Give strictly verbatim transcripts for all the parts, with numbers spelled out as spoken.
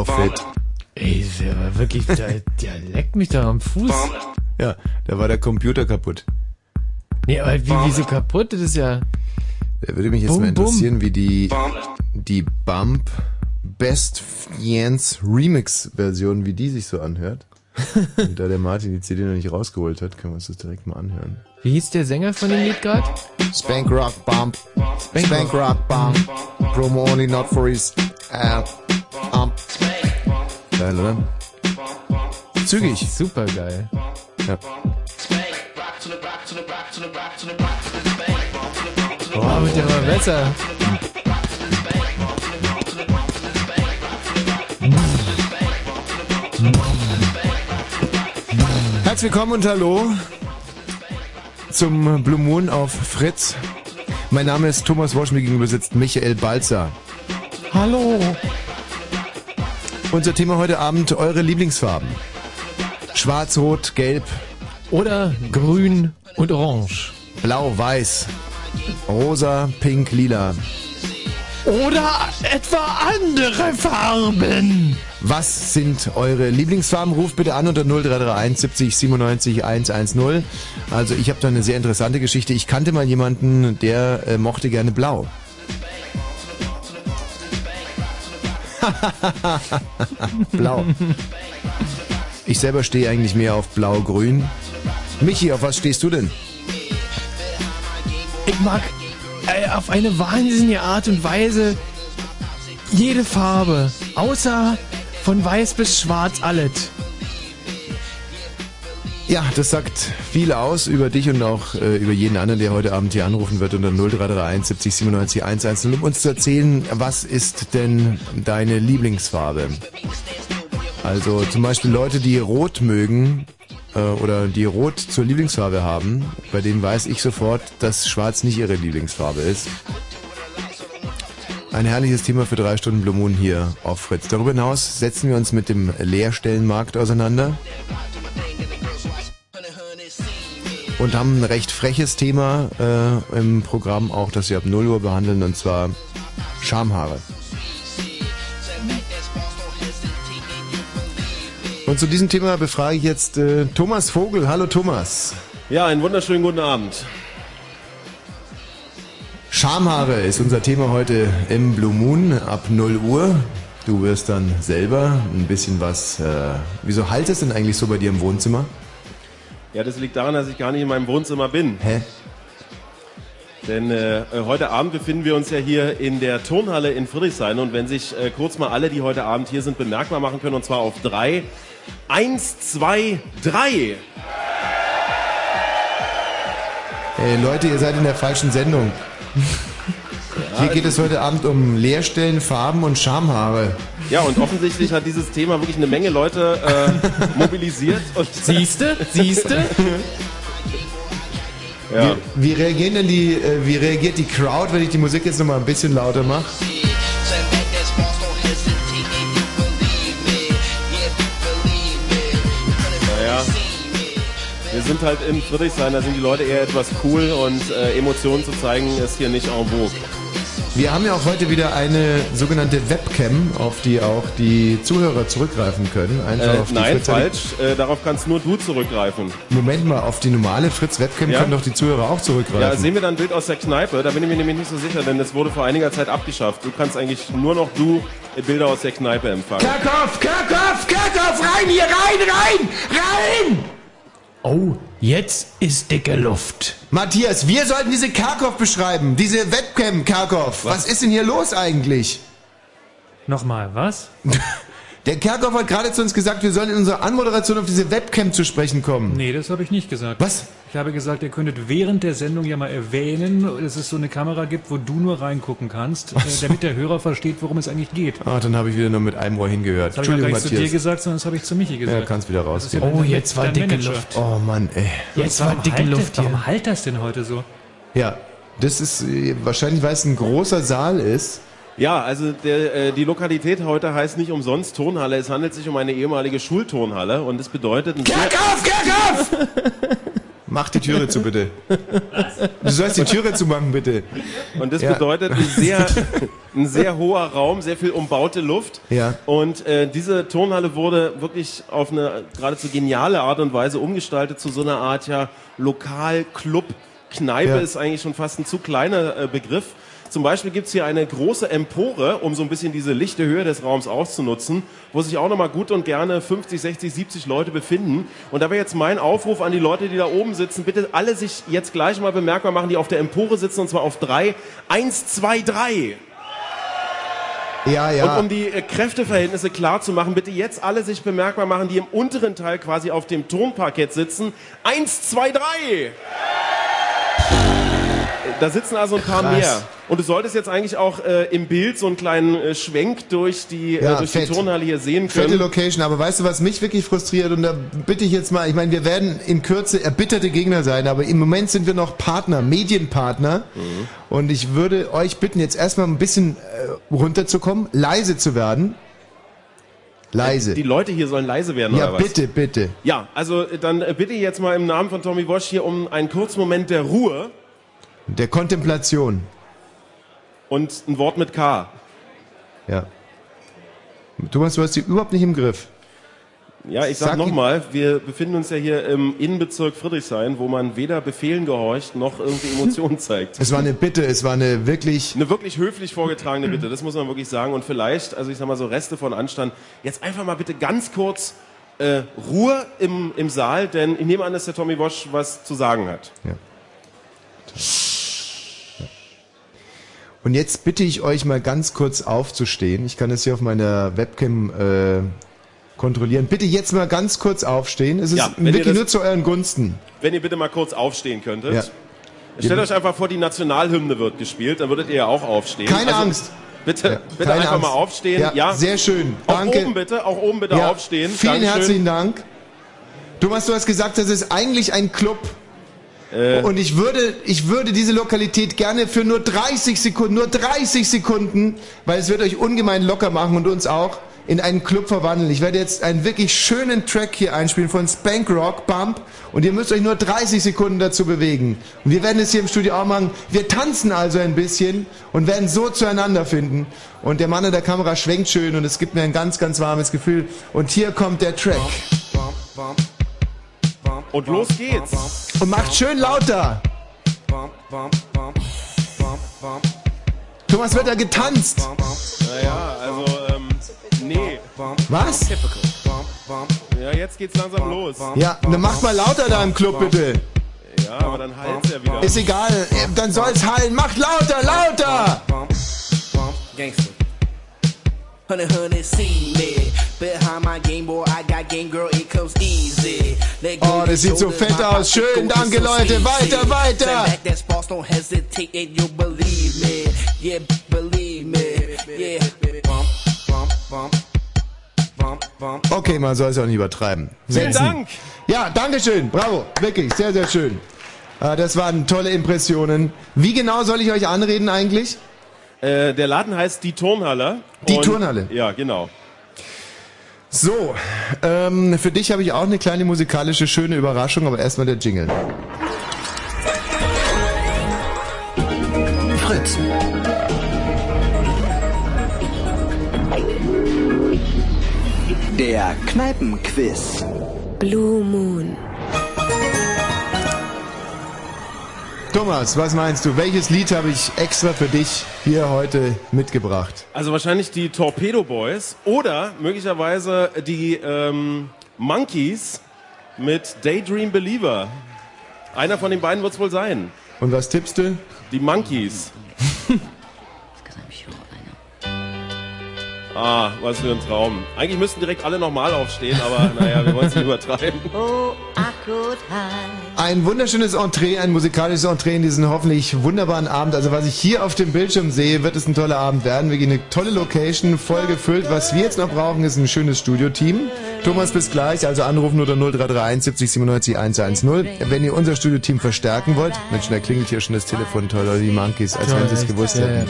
auch fett. Ey, der war wirklich, der, der leckt mich da am Fuß. Ja, da war der Computer kaputt. Nee, aber wie, wieso kaputt? Das ist ja... Da würde mich jetzt bum, mal interessieren, bum. wie die, die Bump Best Fiends Remix Version, wie die sich so anhört. Und da der Martin die C D noch nicht rausgeholt hat, können wir uns das direkt mal anhören. Wie hieß der Sänger von dem Lied gerade? Spank Rock Bump. Spank, Spank Rock Bump. Promo only not for his uh, um. Geil, oder? Zügig. Super geil. Ja. Boah, wird ja mal besser. Herzlich willkommen und hallo zum Blue Moon auf Fritz. Mein Name ist Thomas Wosch, mir gegenüber sitzt Michael Balzer. Hallo. Unser Thema heute Abend, eure Lieblingsfarben. Schwarz, Rot, Gelb. Oder Grün und Orange. Blau, Weiß. Rosa, Pink, Lila. Oder etwa andere Farben. Was sind eure Lieblingsfarben? Ruft bitte an unter null drei drei eins siebzig siebenundneunzig hundertzehn. Also ich habe da eine sehr interessante Geschichte. Ich kannte mal jemanden, der äh, mochte gerne Blau. Blau. Ich selber stehe eigentlich mehr auf Blau-Grün. Michi, auf was stehst du denn? Ich mag äh, auf eine wahnsinnige Art und Weise jede Farbe, außer von weiß bis schwarz alles. Ja, das sagt viel aus über dich und auch äh, über jeden anderen, der heute Abend hier anrufen wird unter null drei drei eins siebzig siebenundneunzig hundertzehn, um uns zu erzählen, was ist denn deine Lieblingsfarbe? Also zum Beispiel Leute, die Rot mögen, oder die Rot zur Lieblingsfarbe haben, bei denen weiß ich sofort, dass Schwarz nicht ihre Lieblingsfarbe ist. Ein herrliches Thema für drei Stunden Blue Moon hier auf Fritz. Darüber hinaus setzen wir uns mit dem Leerstellenmarkt auseinander und haben ein recht freches Thema äh, im Programm auch, das wir ab null Uhr behandeln, und zwar Schamhaare. Und zu diesem Thema befrage ich jetzt äh, Thomas Vogel. Hallo Thomas. Ja, einen wunderschönen guten Abend. Schamhaare ist unser Thema heute im Blue Moon ab null Uhr. Du wirst dann selber ein bisschen was... Äh, wieso halt es denn eigentlich so bei dir im Wohnzimmer? Ja, das liegt daran, dass ich gar nicht in meinem Wohnzimmer bin. Hä? Denn äh, heute Abend befinden wir uns ja hier in der Turnhalle in Friedrichshain. Und wenn sich äh, kurz mal alle, die heute Abend hier sind, bemerkbar machen können, und zwar auf drei. Eins, zwei, drei. Hey Leute, ihr seid in der falschen Sendung. Hier geht es heute Abend um Leerstellen, Farben und Schamhaare. Ja, und offensichtlich hat dieses Thema wirklich eine Menge Leute äh, mobilisiert. Siehste, siehste. Ja. Wie, wie, reagieren denn die, äh, wie reagiert die Crowd, wenn ich die Musik jetzt nochmal ein bisschen lauter mache? Naja, wir sind halt in Friedrichshain, da sind die Leute eher etwas cool und äh, Emotionen zu zeigen ist hier nicht en vogue. Wir haben ja auch heute wieder eine sogenannte Webcam, auf die auch die Zuhörer zurückgreifen können. Einfach äh, auf die nein, Fritz falsch. Äh, darauf kannst nur du zurückgreifen. Moment mal, auf die normale Fritz-Webcam ja? Können doch die Zuhörer auch zurückgreifen. Ja, sehen wir dann ein Bild aus der Kneipe. Da bin ich mir nämlich nicht so sicher, denn das wurde vor einiger Zeit abgeschafft. Du kannst eigentlich nur noch du Bilder aus der Kneipe empfangen. Kerkhoff, Kerkhoff, Kerkhoff, rein hier, rein, rein, rein! Oh, jetzt ist dicke Luft. Matthias, wir sollten diese Kerkhoff beschreiben. Diese Webcam Kerkhoff. Was? Was ist denn hier los eigentlich? Nochmal, was? Der Kerkhoff hat gerade zu uns gesagt, wir sollen in unserer Anmoderation auf diese Webcam zu sprechen kommen. Nee, das habe ich nicht gesagt. Was? Ich habe gesagt, ihr könntet während der Sendung ja mal erwähnen, dass es so eine Kamera gibt, wo du nur reingucken kannst, so. Damit der Hörer versteht, worum es eigentlich geht. Ah, dann habe ich wieder nur mit einem Ohr hingehört. Das habe ich gar nicht zu dir gesagt, sondern das habe ich zu Michi gesagt. Ja, kannst wieder rausgehen. Oh, jetzt war dicke Luft. Oh Mann, ey. Jetzt war dicke Luft hier. Warum halt das denn heute so? Ja, das ist wahrscheinlich, weil es ein großer Saal ist. Ja, also der, äh, die Lokalität heute heißt nicht umsonst Turnhalle. Es handelt sich um eine ehemalige Schulturnhalle und das bedeutet... Kerkhoff, Kerkhoff! Mach die Türe zu, bitte. Was? Du sollst die Türe zumachen, bitte. Und das ja. bedeutet ein sehr, ein sehr hoher Raum, sehr viel umbaute Luft. Ja. Und äh, diese Turnhalle wurde wirklich auf eine geradezu geniale Art und Weise umgestaltet zu so einer Art ja Lokal-Club. Kneipe ja. ist eigentlich schon fast ein zu kleiner äh, Begriff. Zum Beispiel gibt's hier eine große Empore, um so ein bisschen diese lichte Höhe des Raums auszunutzen, wo sich auch nochmal gut und gerne fünfzig, sechzig, siebzig Leute befinden. Und da wäre jetzt mein Aufruf an die Leute, die da oben sitzen, bitte alle sich jetzt gleich mal bemerkbar machen, die auf der Empore sitzen, und zwar auf drei. Eins, zwei, drei! Ja, ja. Und um die äh, Kräfteverhältnisse klar zu machen, bitte jetzt alle sich bemerkbar machen, die im unteren Teil quasi auf dem Turmparkett sitzen. Eins, zwei, drei! Da sitzen also ein paar Krass. mehr. Und du solltest jetzt eigentlich auch äh, im Bild so einen kleinen äh, Schwenk durch die, ja, äh, durch die Turnhalle hier sehen können. Fette Location, aber weißt du, was mich wirklich frustriert? Und da bitte ich jetzt mal, ich meine, wir werden in Kürze erbitterte Gegner sein, aber im Moment sind wir noch Partner, Medienpartner. Mhm. Und ich würde euch bitten, jetzt erstmal ein bisschen äh, runterzukommen, leise zu werden. Leise. Die Leute hier sollen leise werden, ja, oder was? Ja, bitte, bitte. Ja, also dann bitte ich jetzt mal im Namen von Tommy Walsh hier um einen kurzen Moment der Ruhe. Der Kontemplation. Und ein Wort mit K. Ja. Thomas, du hast sie überhaupt nicht im Griff. Ja, ich sag, sag nochmal, wir befinden uns ja hier im Innenbezirk Friedrichshain, wo man weder Befehlen gehorcht, noch irgendwie Emotionen zeigt. Es war eine Bitte, es war eine wirklich... Eine wirklich höflich vorgetragene Bitte, das muss man wirklich sagen. Und vielleicht, also ich sag mal so Reste von Anstand, jetzt einfach mal bitte ganz kurz äh, Ruhe im, im Saal, denn ich nehme an, dass der Tommy Walsh was zu sagen hat. Ja. Und jetzt bitte ich euch mal ganz kurz aufzustehen. Ich kann das hier auf meiner Webcam äh, kontrollieren. Bitte jetzt mal ganz kurz aufstehen. Es ist ja, wirklich das, nur zu euren Gunsten. Wenn ihr bitte mal kurz aufstehen könntet. Ja. Stellt ja. euch einfach vor, die Nationalhymne wird gespielt. Dann würdet ihr ja auch aufstehen. Keine also, Angst. Bitte, ja, bitte einfach Angst. mal aufstehen. Ja, ja. Sehr schön. Auch Danke. oben bitte, auch oben bitte ja. aufstehen. Vielen Dankeschön. herzlichen Dank. Thomas, du hast gesagt, das ist eigentlich ein Club. Äh. Und ich würde, ich würde diese Lokalität gerne für nur dreißig Sekunden, nur dreißig Sekunden, weil es wird euch ungemein locker machen und uns auch, in einen Club verwandeln. Ich werde jetzt einen wirklich schönen Track hier einspielen von Spank Rock Bump und ihr müsst euch nur dreißig Sekunden dazu bewegen. Und wir werden es hier im Studio auch machen. Wir tanzen also ein bisschen und werden so zueinander finden. Und der Mann in der Kamera schwenkt schön und es gibt mir ein ganz, ganz warmes Gefühl. Und hier kommt der Track. Bump, bump, bump. Und los geht's. Und macht schön lauter. Thomas wird da getanzt. Naja, also, ähm, nee. Was? Ja, jetzt geht's langsam los. Ja, dann macht mal lauter da im Club, bitte. Ja, aber dann halt's ja wieder. Ist egal, dann soll's hallen. Macht lauter, lauter. Gangster. Hundred, hundred, see me. Behind my Game Boy, I got Game Girl, it comes easy. Oh, das sieht so fett aus. Schön, danke, Leute. Weiter, weiter. Don't hesitate and you believe me. Yeah, believe me. Yeah. Okay, man soll es auch nicht übertreiben. Vielen Dank. Ja, danke schön. Bravo. Wirklich, sehr, sehr schön. Das waren tolle Impressionen. Wie genau soll ich euch anreden eigentlich? Äh, der Laden heißt Die Turnhalle. Die und, Turnhalle. Ja, genau. So, ähm, für dich habe ich auch eine kleine musikalische, schöne Überraschung, aber erstmal der Jingle. Fritz. Der Kneipenquiz. Blue Moon. Thomas, was meinst du? Welches Lied habe ich extra für dich hier heute mitgebracht? Also wahrscheinlich die Torpedo Boys oder möglicherweise die ähm, Monkeys mit Daydream Believer. Einer von den beiden wird es wohl sein. Und was tippst du? Die Monkeys. Ah, was für ein Traum. Eigentlich müssten direkt alle nochmal aufstehen, aber naja, wir wollen es nicht übertreiben. Oh, ein wunderschönes Entree, ein musikalisches Entree in diesen hoffentlich wunderbaren Abend. Also was ich hier auf dem Bildschirm sehe, wird es ein toller Abend werden. Wir gehen eine tolle Location, voll gefüllt. Was wir jetzt noch brauchen, ist ein schönes Studioteam. Thomas, bis gleich. Also anrufen unter null drei drei eins siebzig siebenundneunzig hundertzehn. Wenn ihr unser Studioteam verstärken wollt, Mensch, da klingelt hier schon das Telefon. Toll, oder die Monkeys, als wenn sie es gewusst hätten.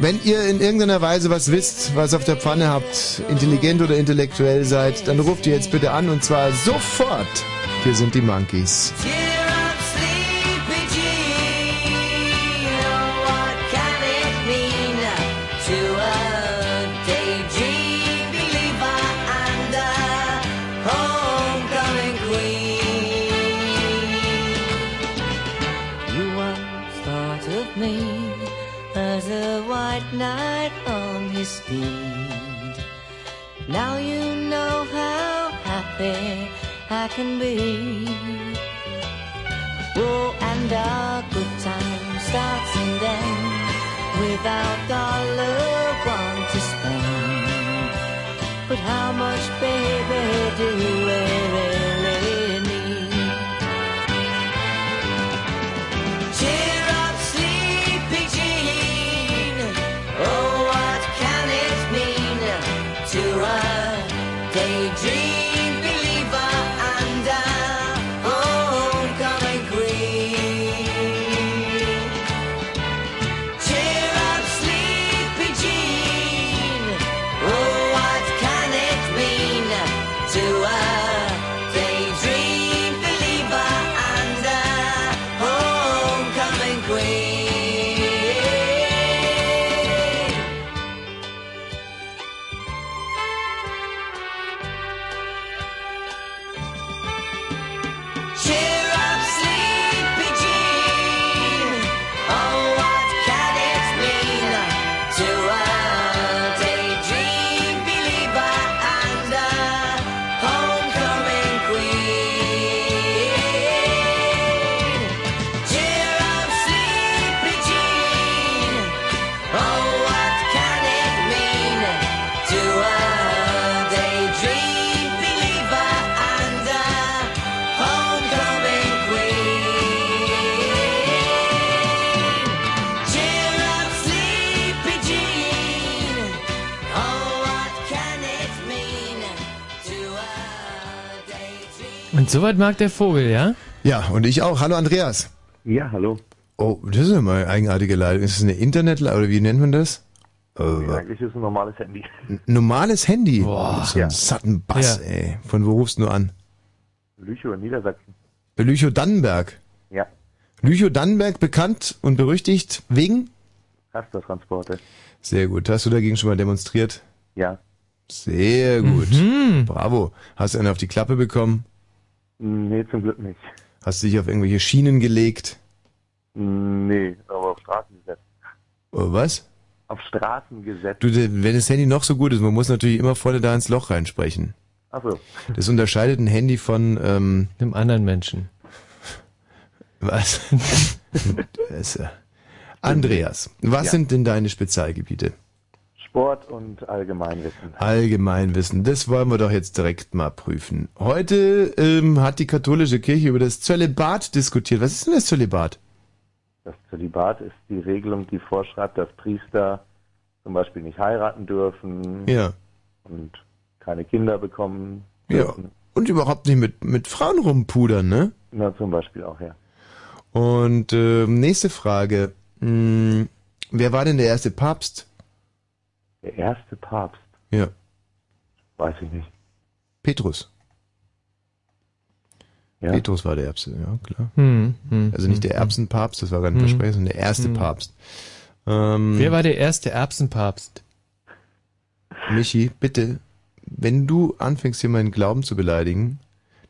Wenn ihr in irgendeiner Weise was wisst, was auf der Pfanne habt, intelligent oder intellektuell seid, dann ruft ihr jetzt bitte an und zwar sofort. Hier sind die Monkeys. Yeah. white knight on his steed. Now you know how happy I can be. Oh, and our good time starts and ends without our love one to spend. But how much, baby, do we really need? Cheer up, sleepy Jean. Oh, what can it mean to a daydream believer and a homecoming queen? Cheer up, sleepy Jean. Oh, what can it mean to a daydream believer and a homecoming queen? Cheer up, sleepy Jean. Oh, what can it mean to a daydream believer and a homecoming queen? Cheer up, sleepy Jean. Oh, what can it mean to a daydream believer and a homecoming queen? Cheer up, sleepy Jean. Oh, what can it mean to a daydream? Und soweit mag der Vogel, ja? Ja, und ich auch. Hallo Andreas. Ja, hallo. Oh, das ist ja mal eine eigenartige Leitung. Ist das eine Internetleitung oder wie nennt man das? Äh, Ja, eigentlich ist es ein normales Handy. n- normales Handy. Boah, so einen Ja. satten Bass, ey. Von wo rufst du an? Lüchow in Niedersachsen. Lüchow-Dannenberg. Ja, Lüchow-Dannenberg bekannt und berüchtigt wegen? Rastertransporte. Sehr gut. Hast du dagegen schon mal demonstriert? Ja. Sehr gut. Bravo. Hast du einen auf die Klappe bekommen? Nee, zum Glück nicht. Hast du dich auf irgendwelche Schienen gelegt? Nee, aber auf Straßen gesetzt. Oh, was? Auf Straßen gesetzt. Du, wenn das Handy noch so gut ist, man muss natürlich immer vorne da ins Loch reinsprechen. Ach so. Das unterscheidet ein Handy von ähm, einem anderen Menschen. Was? Das, äh, Andreas, was Ja. sind denn deine Spezialgebiete? Sport und Allgemeinwissen. Allgemeinwissen, das wollen wir doch jetzt direkt mal prüfen. Heute ähm, hat die katholische Kirche über das Zölibat diskutiert. Was ist denn das Zölibat? Das Zölibat ist die Regelung, die vorschreibt, dass Priester zum Beispiel nicht heiraten dürfen Ja. und keine Kinder bekommen. Ja. Und überhaupt nicht mit, mit Frauen rumpudern, ne? Na, zum Beispiel auch, ja. Und ähm, nächste Frage. Hm, wer war denn der erste Papst? Der erste Papst, Ja. weiß ich nicht. Petrus. Petrus war der Erbse, ja klar. Hm, hm, also nicht der Erbsenpapst, das war gar nicht Hm. versprechen, sondern der erste Hm. Papst. Ähm, Wer war der erste Erbsenpapst? Michi, bitte, wenn du anfängst, hier meinen Glauben zu beleidigen,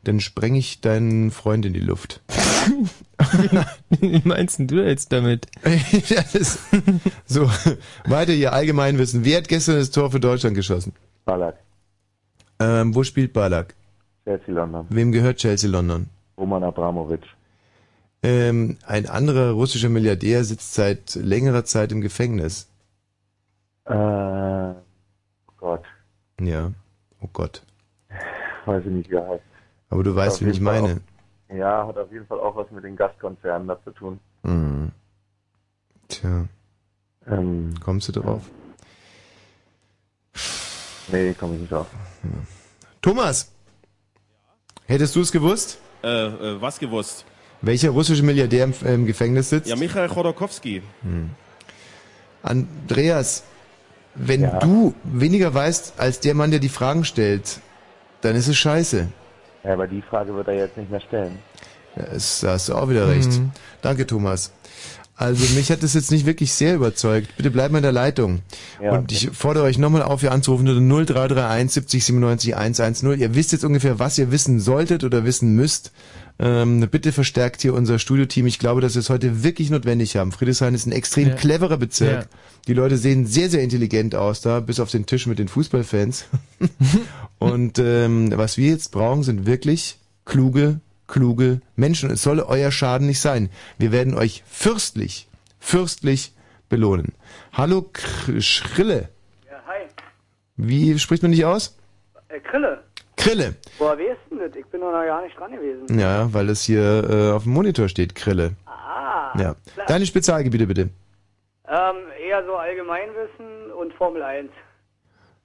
dann spreng ich deinen Freund in die Luft. Wie meinst denn du jetzt damit? Das ist, so, weiter hier, Allgemeinwissen. Wer hat gestern das Tor für Deutschland geschossen? Ballack. Ähm, wo spielt Ballack? Chelsea London. Wem gehört Chelsea London? Roman Abramowitsch. Ähm, ein anderer russischer Milliardär sitzt seit längerer Zeit im Gefängnis. Äh, oh Gott, Ja, oh Gott. weiß ich nicht, wie er heißt. Aber du weißt, Auf wen ich jeden Fall meine. auch- Ja, hat auf jeden Fall auch was mit den Gastkonzernen da zu tun. Hm. Tja. Kommst du drauf? Nee, komme ich nicht drauf. Thomas! Hättest du es gewusst? Äh, äh, was gewusst? Welcher russische Milliardär im, im Gefängnis sitzt? Ja, Michael Chodorkowski. Hm. Andreas, wenn Ja. du weniger weißt als der Mann, der die Fragen stellt, dann ist es scheiße. Ja, aber die Frage wird er jetzt nicht mehr stellen. Ja, es- da hast du auch wieder recht. Mhm. Danke, Thomas. Also mich hat das jetzt nicht wirklich sehr überzeugt. Bitte bleibt mal in der Leitung. Ja, und ich fordere euch nochmal auf, hier anzurufen unter null drei drei eins siebzig siebenundneunzig hundertzehn. Ihr wisst jetzt ungefähr, was ihr wissen solltet oder wissen müsst. Ähm, bitte verstärkt hier unser Studioteam. Ich glaube, dass wir es heute wirklich notwendig haben. Friedrichshain ist ein extrem ja. cleverer Bezirk. Ja. Die Leute sehen sehr, sehr intelligent aus da, bis auf den Tisch mit den Fußballfans. Und ähm, was wir jetzt brauchen, sind wirklich kluge kluge Menschen. Es soll euer Schaden nicht sein. Wir werden euch fürstlich, fürstlich belohnen. Hallo Kr Schrille. Ja, hi. Wie spricht man dich aus? Äh, Krille. Krille. Boah, wer ist denn das? Ich bin noch gar nicht dran gewesen. Ja, weil es hier äh, auf dem Monitor steht, Krille. Ah. Ja. Klar. Deine Spezialgebiete bitte. Ähm, eher so Allgemeinwissen und Formel eins.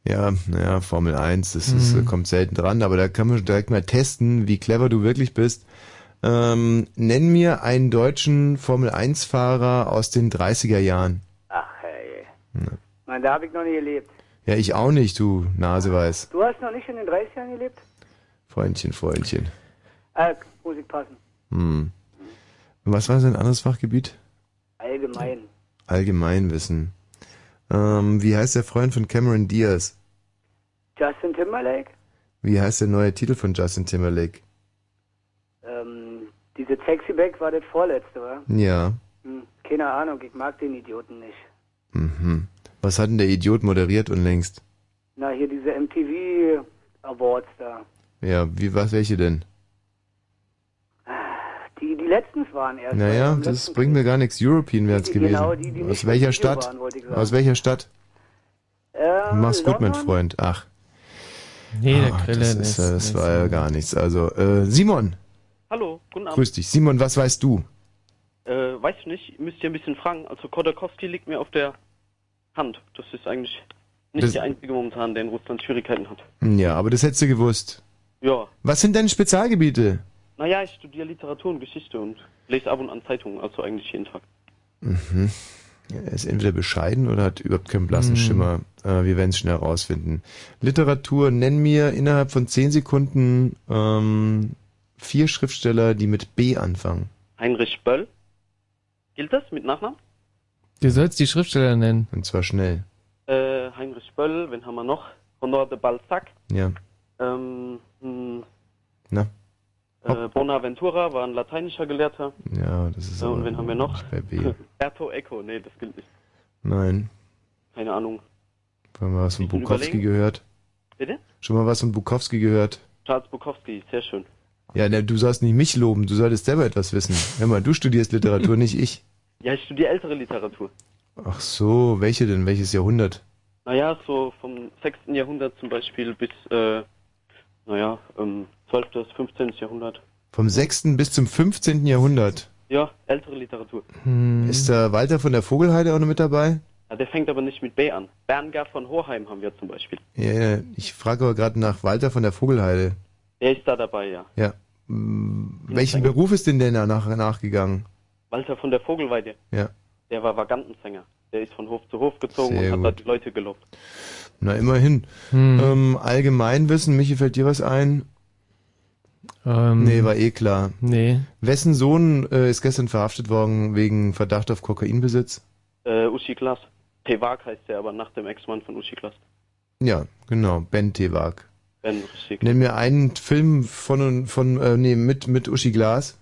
Ja, naja, Formel eins, das ist, mhm. kommt selten dran, aber da können wir direkt mal testen, wie clever du wirklich bist. Ähm, nenn mir einen deutschen Formel eins Fahrer aus den dreißiger Jahren. Ach, hey. Ja. Nein, da habe ich noch nie gelebt. Ja, ich auch nicht, du Naseweiß. Du hast noch nicht in den dreißigern gelebt? Freundchen, Freundchen. Äh, muss ich passen. Hm. Und was war sein anderes Fachgebiet? Allgemein. Allgemeinwissen. Ähm, wie heißt der Freund von Cameron Diaz? Justin Timberlake? Wie heißt der neue Titel von Justin Timberlake? Ähm, diese Sexy Back war das vorletzte, oder? Ja. Hm, keine Ahnung, ich mag den Idioten nicht. Mhm. Was hat denn der Idiot moderiert unlängst? Na, hier diese M T V Awards da. Ja, wie, was, welche denn? Die, die letztens waren erst. Naja, das bringt mir gar nichts. European wäre es gewesen. Genau, die, die aus welcher Stadt? Waren, wollte ich sagen. Aus welcher Stadt? Ähm, Mach's gut, London? Mein Freund. Ach. Nee, der oh, Krille das ist, ist. Das war ja gar nichts. Also, äh, Simon. Hallo, guten Abend. Grüß dich. Simon, was weißt du? Äh, weiß ich nicht. Müsst ihr ein bisschen fragen. Also, Khodorkovsky liegt mir auf der Hand. Das ist eigentlich nicht das der einzige momentan, der in Russland Schwierigkeiten hat. Ja, aber das hättest du gewusst. Ja. Was sind deine Spezialgebiete? Naja, ich studiere Literatur und Geschichte und lese ab und an Zeitungen, also eigentlich jeden Tag. Mhm. Er ist entweder bescheiden oder hat überhaupt keinen blassen mhm. Schimmer. Äh, wir werden es schnell herausfinden. Literatur, nenn mir innerhalb von zehn Sekunden ähm, vier Schriftsteller, die mit B anfangen. Heinrich Böll. Gilt das mit Nachnamen? Du sollst die Schriftsteller nennen. Und zwar schnell. Äh, Heinrich Böll, wen haben wir noch? Honoré de Balzac. Ja. Ähm, mh. Na? Äh, Bonaventura war ein lateinischer Gelehrter. Ja, das ist ja. Und wen haben wir noch? Umberto Eco, nee, das gilt nicht. Nein. Keine Ahnung. Schon mal was von Bukowski gehört? Bitte? Schon mal was von Bukowski gehört? Charles Bukowski, sehr schön. Ja, na, du sollst nicht mich loben, du solltest selber etwas wissen. Hör mal, du studierst Literatur, nicht ich. Ja, ich studiere ältere Literatur. Ach so, welche denn? Welches Jahrhundert? Naja, so vom sechsten Jahrhundert zum Beispiel bis, äh, naja, ähm, zwölften bis fünfzehnten Jahrhundert. Vom sechsten bis zum fünfzehnten Jahrhundert? Ja, ältere Literatur. Hm. Ist der Walter von der Vogelheide auch noch mit dabei? Ja, der fängt aber nicht mit B an. Bernger von Hoheim haben wir zum Beispiel. Ja, ich frage aber gerade nach Walter von der Vogelheide. Der ist da dabei, ja. Ja. Hm, welchen Beruf ist denn der nach, nachgegangen? Walter von der Vogelheide? Ja. Der war Vagantensänger. Der ist von Hof zu Hof gezogen Sehr und hat gut. da die Leute gelobt. Na, immerhin. Hm. Ähm, Allgemeinwissen, Michi, fällt dir was ein? Ähm, nee, war eh klar. Nee. Wessen Sohn äh, ist gestern verhaftet worden wegen Verdacht auf Kokainbesitz? Äh, Uschi Glas. Tewak heißt der, aber nach dem Ex-Mann von Uschi Glas. Ja, genau. Ben Tewak. Ben, richtig. Nenn mir einen Film von, von äh, nee, mit, mit Uschi Glas.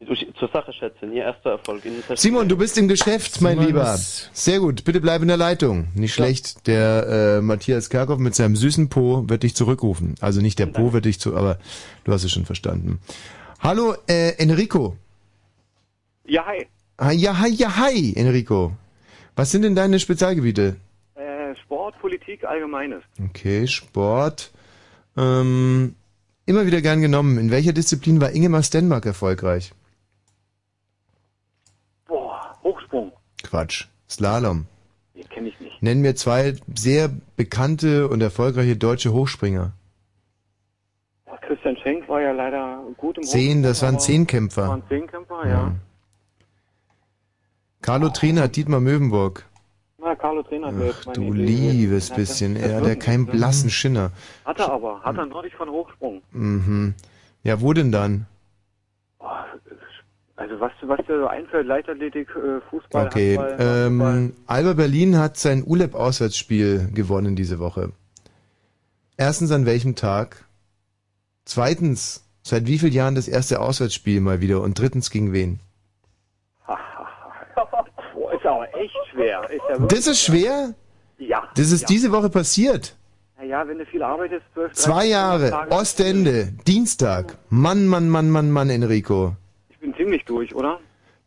Mit Uschi, zur Sache, Schätzchen. Ihr erster Erfolg. Simon, du bist im Geschäft, mein Simon Lieber. Sehr gut. Bitte bleib in der Leitung. Nicht ja. schlecht. Der äh, Matthias Kerkhoff mit seinem süßen Po wird dich zurückrufen. Also nicht der Nein. Po wird dich zu, aber du hast es schon verstanden. Hallo, äh, Enrico. Ja, hi. Ah, ja, hi, ja, hi, Enrico. Was sind denn deine Spezialgebiete? Äh, Sport, Politik, Allgemeines. Okay, Sport. Ähm, immer wieder gern genommen. In welcher Disziplin war Ingemar Stenmark erfolgreich? Boah, Hochsprung. Quatsch. Slalom. Den kenne ich nicht. Nenn mir zwei sehr bekannte und erfolgreiche deutsche Hochspringer. Ja, Christian Schenk war ja leider gut im Zehn, das waren Zehnkämpfer. Das waren Zehnkämpfer, ja. ja. Carlo oh. Trenert, Dietmar Möwenburg. Na, Carlo Trenert. Ach, du liebes bisschen. Er hat ja keinen blassen Schinner. Hat er aber. Hat er neulich von Hochsprung. Mhm. Ja, wo denn dann? Oh, Also was, was dir so einfällt, Leichtathletik, Fußball, okay. Handball, ähm, Handball. Alba Berlin hat sein U L E B-Auswärtsspiel gewonnen diese Woche. Erstens, an welchem Tag? Zweitens, seit wie vielen Jahren das erste Auswärtsspiel mal wieder? Und drittens, gegen wen? Boah, ist aber echt schwer. Ist ja das ist schwer? Ja. Das ist ja. diese Woche passiert. Naja, wenn du viel arbeitest, zwölf, Zwei Jahre, Tage. Ostende, Dienstag. Mann, Mann, Mann, Mann, Mann, Enrico. Ich bin ziemlich durch, oder?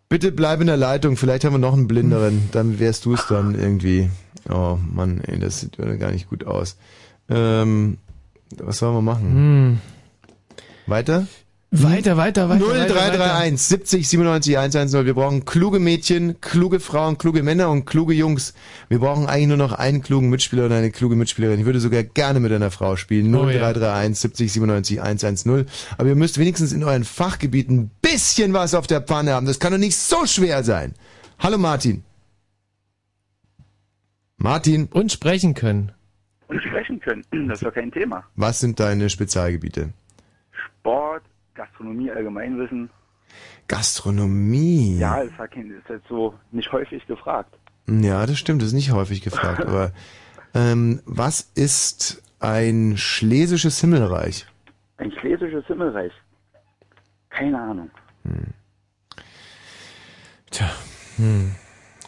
Bitte bleib in der Leitung, vielleicht haben wir noch einen Blinderen. Dann wärst du es dann irgendwie. Oh Mann, ey, das sieht mir gar nicht gut aus. Ähm, was sollen wir machen? Hm. Weiter? Weiter, weiter, weiter. null drei drei eins siebzig siebenundneunzig hundertzehn. Wir brauchen kluge Mädchen, kluge Frauen, kluge Männer und kluge Jungs. Wir brauchen eigentlich nur noch einen klugen Mitspieler und eine kluge Mitspielerin. Ich würde sogar gerne mit einer Frau spielen. null drei drei eins siebzig siebenundneunzig hundertzehn. Aber ihr müsst wenigstens in euren Fachgebieten ein bisschen was auf der Pfanne haben. Das kann doch nicht so schwer sein. Hallo Martin. Martin. Und sprechen können. Und sprechen können. Das ist doch kein Thema. Was sind deine Spezialgebiete? Sport. Gastronomie, Allgemeinwissen. Gastronomie? Ja, das ist jetzt so nicht häufig gefragt. Ja, das stimmt, das ist nicht häufig gefragt. Aber ähm, was ist ein schlesisches Himmelreich? Ein schlesisches Himmelreich? Keine Ahnung. Hm. Tja, hm.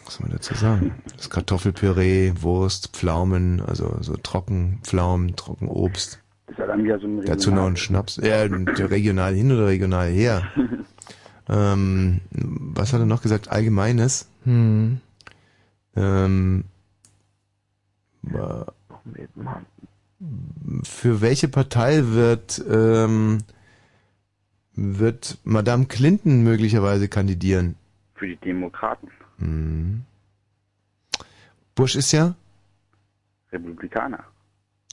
was soll man dazu sagen? Das Kartoffelpüree, Wurst, Pflaumen, also so Trockenpflaumen, Trockenobst. Ist ja dann wieder so ein Dazu noch ein Schnaps. Ja, regional hin oder regional her. ähm, was hat er noch gesagt? Allgemeines. Hm. Ähm, für welche Partei wird, ähm, wird Madame Clinton möglicherweise kandidieren? Für die Demokraten. Hm. Bush ist ja? Republikaner.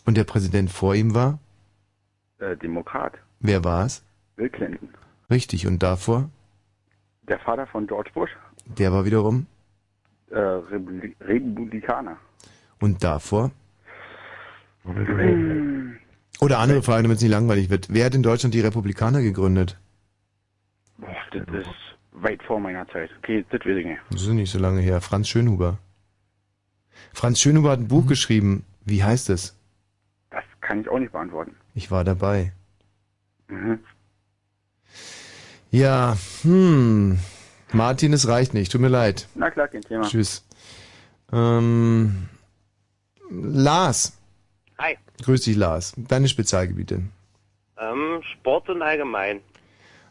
Und der Präsident vor ihm war? Äh, Demokrat. Wer war es? Bill Clinton. Richtig, und davor? Der Vater von George Bush. Der war wiederum? Äh, Republi Republikaner. Und davor? Mhm. Oder andere Frage, damit es nicht langweilig wird. Wer hat in Deutschland die Republikaner gegründet? Boah, das ist weit vor meiner Zeit. Okay, das will ich nicht. Das ist nicht so lange her. Franz Schönhuber. Franz Schönhuber hat ein Buch mhm. geschrieben. Wie heißt es? Kann ich auch nicht beantworten. Ich war dabei. Mhm. Ja, hm. Martin, es reicht nicht. Tut mir leid. Na klar, kein Thema. Tschüss. Ähm, Lars. Hi. Grüß dich, Lars. Deine Spezialgebiete. Ähm, Sport und allgemein.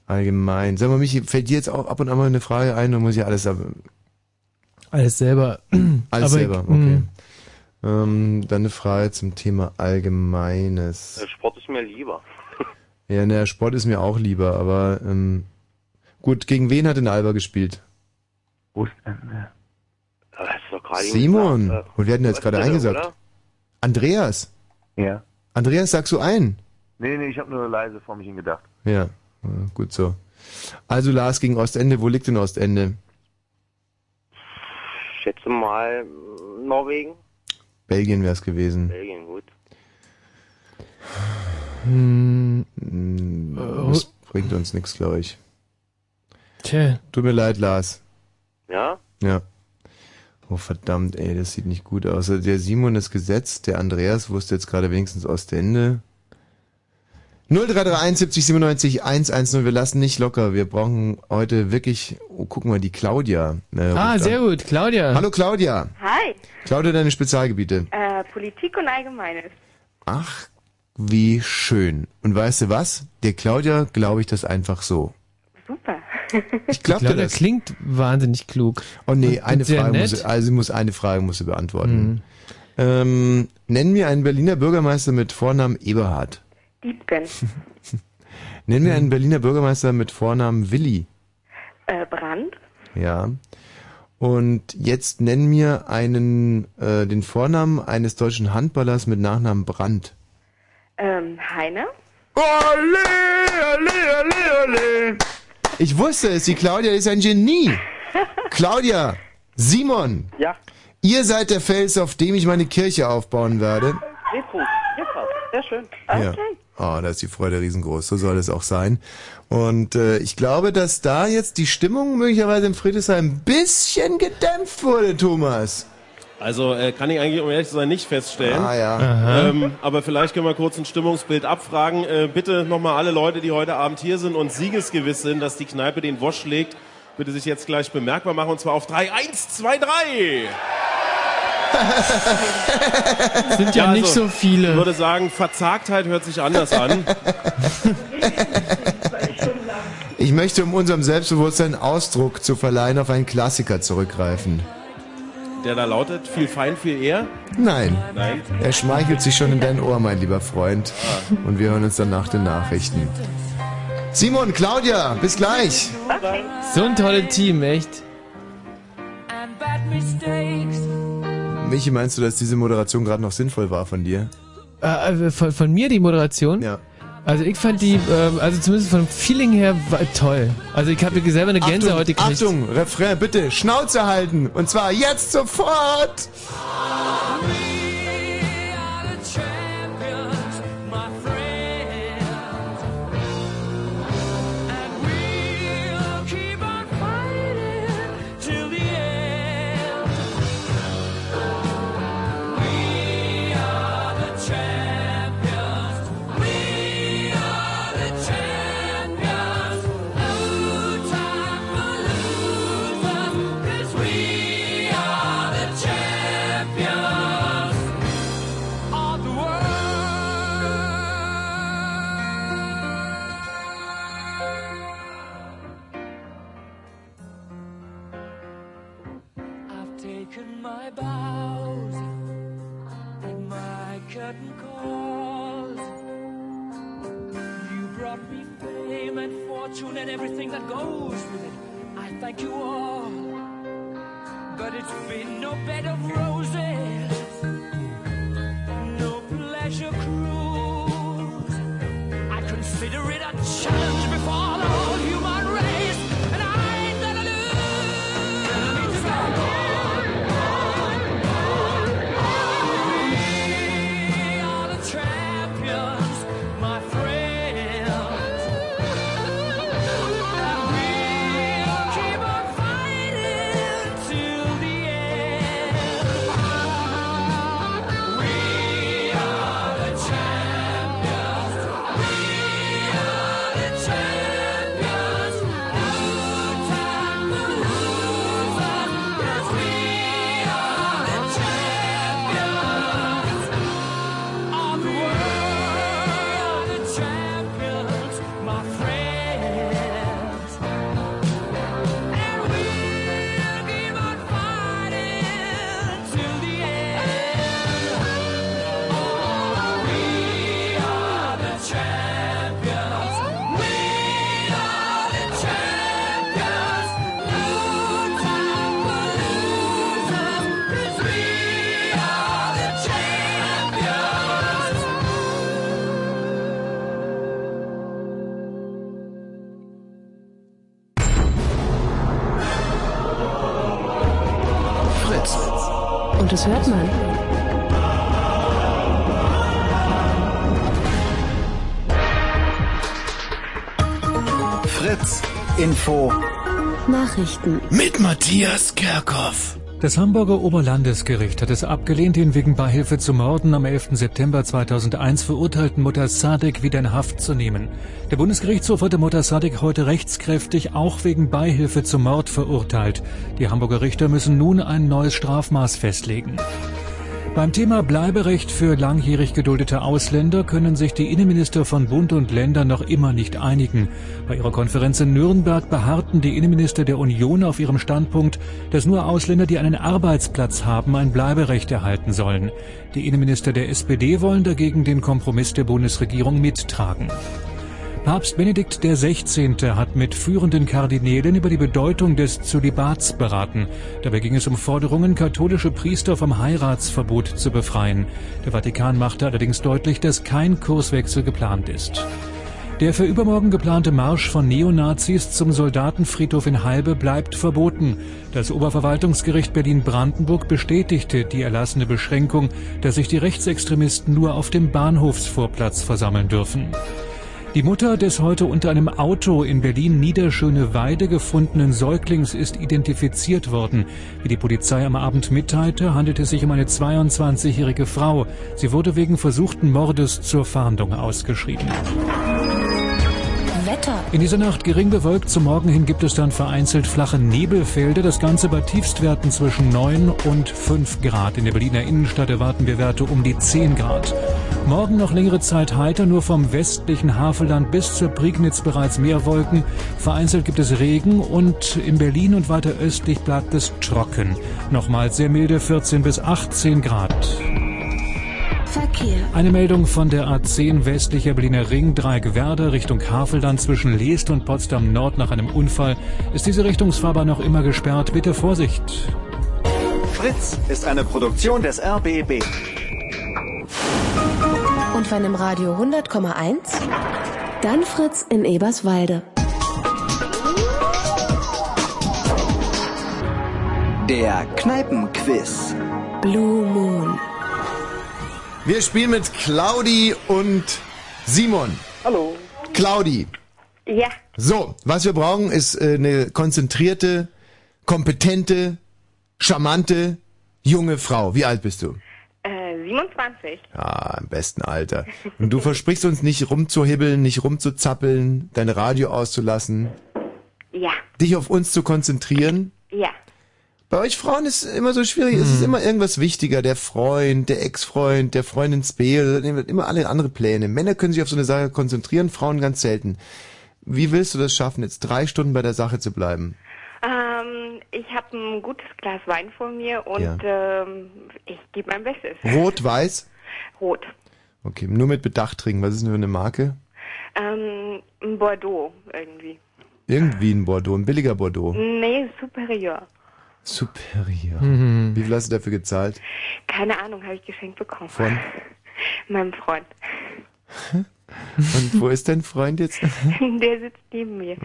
Allgemein. Sag mal, Michi, fällt dir jetzt auch ab und an mal eine Frage ein oder muss ich alles... Alles selber. Alles Aber selber, ich, okay. Ähm, dann eine Frage zum Thema Allgemeines. Sport ist mir lieber. Ja, naja, Sport ist mir auch lieber, aber ähm, gut, gegen wen hat denn Alba gespielt? Ostende. Das ist doch gerade Simon! Gesagt, äh, Und wir hatten jetzt gerade eingesagt. Oder? Andreas! Ja. Andreas, sagst du ein? Nee, nee, ich habe nur leise vor mich hin gedacht. Ja, gut so. Also Lars gegen Ostende, wo liegt denn Ostende? Ich schätze mal Norwegen. Belgien wäre es gewesen. Belgien, gut. Hm, das bringt uns nichts, glaube ich. Tja. Tut mir leid, Lars. Ja? Ja. Oh, verdammt, ey, das sieht nicht gut aus. Der Simon ist gesetzt, der Andreas wusste jetzt gerade wenigstens Ostende. null drei drei eins siebzig siebenundneunzig hundertzehn, wir lassen nicht locker. Wir brauchen heute wirklich, oh, gucken wir, die Claudia. Äh, ah, sehr an. gut, Claudia. Hallo Claudia. Hi. Claudia, deine Spezialgebiete. Äh, Politik und Allgemeines. Ach, wie schön. Und weißt du was? Der Claudia glaube ich das einfach so. Super. Ich glaube, Claudia das. klingt wahnsinnig klug. Oh nee, eine Frage muss sie, also muss, eine Frage muss sie beantworten. Mhm. Ähm, nenn mir einen Berliner Bürgermeister mit Vornamen Eberhard. Diebken. Nennen wir einen Berliner Bürgermeister mit Vornamen Willi. Äh, Brandt. Ja. Und jetzt nennen mir einen, äh, den Vornamen eines deutschen Handballers mit Nachnamen Brandt. Ähm, Heine. Ole, ole, ole, ole. Ich wusste es, die Claudia ist ein Genie. Claudia, Simon. Ja. Ihr seid der Fels, auf dem ich meine Kirche aufbauen werde. Sehr gut. Sehr schön. Okay. Ja. Ah, da ist die Freude riesengroß, so soll es auch sein. Und äh, ich glaube, dass da jetzt die Stimmung möglicherweise in Friedrichshain ein bisschen gedämpft wurde, Thomas. Also äh, kann ich eigentlich, um ehrlich zu sein, nicht feststellen. Ah, ja. ähm, aber vielleicht können wir kurz ein Stimmungsbild abfragen. Äh, bitte nochmal alle Leute, die heute Abend hier sind und siegesgewiss sind, dass die Kneipe den Wosch legt, bitte sich jetzt gleich bemerkbar machen, und zwar auf drei, eins, zwei, drei. Das sind ja, ja nicht also, so viele. Ich würde sagen, Verzagtheit hört sich anders an. Ich möchte, um unserem Selbstbewusstsein Ausdruck zu verleihen, auf einen Klassiker zurückgreifen. Der da lautet, viel fein, viel eher? Nein. Nein. Er schmeichelt sich schon in dein Ohr, mein lieber Freund. Ah. Und wir hören uns dann nach den Nachrichten. Simon, Claudia, bis gleich. Okay. So ein tolles Team, echt. Michi, meinst du, dass diese Moderation gerade noch sinnvoll war von dir? Äh, von, von mir die Moderation? Ja. Also ich fand die, äh, also zumindest vom Feeling her, war toll. Also ich habe selber eine Gänsehaut heute gekriegt. Achtung, Refrain, bitte, Schnauze halten. Und zwar jetzt sofort. And everything that goes with it, I thank you all. But it's been no bed of roses, no pleasure cruise. I consider it a challenge before the whole human race, and I ain't gonna lose. We are the champions, my friend. Das hört man. Fritz Info Nachrichten mit Matthias Kerkhoff. Das Hamburger Oberlandesgericht hat es abgelehnt, den wegen Beihilfe zu Morden am elften September zweitausendeins verurteilten Mutter Sadek wieder in Haft zu nehmen. Der Bundesgerichtshof hatte Mutter Sadek heute rechtskräftig auch wegen Beihilfe zum Mord verurteilt. Die Hamburger Richter müssen nun ein neues Strafmaß festlegen. Beim Thema Bleiberecht für langjährig geduldete Ausländer können sich die Innenminister von Bund und Ländern noch immer nicht einigen. Bei ihrer Konferenz in Nürnberg beharrten die Innenminister der Union auf ihrem Standpunkt, dass nur Ausländer, die einen Arbeitsplatz haben, ein Bleiberecht erhalten sollen. Die Innenminister der S P D wollen dagegen den Kompromiss der Bundesregierung mittragen. Papst Benedikt der Sechzehnte hat mit führenden Kardinälen über die Bedeutung des Zölibats beraten. Dabei ging es um Forderungen, katholische Priester vom Heiratsverbot zu befreien. Der Vatikan machte allerdings deutlich, dass kein Kurswechsel geplant ist. Der für übermorgen geplante Marsch von Neonazis zum Soldatenfriedhof in Halbe bleibt verboten. Das Oberverwaltungsgericht Berlin-Brandenburg bestätigte die erlassene Beschränkung, dass sich die Rechtsextremisten nur auf dem Bahnhofsvorplatz versammeln dürfen. Die Mutter des heute unter einem Auto in Berlin-Niederschöneweide gefundenen Säuglings ist identifiziert worden. Wie die Polizei am Abend mitteilte, handelt es sich um eine zweiundzwanzigjährige Frau. Sie wurde wegen versuchten Mordes zur Fahndung ausgeschrieben. In dieser Nacht gering bewölkt, zum Morgen hin gibt es dann vereinzelt flache Nebelfelder. Das Ganze bei Tiefstwerten zwischen neun und fünf Grad. In der Berliner Innenstadt erwarten wir Werte um die zehn Grad. Morgen noch längere Zeit heiter, nur vom westlichen Havelland bis zur Prignitz bereits mehr Wolken. Vereinzelt gibt es Regen und in Berlin und weiter östlich bleibt es trocken. Nochmals sehr milde vierzehn bis achtzehn Grad. Verkehr. Eine Meldung von der A zehn westlicher Berliner Ring, Dreigewerder Richtung Havelland zwischen Leest und Potsdam Nord nach einem Unfall. Ist diese Richtungsfahrbahn noch immer gesperrt? Bitte Vorsicht. Fritz ist eine Produktion des R B B. Und von dem Radio hundert Komma eins, dann Fritz in Eberswalde. Der Kneipenquiz. Blue Moon. Wir spielen mit Claudi und Simon. Hallo. Claudi. Ja. So, was wir brauchen, ist eine konzentrierte, kompetente, charmante, junge Frau. Wie alt bist du? siebenundzwanzig. Ah, im besten Alter. Und du versprichst uns nicht rumzuhibbeln, nicht rumzuzappeln, dein Radio auszulassen. Ja. Dich auf uns zu konzentrieren. Ja. Bei euch Frauen ist es immer so schwierig, hm. Es ist immer irgendwas wichtiger. Der Freund, der Ex-Freund, der Freundin-Späl, immer alle andere Pläne. Männer können sich auf so eine Sache konzentrieren, Frauen ganz selten. Wie willst du das schaffen, jetzt drei Stunden bei der Sache zu bleiben? Ähm, ich habe ein gutes Glas Wein vor mir und ja. ähm, ich gebe mein Bestes. Rot, weiß? Rot. Okay, nur mit Bedacht trinken. Was ist denn für eine Marke? Ähm, ein Bordeaux irgendwie. Irgendwie ein Bordeaux, ein billiger Bordeaux? Nee, Superior. Superior. Mhm. Wie viel hast du dafür gezahlt? Keine Ahnung, habe ich geschenkt bekommen. Von? Meinem Freund. Und wo ist dein Freund jetzt? Der sitzt neben mir.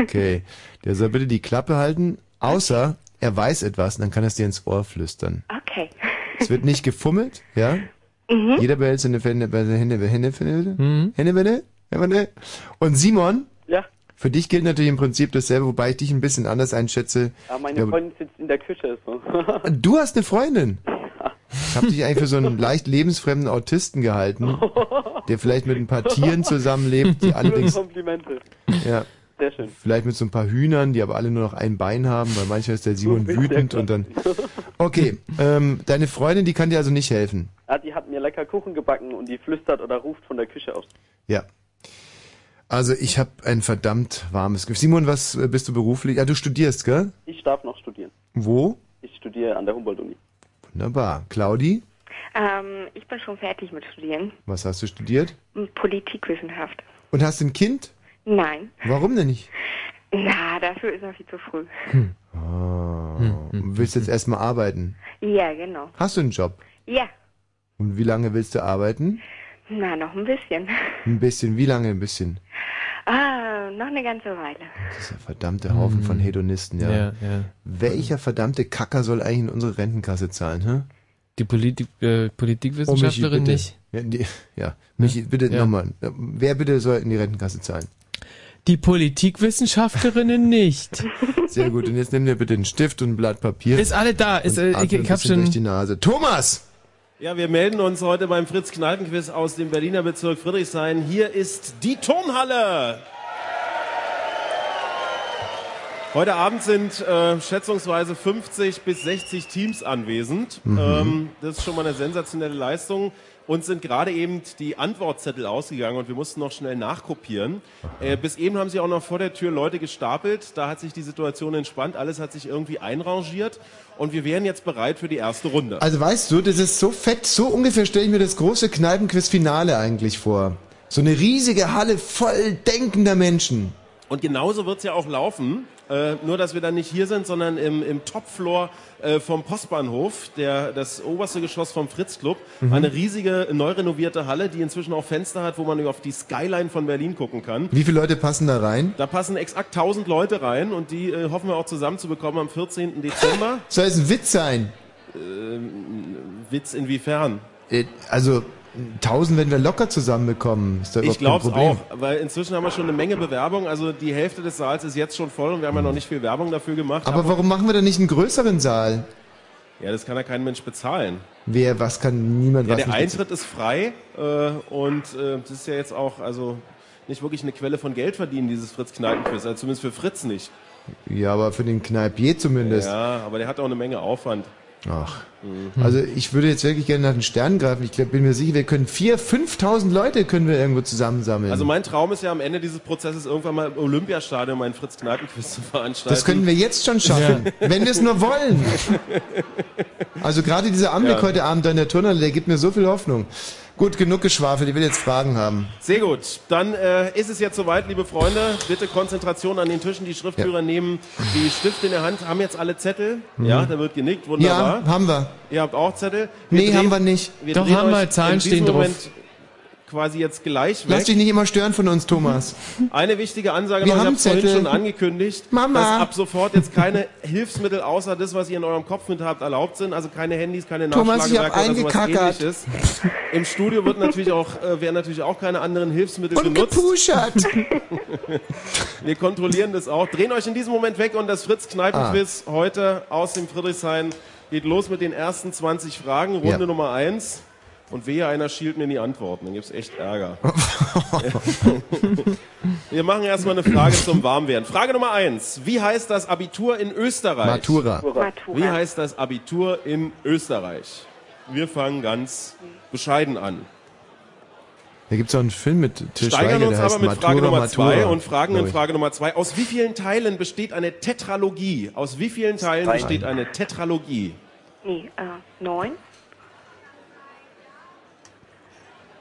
Okay. Der soll bitte die Klappe halten, außer er weiß etwas, dann kann er es dir ins Ohr flüstern. Okay. Es wird nicht gefummelt, ja? Mhm. Jeder behält seine Hände, Hände, Hände, Hände, Hände, Hände. Und Simon? Ja? Für dich gilt natürlich im Prinzip dasselbe, wobei ich dich ein bisschen anders einschätze. Ja, meine glaube, Freundin sitzt in der Küche. So. Du hast eine Freundin? Ja. Ich habe dich eigentlich für so einen leicht lebensfremden Autisten gehalten, der vielleicht mit ein paar Tieren zusammenlebt. Die allerdings, Komplimente. Ja, sehr schön. Vielleicht mit so ein paar Hühnern, die aber alle nur noch ein Bein haben, weil manchmal ist der Simon wütend und dann... Okay, ähm, deine Freundin, die kann dir also nicht helfen. Ja, die hat mir lecker Kuchen gebacken und die flüstert oder ruft von der Küche aus. Ja. Also ich habe ein verdammt warmes Gefühl. Simon, was bist du beruflich? Ja, du studierst, gell? Ich darf noch studieren. Wo? Ich studiere an der Humboldt-Uni. Wunderbar. Claudi? Ähm, ich bin schon fertig mit Studieren. Was hast du studiert? Politikwissenschaft. Und hast du ein Kind? Nein. Warum denn nicht? Na, dafür ist noch viel zu früh. Hm. Oh. Hm, hm, willst du jetzt hm. erstmal arbeiten? Ja, genau. Hast du einen Job? Ja. Und wie lange willst du arbeiten? Na, noch ein bisschen. Ein bisschen, wie lange ein bisschen? Ah, noch eine ganze Weile. Das ist ein verdammter Haufen mhm. von Hedonisten, ja. Ja, ja. Welcher verdammte Kacker soll eigentlich in unsere Rentenkasse zahlen, hä? Die Politik, äh, Politikwissenschaftlerin oh, Michi, nicht? Ja, die, ja. Michi, bitte ja. nochmal. Wer bitte soll in die Rentenkasse zahlen? Die Politikwissenschaftlerinnen nicht. Sehr gut, und jetzt nehmen wir bitte einen Stift und ein Blatt Papier. Ist alle da. Ist, äh, ich, ich hab schon... durch die Nase. Thomas! Ja, wir melden uns heute beim Fritz-Kneipen-Quiz aus dem Berliner Bezirk Friedrichshain. Hier ist die Turnhalle. Heute Abend sind äh, schätzungsweise fünfzig bis sechzig Teams anwesend. Mhm. Ähm, das ist schon mal eine sensationelle Leistung. Uns sind gerade eben die Antwortzettel ausgegangen und wir mussten noch schnell nachkopieren. Äh, bis eben haben sich auch noch vor der Tür Leute gestapelt. Da hat sich die Situation entspannt. Alles hat sich irgendwie einrangiert. Und wir wären jetzt bereit für die erste Runde. Also weißt du, das ist so fett. So ungefähr stelle ich mir das große Kneipenquiz-Finale eigentlich vor. So eine riesige Halle voll denkender Menschen. Und genauso wird's ja auch laufen. Äh, nur, dass wir dann nicht hier sind, sondern im, im Topfloor äh, vom Postbahnhof, der, das oberste Geschoss vom Fritz-Club. Mhm. Eine riesige, neu renovierte Halle, die inzwischen auch Fenster hat, wo man auf die Skyline von Berlin gucken kann. Wie viele Leute passen da rein? Da passen exakt tausend Leute rein und die äh, hoffen wir auch zusammenzubekommen am vierzehnten Dezember. Soll es ein Witz sein? Äh, Witz inwiefern? Äh, also... tausend werden wir locker zusammenbekommen. Ist da ich glaube es auch, weil inzwischen haben wir schon eine Menge Bewerbung. Also die Hälfte des Saals ist jetzt schon voll und wir haben ja noch nicht viel Werbung dafür gemacht. Aber, Aber warum machen wir denn nicht einen größeren Saal? Ja, das kann ja kein Mensch bezahlen. Wer, was kann niemand ja, was? Der Eintritt bezahlen. Ist frei äh, und äh, das ist ja jetzt auch also nicht wirklich eine Quelle von Geld verdienen, dieses Fritz-Kneipen-Quiz. Also zumindest für Fritz nicht. Ja, aber für den Kneipier zumindest. Ja, aber der hat auch eine Menge Aufwand. Ach, mhm. Also ich würde jetzt wirklich gerne nach den Sternen greifen. Ich glaub, bin mir sicher, wir können viertausend, fünftausend Leute können wir irgendwo zusammensammeln. Also mein Traum ist ja am Ende dieses Prozesses irgendwann mal im Olympiastadion meinen Fritz-Kneipen-Quiz zu veranstalten. Das können wir jetzt schon schaffen, ja. Wenn wir es nur wollen. Also gerade dieser Anblick ja. heute Abend in der Turnhalle, der gibt mir so viel Hoffnung. Gut, genug Geschwafel, ich will jetzt Fragen haben. Sehr gut, dann äh, ist es jetzt soweit, liebe Freunde. Bitte Konzentration an den Tischen, die Schriftführer ja. nehmen die Stifte in der Hand. Haben jetzt alle Zettel? Mhm. Ja, da wird genickt, wunderbar. Ja, haben wir. Ihr habt auch Zettel? Wir nee, drehen, haben wir nicht. Wir Doch, haben wir, Zahlen stehen drauf. Quasi jetzt gleich weg. Lass dich nicht immer stören von uns, Thomas. Eine wichtige Ansage, wir noch, haben ich habe vorhin schon angekündigt, Mama. Dass ab sofort jetzt keine Hilfsmittel außer das, was ihr in eurem Kopf mit habt, erlaubt sind. Also keine Handys, keine Nachschlagewerke oder sowas ähnliches. Im Studio wird natürlich auch, äh, werden natürlich auch keine anderen Hilfsmittel und benutzt. Gepuschert. Wir kontrollieren das auch. Drehen euch in diesem Moment weg und das Fritz-Kneipen-Quiz ah. heute aus dem Friedrichshain geht los mit den ersten zwanzig Fragen. Runde ja. Nummer eins. Und wehe, einer schielt mir die Antworten, dann gibt's echt Ärger. Wir machen erstmal eine Frage zum Warmwerden. Frage Nummer eins. Wie heißt das Abitur in Österreich? Matura. Matura. Wie heißt das Abitur in Österreich? Wir fangen ganz bescheiden an. Da gibt's auch einen Film mit Til Schweiger, der heißt Matura. Steigern uns aber mit Frage Nummer zwei und fragen in Frage Nummer zwei. Aus wie vielen Teilen besteht eine Tetralogie? Aus wie vielen Teilen besteht eine Tetralogie? Nee, äh, neun.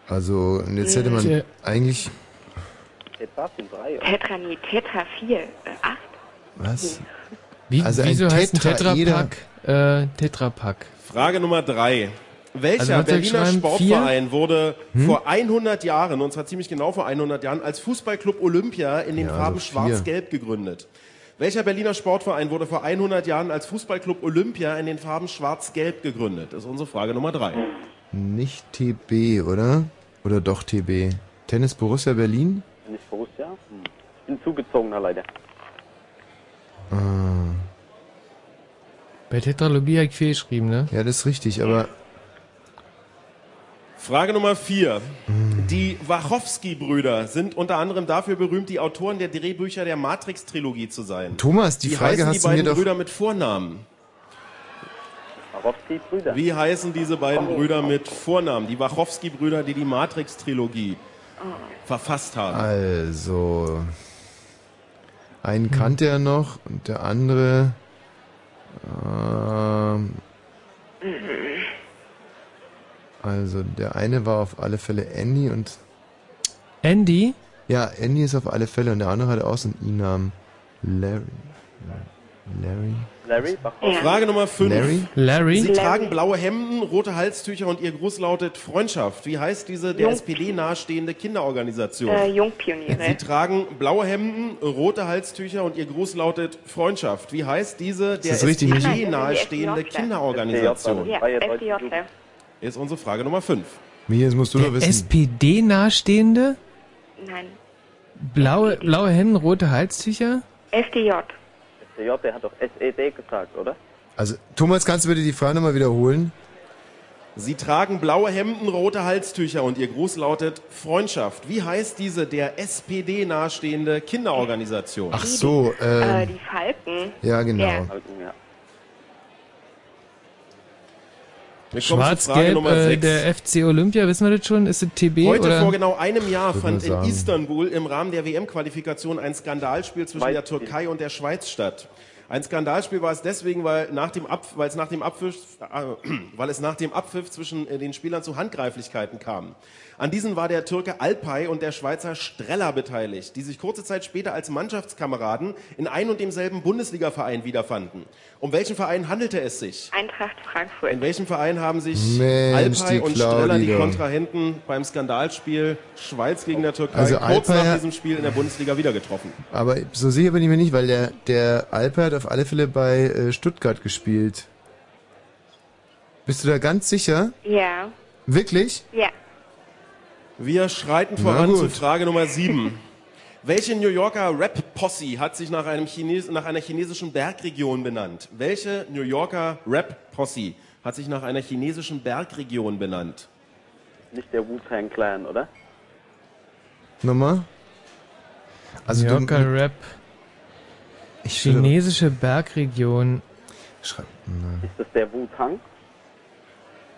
Also, und jetzt hätte man ja. eigentlich... Tetra, nee, Tetra vier, äh, acht. Was? Wie, also wieso ein heißt Tetra Tetrapack äh, Tetrapack? Frage Nummer drei. Welcher also Berliner Sportverein vier? wurde hm? vor hundert Jahren, und zwar ziemlich genau vor hundert Jahren, als Fußballclub Olympia in den ja, Farben also schwarz-gelb gegründet? Welcher Berliner Sportverein wurde vor hundert Jahren als Fußballclub Olympia in den Farben schwarz-gelb gegründet? Das ist unsere Frage Nummer drei. Nicht T B, oder? Oder doch T B? Tennis Borussia Berlin? Tennis Borussia? Hm. Ich bin zugezogener leider. Ah. Bei Tetralogie habe ich fehlgeschrieben, ne? Ja, das ist richtig, aber... Frage Nummer vier. Hm. Die Wachowski-Brüder sind unter anderem dafür berühmt, die Autoren der Drehbücher der Matrix-Trilogie zu sein. Thomas, die Wie Frage hast die du mir doch... die beiden Brüder mit Vornamen? Wachowski-Brüder. Wie heißen diese beiden Brüder mit Vornamen? Die Wachowski-Brüder, die die Matrix-Trilogie oh. verfasst haben. Also, einen hm. kannte er noch und der andere... Ähm, also, der eine war auf alle Fälle Andy und... Andy? Ja, Andy ist auf alle Fälle und der andere hatte auch so einen I-Namen. Larry... Larry... Larry? Ja. Frage Nummer fünf. Larry? Larry? Sie Larry. tragen blaue Hemden, rote Halstücher und ihr Gruß lautet Freundschaft. Wie heißt diese der Jung S P D nahestehende Kinderorganisation? Äh, Jungpioniere. Sie tragen blaue Hemden, rote Halstücher und ihr Gruß lautet Freundschaft. Wie heißt diese der S P D nahestehende Kinderorganisation? Ja, F D J. Ist unsere Frage Nummer fünf. Mir musst du doch wissen. S P D nahestehende? Nein. Blaue, blaue Hemden, rote Halstücher? F D J. Der J, der hat doch S E D gesagt, oder? Also, Thomas, kannst du bitte die Frage nochmal wiederholen? Sie tragen blaue Hemden, rote Halstücher und ihr Gruß lautet Freundschaft. Wie heißt diese der S P D nahestehende Kinderorganisation? Ach so, äh... äh die Falken. Ja, genau. Ja. Schwarz-Gelb, äh, der F C Olympia, wissen wir das schon? Ist es T B? Heute oder? Vor genau einem Jahr fand in Istanbul im Rahmen der W M-Qualifikation ein Skandalspiel zwischen der Türkei und der Schweiz statt. Ein Skandalspiel war es deswegen, weil, nach dem Abpfiff, weil, es, nach dem Abpfiff, äh, weil es nach dem Abpfiff zwischen äh, den Spielern zu Handgreiflichkeiten kam. An diesen war der Türke Alpay und der Schweizer Streller beteiligt, die sich kurze Zeit später als Mannschaftskameraden in ein und demselben Bundesliga-Verein wiederfanden. Um welchen Verein handelte es sich? Eintracht Frankfurt. In welchem Verein haben sich Mensch, Alpay und Streller, die Kontrahenten, beim Skandalspiel Schweiz gegen der Türkei, also kurz Alpay nach diesem Spiel in der Bundesliga wieder getroffen? Aber so sicher bin ich mir nicht, weil der, der Alpay hat auf alle Fälle bei äh, Stuttgart gespielt. Bist du da ganz sicher? Ja. Wirklich? Ja. Wir schreiten voran zu Frage Nummer sieben. Welche New Yorker Rap-Posse hat sich nach, einem Chines- nach einer chinesischen Bergregion benannt? Welche New Yorker Rap-Posse hat sich nach einer chinesischen Bergregion benannt? Nicht der Wu-Tang Clan, oder? Nochmal? Also New Yorker du, Rap. Ich chinesische Bergregion. Schreib. Ist das der Wu-Tang?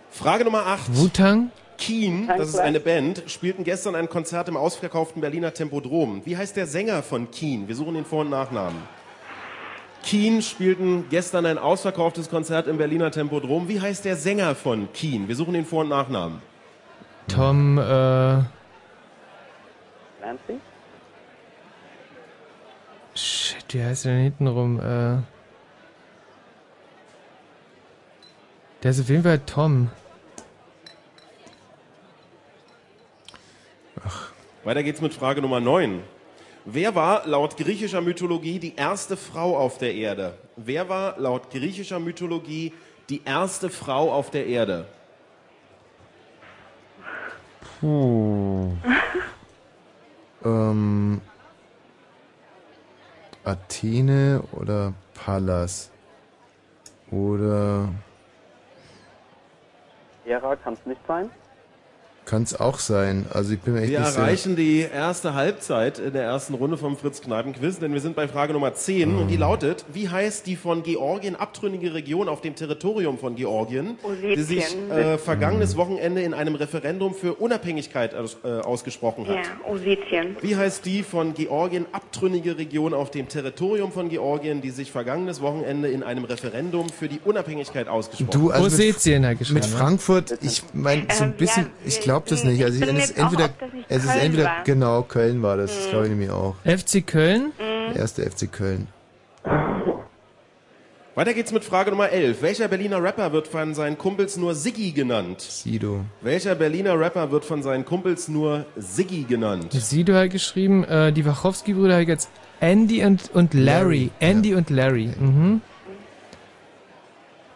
Frage Nummer acht. Wu-Tang? Keane, das ist eine Band, spielten gestern ein Konzert im ausverkauften Berliner Tempodrom. Wie heißt der Sänger von Keane? Wir suchen den Vor- und Nachnamen. Keane spielten gestern ein ausverkauftes Konzert im Berliner Tempodrom. Wie heißt der Sänger von Keane? Wir suchen den Vor- und Nachnamen. Tom, äh... Nancy? Shit, wie heißt der denn hintenrum? Äh... Der ist auf jeden Fall Tom. Ach. Weiter geht's mit Frage Nummer neun. Wer war laut griechischer Mythologie die erste Frau auf der Erde? Wer war laut griechischer Mythologie die erste Frau auf der Erde? Puh. ähm, Athene oder Pallas? Oder... Hera kann es nicht sein? Kann es auch sein. Also ich bin echt wir nicht erreichen sicher. Die erste Halbzeit in der ersten Runde vom Fritz-Kneipen-Quiz, denn wir sind bei Frage Nummer zehn. Oh. Und die lautet, wie heißt die von Georgien abtrünnige Region auf dem Territorium von Georgien, Ossetien, die sich äh, vergangenes Wochenende in einem Referendum für Unabhängigkeit aus, äh, ausgesprochen hat? Ja, Ossetien. Wie heißt die von Georgien abtrünnige Region auf dem Territorium von Georgien, die sich vergangenes Wochenende in einem Referendum für die Unabhängigkeit ausgesprochen hat? Du, also Ossetien, Herr Geschmack. Mit Frankfurt, ich meine, so ein bisschen... Ich glaub, glaube das nicht. Also ich es, entweder, ob das nicht es ist entweder war. Genau, Köln war das. Mhm. Das glaube ich nämlich auch. F C Köln? Mhm. Der erste F C Köln. Weiter geht's mit Frage Nummer elf. Welcher Berliner Rapper wird von seinen Kumpels nur Siggi genannt? Sido. Welcher Berliner Rapper wird von seinen Kumpels nur Siggi genannt? Sido hat geschrieben, äh, die Wachowski-Brüder haben jetzt Andy und, und Larry. Larry. Andy ja. und Larry. Mhm.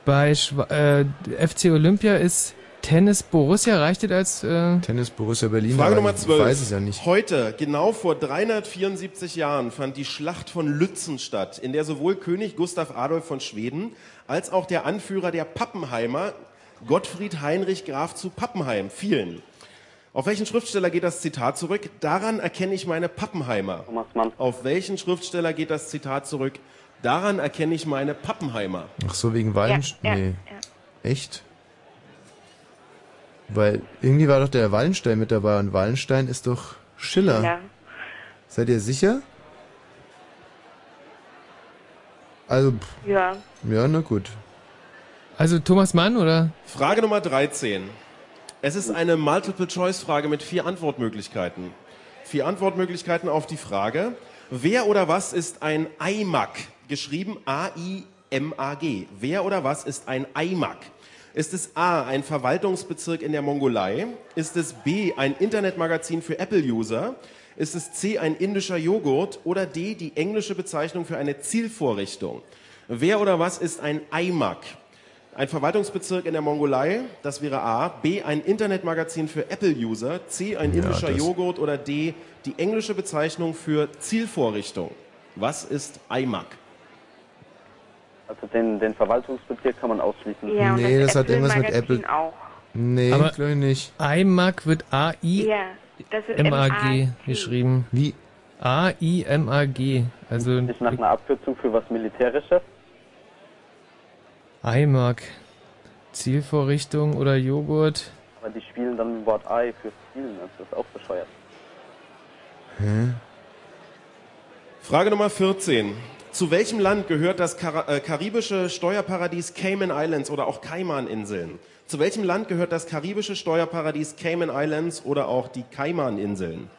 Bei Schwa- äh, F C Olympia ist Tennis Borussia, reicht das als... Äh Tennis Borussia Berlin. Frage Nummer zwölf. Ich weiß es ja nicht. Heute, genau vor dreihundertvierundsiebzig Jahren, fand die Schlacht von Lützen statt, in der sowohl König Gustav Adolf von Schweden als auch der Anführer der Pappenheimer, Gottfried Heinrich Graf zu Pappenheim, fielen. Auf welchen Schriftsteller geht das Zitat zurück? Daran erkenne ich meine Pappenheimer. Thomas Mann. Auf welchen Schriftsteller geht das Zitat zurück? Daran erkenne ich meine Pappenheimer. Ach so, wegen Wallenstein? Ja, nee. Ja, ja. Echt? Weil irgendwie war doch der Wallenstein mit dabei und Wallenstein ist doch Schiller. Ja. Seid ihr sicher? Also, pff. Ja. Ja, na gut. Also Thomas Mann, oder? Frage Nummer dreizehn. Es ist eine Multiple-Choice-Frage mit vier Antwortmöglichkeiten. Vier Antwortmöglichkeiten auf die Frage, wer oder was ist ein iMac? Geschrieben A I M A G. Wer oder was ist ein iMac? Ist es A, ein Verwaltungsbezirk in der Mongolei? Ist es B, ein Internetmagazin für Apple-User? Ist es C, ein indischer Joghurt? Oder D, die englische Bezeichnung für eine Zielvorrichtung? Wer oder was ist ein iMac? Ein Verwaltungsbezirk in der Mongolei, das wäre A. B, ein Internetmagazin für Apple-User. C, ein indischer ja, Joghurt. Oder D, die englische Bezeichnung für Zielvorrichtung. Was ist iMac? Also den, den Verwaltungsbezirk kann man ausschließen. Ja, nee, das, das hat irgendwas mit Apple. Auch. Nee, aber glaube ich nicht. iMac wird A I M A G geschrieben. Wie? A I M A G. Also ist nach einer Abkürzung für was Militärisches? iMac. Zielvorrichtung oder Joghurt. Aber die spielen dann mit dem Wort I für Spielen. Also das ist auch bescheuert. Hä? Frage Nummer vierzehn. Zu welchem Land gehört das Kar- äh, karibische Steuerparadies Cayman Islands oder auch Kaimaninseln? Zu welchem Land gehört das karibische Steuerparadies Cayman Islands oder auch die Kaimaninseln?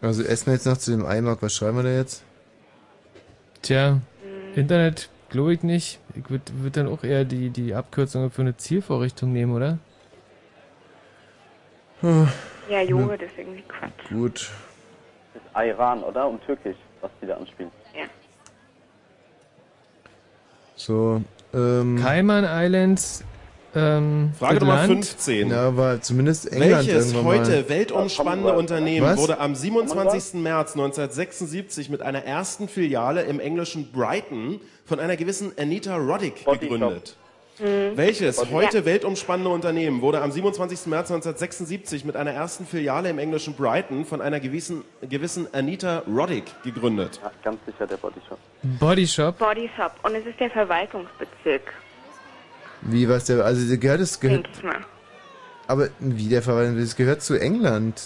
Also essen wir jetzt noch zu dem Eimark, was schreiben wir da jetzt? Tja, Internet glaube ich nicht. Ich würde würd dann auch eher die, die Abkürzung für eine Zielvorrichtung nehmen, oder? Hm. Ja, Junge, ja. Das ist irgendwie Quatsch. Gut. Das ist Iran, oder? Um Türkisch, was die da anspielen. Ja. So, ähm... Cayman Islands, ähm... Frage Nummer fünfzehn. Ja, aber zumindest England. Welches heute mal. weltumspannende ja, Unternehmen was? wurde am siebenundzwanzigsten März neunzehnhundertsechsundsiebzig mit einer ersten Filiale im englischen Brighton von einer gewissen Anita Roddick gegründet? Mhm. Welches heute ja. weltumspannende Unternehmen wurde am siebenundzwanzigsten März neunzehnhundertsechsundsiebzig mit einer ersten Filiale im englischen Brighton von einer gewissen, gewissen Anita Roddick gegründet? Ach, ganz sicher der Body Shop. Body Shop? Body Shop. Und es ist der Verwaltungsbezirk. Wie, was der, also der gehört es gehört. Mal. Aber wie der Verwaltungsbezirk? Das gehört zu England.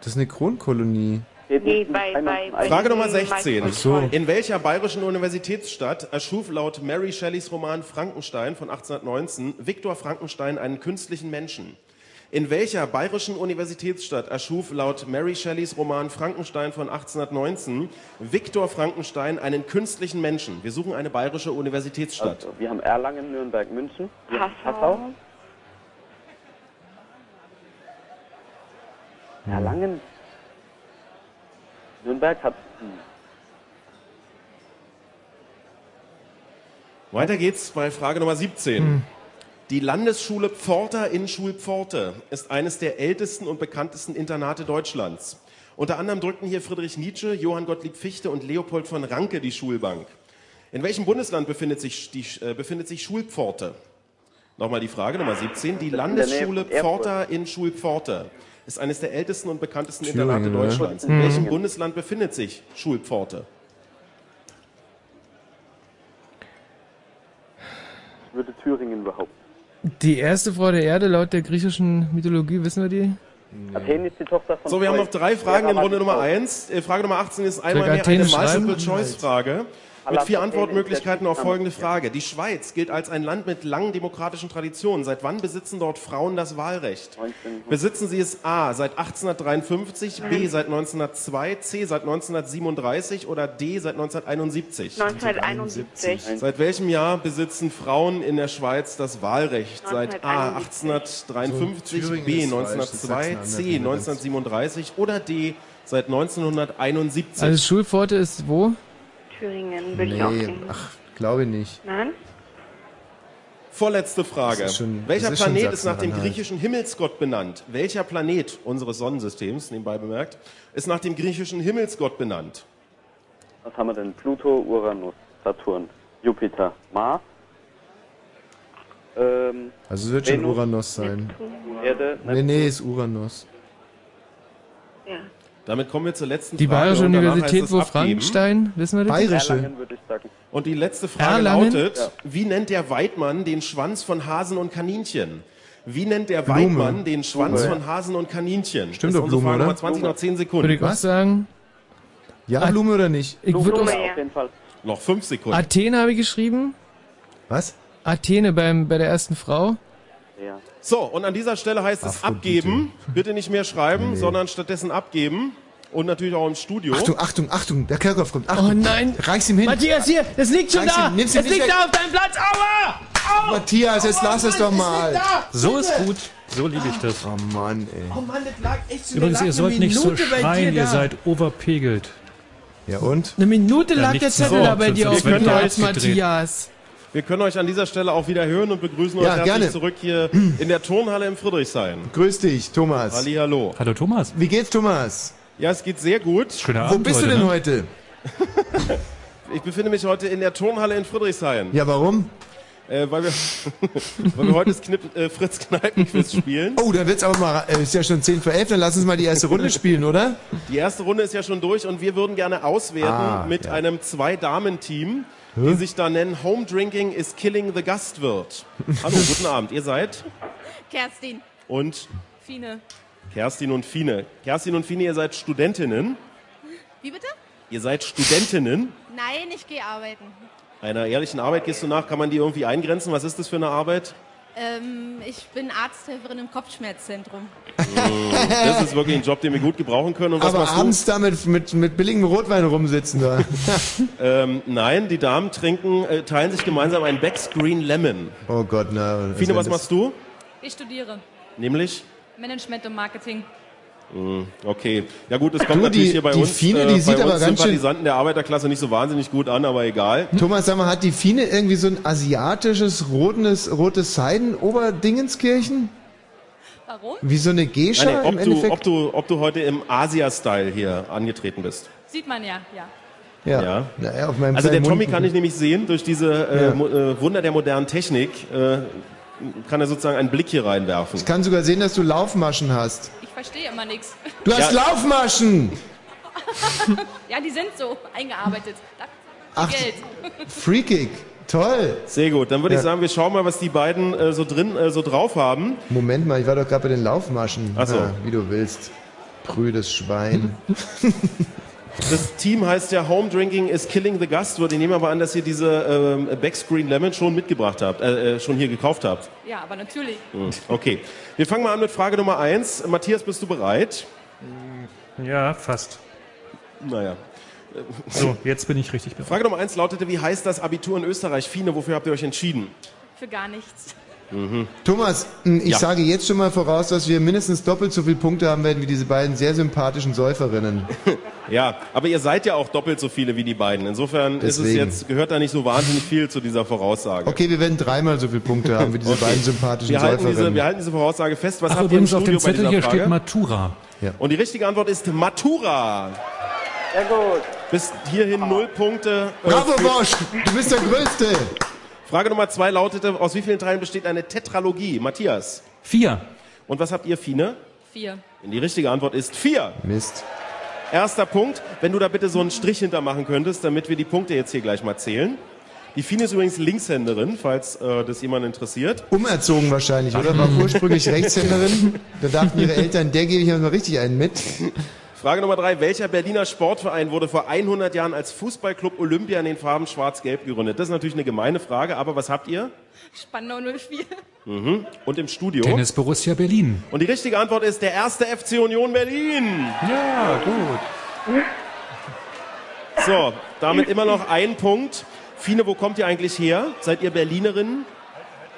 Das ist eine Kronkolonie. Nee, bei, bei Frage Nummer sechzehn. So. In welcher bayerischen Universitätsstadt erschuf laut Mary Shelleys Roman Frankenstein von achtzehnhundertneunzehn Viktor Frankenstein einen künstlichen Menschen? In welcher bayerischen Universitätsstadt erschuf laut Mary Shelleys Roman Frankenstein von achtzehnhundertneunzehn Viktor Frankenstein einen künstlichen Menschen? Wir suchen eine bayerische Universitätsstadt. Also, wir haben Erlangen, Nürnberg, München, Passau. Erlangen. Nürnberg hat... Weiter geht's bei Frage Nummer siebzehn. Hm. Die Landesschule Pforta in Schulpforte ist eines der ältesten und bekanntesten Internate Deutschlands. Unter anderem drückten hier Friedrich Nietzsche, Johann Gottlieb Fichte und Leopold von Ranke die Schulbank. In welchem Bundesland befindet sich, die, äh, befindet sich Schulpforte? Nochmal die Frage Nummer siebzehn. Die Landesschule Pforta in Schulpforte ist eines der ältesten und bekanntesten Internate Deutschlands. In welchem Bundesland befindet sich Schulpforte? Ich würde Thüringen behaupten. Die erste Frau der Erde laut der griechischen Mythologie, wissen wir die? Nee. Athen ist die Tochter von... So, wir haben noch drei Fragen in Runde Nummer eins. Frage Nummer achtzehn ist einmal mehr eine Multiple-Choice-Frage mit vier Antwortmöglichkeiten auf folgende Frage. Die Schweiz gilt als ein Land mit langen demokratischen Traditionen. Seit wann besitzen dort Frauen das Wahlrecht? Besitzen sie es A seit achtzehnhundertdreiundfünfzig, B seit neunzehnhundertzwei, C seit neunzehnhundertsiebenunddreißig oder D seit neunzehnhunderteinundsiebzig? neunzehnhunderteinundsiebzig. Seit welchem Jahr besitzen Frauen in der Schweiz das Wahlrecht? Seit A achtzehnhundertdreiundfünfzig, B neunzehnhundertzwei, C neunzehnhundertsiebenunddreißig oder D seit neunzehnhunderteinundsiebzig? Also Schulpforte ist wo? Thüringen, will nee, ich auch denken. Ach, glaube ich nicht. Nein? Vorletzte Frage. Schon, Welcher ist Planet ist nach dem griechischen Himmelsgott benannt? Welcher Planet unseres Sonnensystems, nebenbei bemerkt, ist nach dem griechischen Himmelsgott benannt? Was haben wir denn? Pluto, Uranus, Saturn, Jupiter, Mars. Ähm, also es wird Venus, schon Uranus sein. Neptun. Erde, Neptun. Nee, nee, ist Uranus. Ja. Damit kommen wir zur letzten die Frage. Die Bayerische Universität, wo Frankenstein, wissen wir das? Bayerische. Erlangen, würde ich sagen. Und die letzte Frage Erlangen? lautet, ja. wie nennt der Weidmann den Schwanz von Hasen und Kaninchen? Wie nennt der Blume. Weidmann den Schwanz Blume. von Hasen und Kaninchen? Stimmt das doch, Blume, Frage oder? Nummer zwanzig, Blume. Noch zehn Sekunden. Würde ich was sagen? Ja, Ach, Blume oder nicht? Ich würde auf jeden Fall. Noch fünf Sekunden. Athene habe ich geschrieben. Was? Athene beim, bei der ersten Frau. Ja. So, und an dieser Stelle heißt es abgeben. Bitte nicht mehr schreiben, nee. sondern stattdessen abgeben. Und natürlich auch im Studio. Achtung, Achtung, Achtung, der Kerkhoff kommt. Achtung. Oh nein. Reich's ihm hin. Matthias, hier, das liegt schon Reich's da. Ihm, nimm's ihm das liegt weg. da auf deinem Platz. Aua! Au! Matthias, jetzt Aua, lass Mann, es doch mal. Es so ist gut. So liebe ich das. Oh Mann, ey. Oh Mann, das lag echt so Übrigens, ihr sollt nicht so schreien, ihr seid overpegelt. Ja und? Eine Minute lag ja, der Zettel so. da bei so, dir auf dem Platz, Matthias. Wir können euch an dieser Stelle auch wieder hören und begrüßen euch ja, herzlich gerne. zurück hier in der Turnhalle im Friedrichshain. Grüß dich, Thomas. Hallihallo. Hallo, Thomas. Wie geht's, Thomas? Ja, es geht sehr gut. Schöner Abend. Wo bist heute, du denn ne? heute? Ich befinde mich heute in der Turnhalle in Friedrichshain. Ja, warum? Äh, weil, wir, weil wir heute das Knipp, äh, Fritz-Kneipen-Quiz spielen. Oh, dann wird's aber mal, äh, ist ja schon zehn vor elf, dann lass uns mal die erste Runde spielen, oder? Die erste Runde ist ja schon durch und wir würden gerne auswerten ah, mit ja. einem Zwei-Damen-Team, hm? die sich da nennen Home Drinking is Killing the Gastwirt. Hallo, guten Abend, ihr seid? Kerstin. Und? Fine. Kerstin und Fine. Kerstin und Fine, ihr seid Studentinnen. Wie bitte? Ihr seid Studentinnen? Nein, ich gehe arbeiten. Einer ehrlichen Arbeit gehst du nach, kann man die irgendwie eingrenzen? Was ist das für eine Arbeit? Ähm, ich bin Arzthelferin im Kopfschmerzzentrum. Das ist wirklich ein Job, den wir gut gebrauchen können. Und was aber abends da mit, mit, mit billigem Rotwein rumsitzen da. ähm, nein, die Damen trinken, äh, teilen sich gemeinsam einen Beck's Green Lemon. Oh Gott, na. Fine, was machst du? Ich studiere. Nämlich? Management und Marketing. Okay. Ja gut, es kommt du, natürlich die, hier bei die uns, Fine, die äh, sieht bei uns aber Sympathisanten der Arbeiterklasse nicht so wahnsinnig gut an, aber egal. Thomas, sag mal, hat die Fine irgendwie so ein asiatisches, rotes, rotes Seiden-Oberdingenskirchen? Warum? Wie so eine Geisha nein, nee, im du, Endeffekt? Ob du, ob du heute im Asia-Style hier angetreten bist. Sieht man ja, ja. Ja. Ja. Naja, auf meinem also der Tommy Mund kann ich nämlich sehen, durch diese äh, ja. äh, Wunder der modernen Technik äh, kann er sozusagen einen Blick hier reinwerfen. Ich kann sogar sehen, dass du Laufmaschen hast. Ich verstehe immer nichts. Du hast ja. Laufmaschen! Ja, die sind so eingearbeitet. Ach, Geld. Freakig. Toll. Sehr gut. Dann würde ja. ich sagen, wir schauen mal, was die beiden äh, so drin, äh, so drauf haben. Moment mal, ich war doch gerade bei den Laufmaschen. Ach so. Ja, wie du willst. Prüdes Schwein. Das Team heißt ja Home Drinking is Killing the Gastwirt. Ich nehme aber an, dass ihr diese ähm, Beck's Green Lemon schon mitgebracht habt, äh, schon hier gekauft habt. Ja, aber natürlich. Okay. Wir fangen mal an mit Frage Nummer eins. Matthias, bist du bereit? Ja, fast. Naja. So, jetzt bin ich richtig bereit. Frage Nummer eins lautete, wie heißt das Abitur in Österreich? Fine, wofür habt ihr euch entschieden? Für gar nichts. Mhm. Thomas, ich ja. sage jetzt schon mal voraus, dass wir mindestens doppelt so viele Punkte haben werden wie diese beiden sehr sympathischen Säuferinnen. Ja, aber ihr seid ja auch doppelt so viele wie die beiden. Insofern Deswegen. ist es jetzt, gehört da nicht so wahnsinnig viel zu dieser Voraussage. Okay, wir werden dreimal so viele Punkte haben wie diese okay. beiden sympathischen wir Säuferinnen. Halten diese, wir halten diese Voraussage fest. Was Ach, habt ihr im Studio bei dieser Frage? Auf dem Zettel hier steht Matura. Ja. Und die richtige Antwort ist Matura. Sehr gut. Bis hierhin oh. null Punkte. Bravo, äh, Bosch, du bist der Größte. Frage Nummer zwei lautete, aus wie vielen Teilen besteht eine Tetralogie? Matthias? Vier. Und was habt ihr, Fine? Vier. Und die richtige Antwort ist vier. Mist. Erster Punkt, wenn du da bitte so einen Strich hintermachen könntest, damit wir die Punkte jetzt hier gleich mal zählen. Die Fine ist übrigens Linkshänderin, falls äh, das jemand interessiert. Umerzogen wahrscheinlich, oder? War ursprünglich Rechtshänderin. Da dachten ihre Eltern, der gebe ich mal richtig einen mit. Frage Nummer drei. Welcher Berliner Sportverein wurde vor hundert Jahren als Fußballclub Olympia in den Farben schwarz-gelb gegründet? Das ist natürlich eine gemeine Frage, aber was habt ihr? Spandau null vier. Mhm. Und im Studio? Tennis Borussia Berlin. Und die richtige Antwort ist der erste F C Union Berlin. Ja, gut. So, damit immer noch ein Punkt. Fine, wo kommt ihr eigentlich her? Seid ihr Berlinerinnen?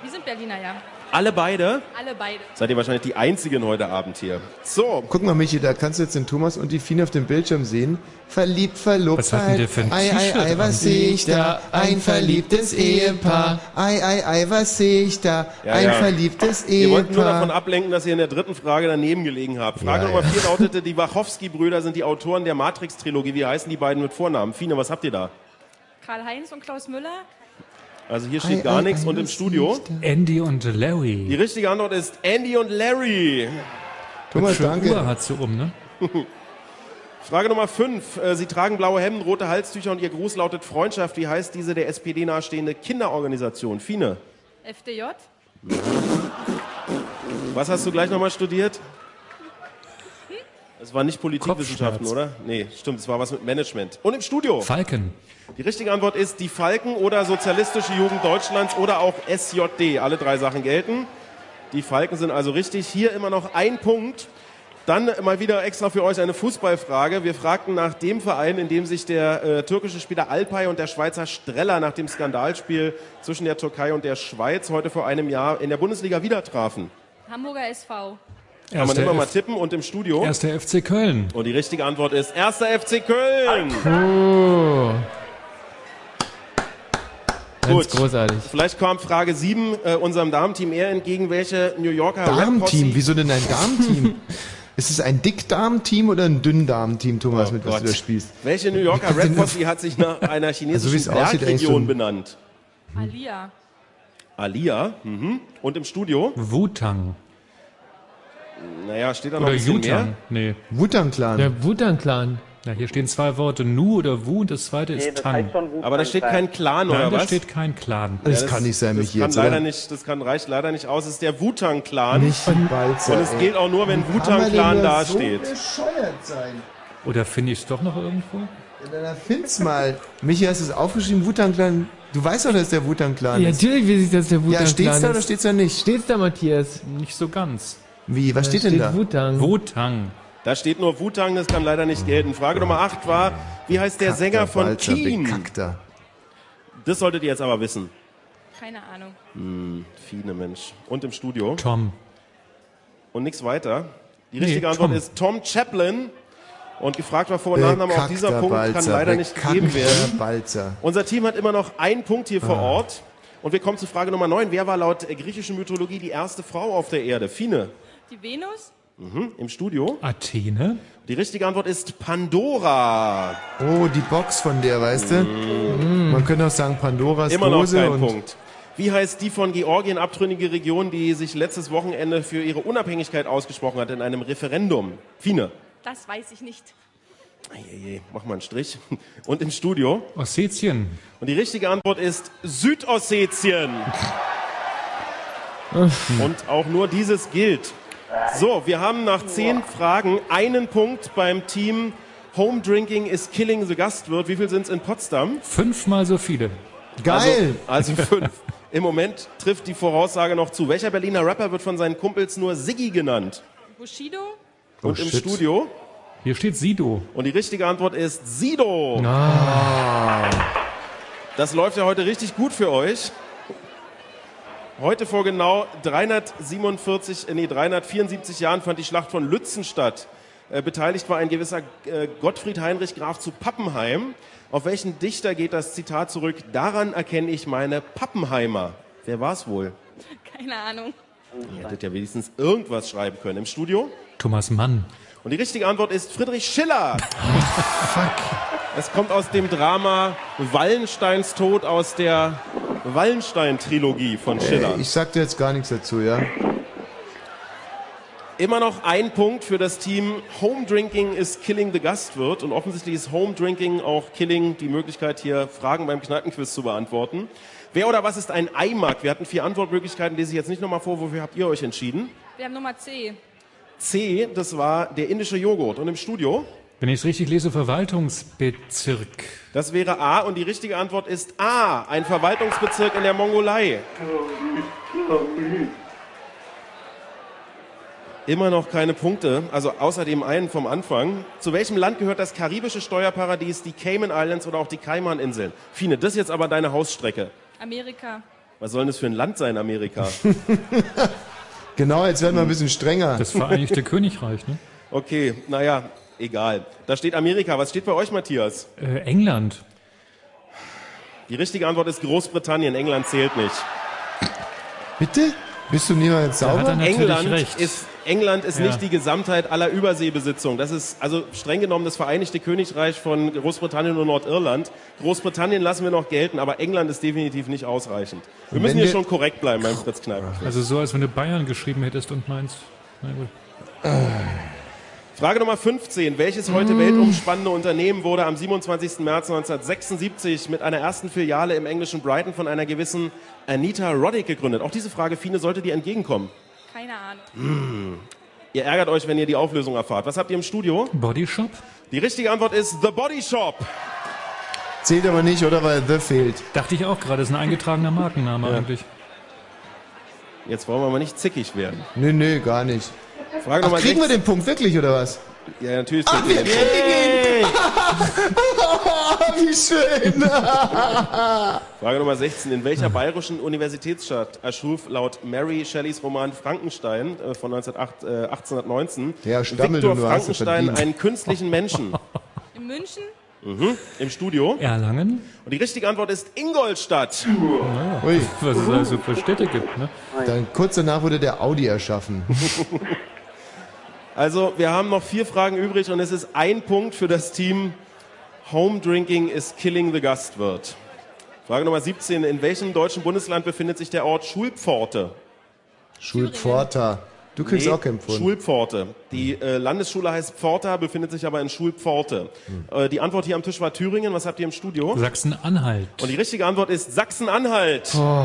Wir sind Berliner, ja. Alle beide? Alle beide. Seid ihr wahrscheinlich die Einzigen heute Abend hier. So. Guck mal, Michi, da kannst du jetzt den Thomas und die Fine auf dem Bildschirm sehen. Verliebt, verlobt. Was hat denn der für ein Ei, ei, ei, was sehe ich da? Ein verliebtes Ehepaar. Ei, ei, ei, was sehe ich da? Ja, ein ja. verliebtes Ehepaar. Wir wollten nur davon ablenken, dass ihr in der dritten Frage daneben gelegen habt. Frage ja, Nummer vier ja. lautete, die Wachowski-Brüder sind die Autoren der Matrix-Trilogie. Wie heißen die beiden mit Vornamen? Fine, was habt ihr da? Karl-Heinz und Klaus Müller. Also hier steht ei, gar ei, nichts ei, und im Studio? Andy und Larry. Die richtige Antwort ist Andy und Larry. Thomas, danke. Uhr hat sie um, ne? Frage Nummer fünf. Sie tragen blaue Hemden, rote Halstücher und ihr Gruß lautet Freundschaft. Wie heißt diese der S P D nahestehende Kinderorganisation? Fine? F D J. Was hast du gleich nochmal studiert? Es war nicht Politikwissenschaften, oder? Nee, stimmt, es war was mit Management. Und im Studio? Falken. Die richtige Antwort ist die Falken oder Sozialistische Jugend Deutschlands oder auch S J D. Alle drei Sachen gelten. Die Falken sind also richtig. Hier immer noch ein Punkt. Dann mal wieder extra für euch eine Fußballfrage. Wir fragten nach dem Verein, in dem sich der äh, türkische Spieler Alpay und der Schweizer Streller nach dem Skandalspiel zwischen der Türkei und der Schweiz heute vor einem Jahr in der Bundesliga wieder trafen. Hamburger S V. Kann man immer mal tippen und im Studio. Erster F C Köln. Und die richtige Antwort ist Erster F C Köln. Oh. Gut. Ganz großartig. Vielleicht kam Frage sieben äh, unserem Damenteam eher entgegen, welche New Yorker Damenteam? Wieso denn ein Damenteam? Ist es ein Dick-Darm-Team oder ein Dünn-Darm-Team, Thomas, oh mit Gott. Was du da spielst? Welche New Yorker Red Posse hat sich nach einer chinesischen also, Bergregion so ein... benannt? Alia. Alia? Mhm. Und im Studio? Wu-Tang. Naja, steht da noch oder ein bisschen Wu-Tang. Mehr? Nee. Wu-Tang Clan. Der Wu-Tang Clan. Ja, hier stehen zwei Worte, Nu oder Wu, und das zweite nee, ist das Tan. Schon, aber da steht kein Clan, Nein, oder was? Nein, da steht kein Clan. Das, ja, das kann nicht sein, mich jetzt, leider nicht, das kann, reicht leider nicht aus. Es ist der Wu-Tang Clan. Nicht Balzer, und es gilt auch nur, wenn Wu-Tang Clan dasteht. So bescheuert sein. Oder finde ich es doch noch irgendwo? Ja, dann find's mal. Michi, hast du es aufgeschrieben? Wu-Tang Clan. Du weißt doch, dass der Wu-Tang Clan ja, ist. Ja, natürlich weiß ich, dass der Wu-Tang Clan ist. Ja, steht's da oder steht's da nicht? Steht's da, Matthias? Nicht so ganz. Wie? Was da steht, steht denn da? Wu-Tang. Wu-Tang. Da steht nur Wu-Tang, das kann leider nicht gelten. Frage Nummer acht war, wie heißt der Kackter, Sänger von Walter, Keane? Bekackter. Das solltet ihr jetzt aber wissen. Keine Ahnung. Hm, viele Mensch. Und im Studio? Tom. Und nichts weiter. Die richtige nee, Antwort Tom. ist Tom Chaplin. Und gefragt war Vor- und Nachname, auch dieser Punkt Balzer, kann leider nicht gegeben werden. Balzer. Unser Team hat immer noch einen Punkt hier ah. vor Ort. Und wir kommen zu Frage Nummer neun. Wer war laut griechischer Mythologie die erste Frau auf der Erde? Fine. Die Venus? Mhm, im Studio. Athene. Die richtige Antwort ist Pandora. Oh, die Box von der, weißt du? Mm. Man könnte auch sagen Pandoras Dose. Immer noch Dose kein und Punkt. Wie heißt die von Georgien abtrünnige Region, die sich letztes Wochenende für ihre Unabhängigkeit ausgesprochen hat in einem Referendum? Fine. Das weiß ich nicht. Eieie, mach mal einen Strich. Und im Studio? Ossetien. Und die richtige Antwort ist Südossetien. Und auch nur dieses gilt. So, wir haben nach zehn Fragen einen Punkt beim Team Home Drinking is Killing the Gastwirt. Wie viel sind es in Potsdam? Fünfmal so viele. Geil! Also, also fünf. Im Moment trifft die Voraussage noch zu. Welcher Berliner Rapper wird von seinen Kumpels nur Siggi genannt? Bushido. Und oh, im shit. Studio? Hier steht Sido. Und die richtige Antwort ist Sido. Ah. Das läuft ja heute richtig gut für euch. Heute vor genau dreihundertsiebenundvierzig, nee, dreihundertvierundsiebzig Jahren fand die Schlacht von Lützen statt. Äh, beteiligt war ein gewisser äh, Gottfried Heinrich Graf zu Pappenheim. Auf welchen Dichter geht das Zitat zurück? Daran erkenne ich meine Pappenheimer. Wer war es wohl? Keine Ahnung. Ihr hättet ja wenigstens irgendwas schreiben können. Im Studio? Thomas Mann. Und die richtige Antwort ist Friedrich Schiller. Fuck. Es kommt aus dem Drama Wallensteins Tod aus der Wallenstein-Trilogie von Schiller. Äh, ich sag dir jetzt gar nichts dazu, ja? Immer noch ein Punkt für das Team. Home Drinking is Killing the Gastwirt. Und offensichtlich ist Home Drinking auch Killing, die Möglichkeit hier Fragen beim Kneipenquiz zu beantworten. Wer oder was ist ein Eimark? Wir hatten vier Antwortmöglichkeiten, lese ich jetzt nicht nochmal vor. Wofür habt ihr euch entschieden? Wir haben Nummer C. C, das war der indische Joghurt. Und im Studio? Wenn ich es richtig lese, Verwaltungsbezirk. Das wäre A und die richtige Antwort ist A, ein Verwaltungsbezirk in der Mongolei. Immer noch keine Punkte, also außer dem einen vom Anfang. Zu welchem Land gehört das karibische Steuerparadies, die Cayman Islands oder auch die Kaimaninseln? Fine, das ist jetzt aber deine Hausstrecke. Amerika. Was soll denn das für ein Land sein, Amerika? Genau, jetzt werden wir ein bisschen strenger. Das Vereinigte Königreich, ne? Okay, naja. Egal. Da steht Amerika. Was steht bei euch, Matthias? Äh, England. Die richtige Antwort ist Großbritannien. England zählt nicht. Bitte? Bist du niemals sauber? Da hat er England recht. ist, England ist ja. nicht die Gesamtheit aller Überseebesitzungen. Das ist also streng genommen das Vereinigte Königreich von Großbritannien und Nordirland. Großbritannien lassen wir noch gelten, aber England ist definitiv nicht ausreichend. Wir und müssen hier wir... schon korrekt bleiben beim Fritz Kneipen. Also so, als wenn du Bayern geschrieben hättest und meinst, na gut. Äh. Frage Nummer fünfzehn. Welches heute mm. weltumspannende Unternehmen wurde am siebenundzwanzigsten März neunzehnhundertsechsundsiebzig mit einer ersten Filiale im englischen Brighton von einer gewissen Anita Roddick gegründet? Auch diese Frage, Fine, sollte dir entgegenkommen. Keine Ahnung. Mm. Ihr ärgert euch, wenn ihr die Auflösung erfahrt. Was habt ihr im Studio? Body Shop. Die richtige Antwort ist The Body Shop. Zählt aber nicht, oder? Weil The fehlt. Dachte ich auch gerade. Das ist ein eingetragener Markenname ja. eigentlich. Jetzt wollen wir mal nicht zickig werden. Nö, nö, gar nicht. Frage Ach, Nummer kriegen sechs. wir den Punkt wirklich, oder was? Ja, natürlich. Ach, wir kriegen ihn! Oh, wie schön! Frage Nummer sechzehn. In welcher bayerischen Universitätsstadt erschuf laut Mary Shelleys Roman Frankenstein von achtzehnhundertneunzehn ja, Viktor Frankenstein einen künstlichen Menschen? In München? Mhm. Im Studio? Erlangen. Und die richtige Antwort ist Ingolstadt. Ja, Ui. Was es also für Städte gibt, ne? Dann kurz danach wurde der Audi erschaffen. Also, wir haben noch vier Fragen übrig und es ist ein Punkt für das Team. Home Drinking is Killing the Gastwirt. Frage Nummer siebzehn. In welchem deutschen Bundesland befindet sich der Ort Schulpforte? Schulpforte. Du kriegst nee, auch keinen Pfund. Schulpforte. Die äh, Landesschule heißt Pforta, befindet sich aber in Schulpforte. Hm. Äh, die Antwort hier am Tisch war Thüringen. Was habt ihr im Studio? Sachsen-Anhalt. Und die richtige Antwort ist Sachsen-Anhalt. Oh.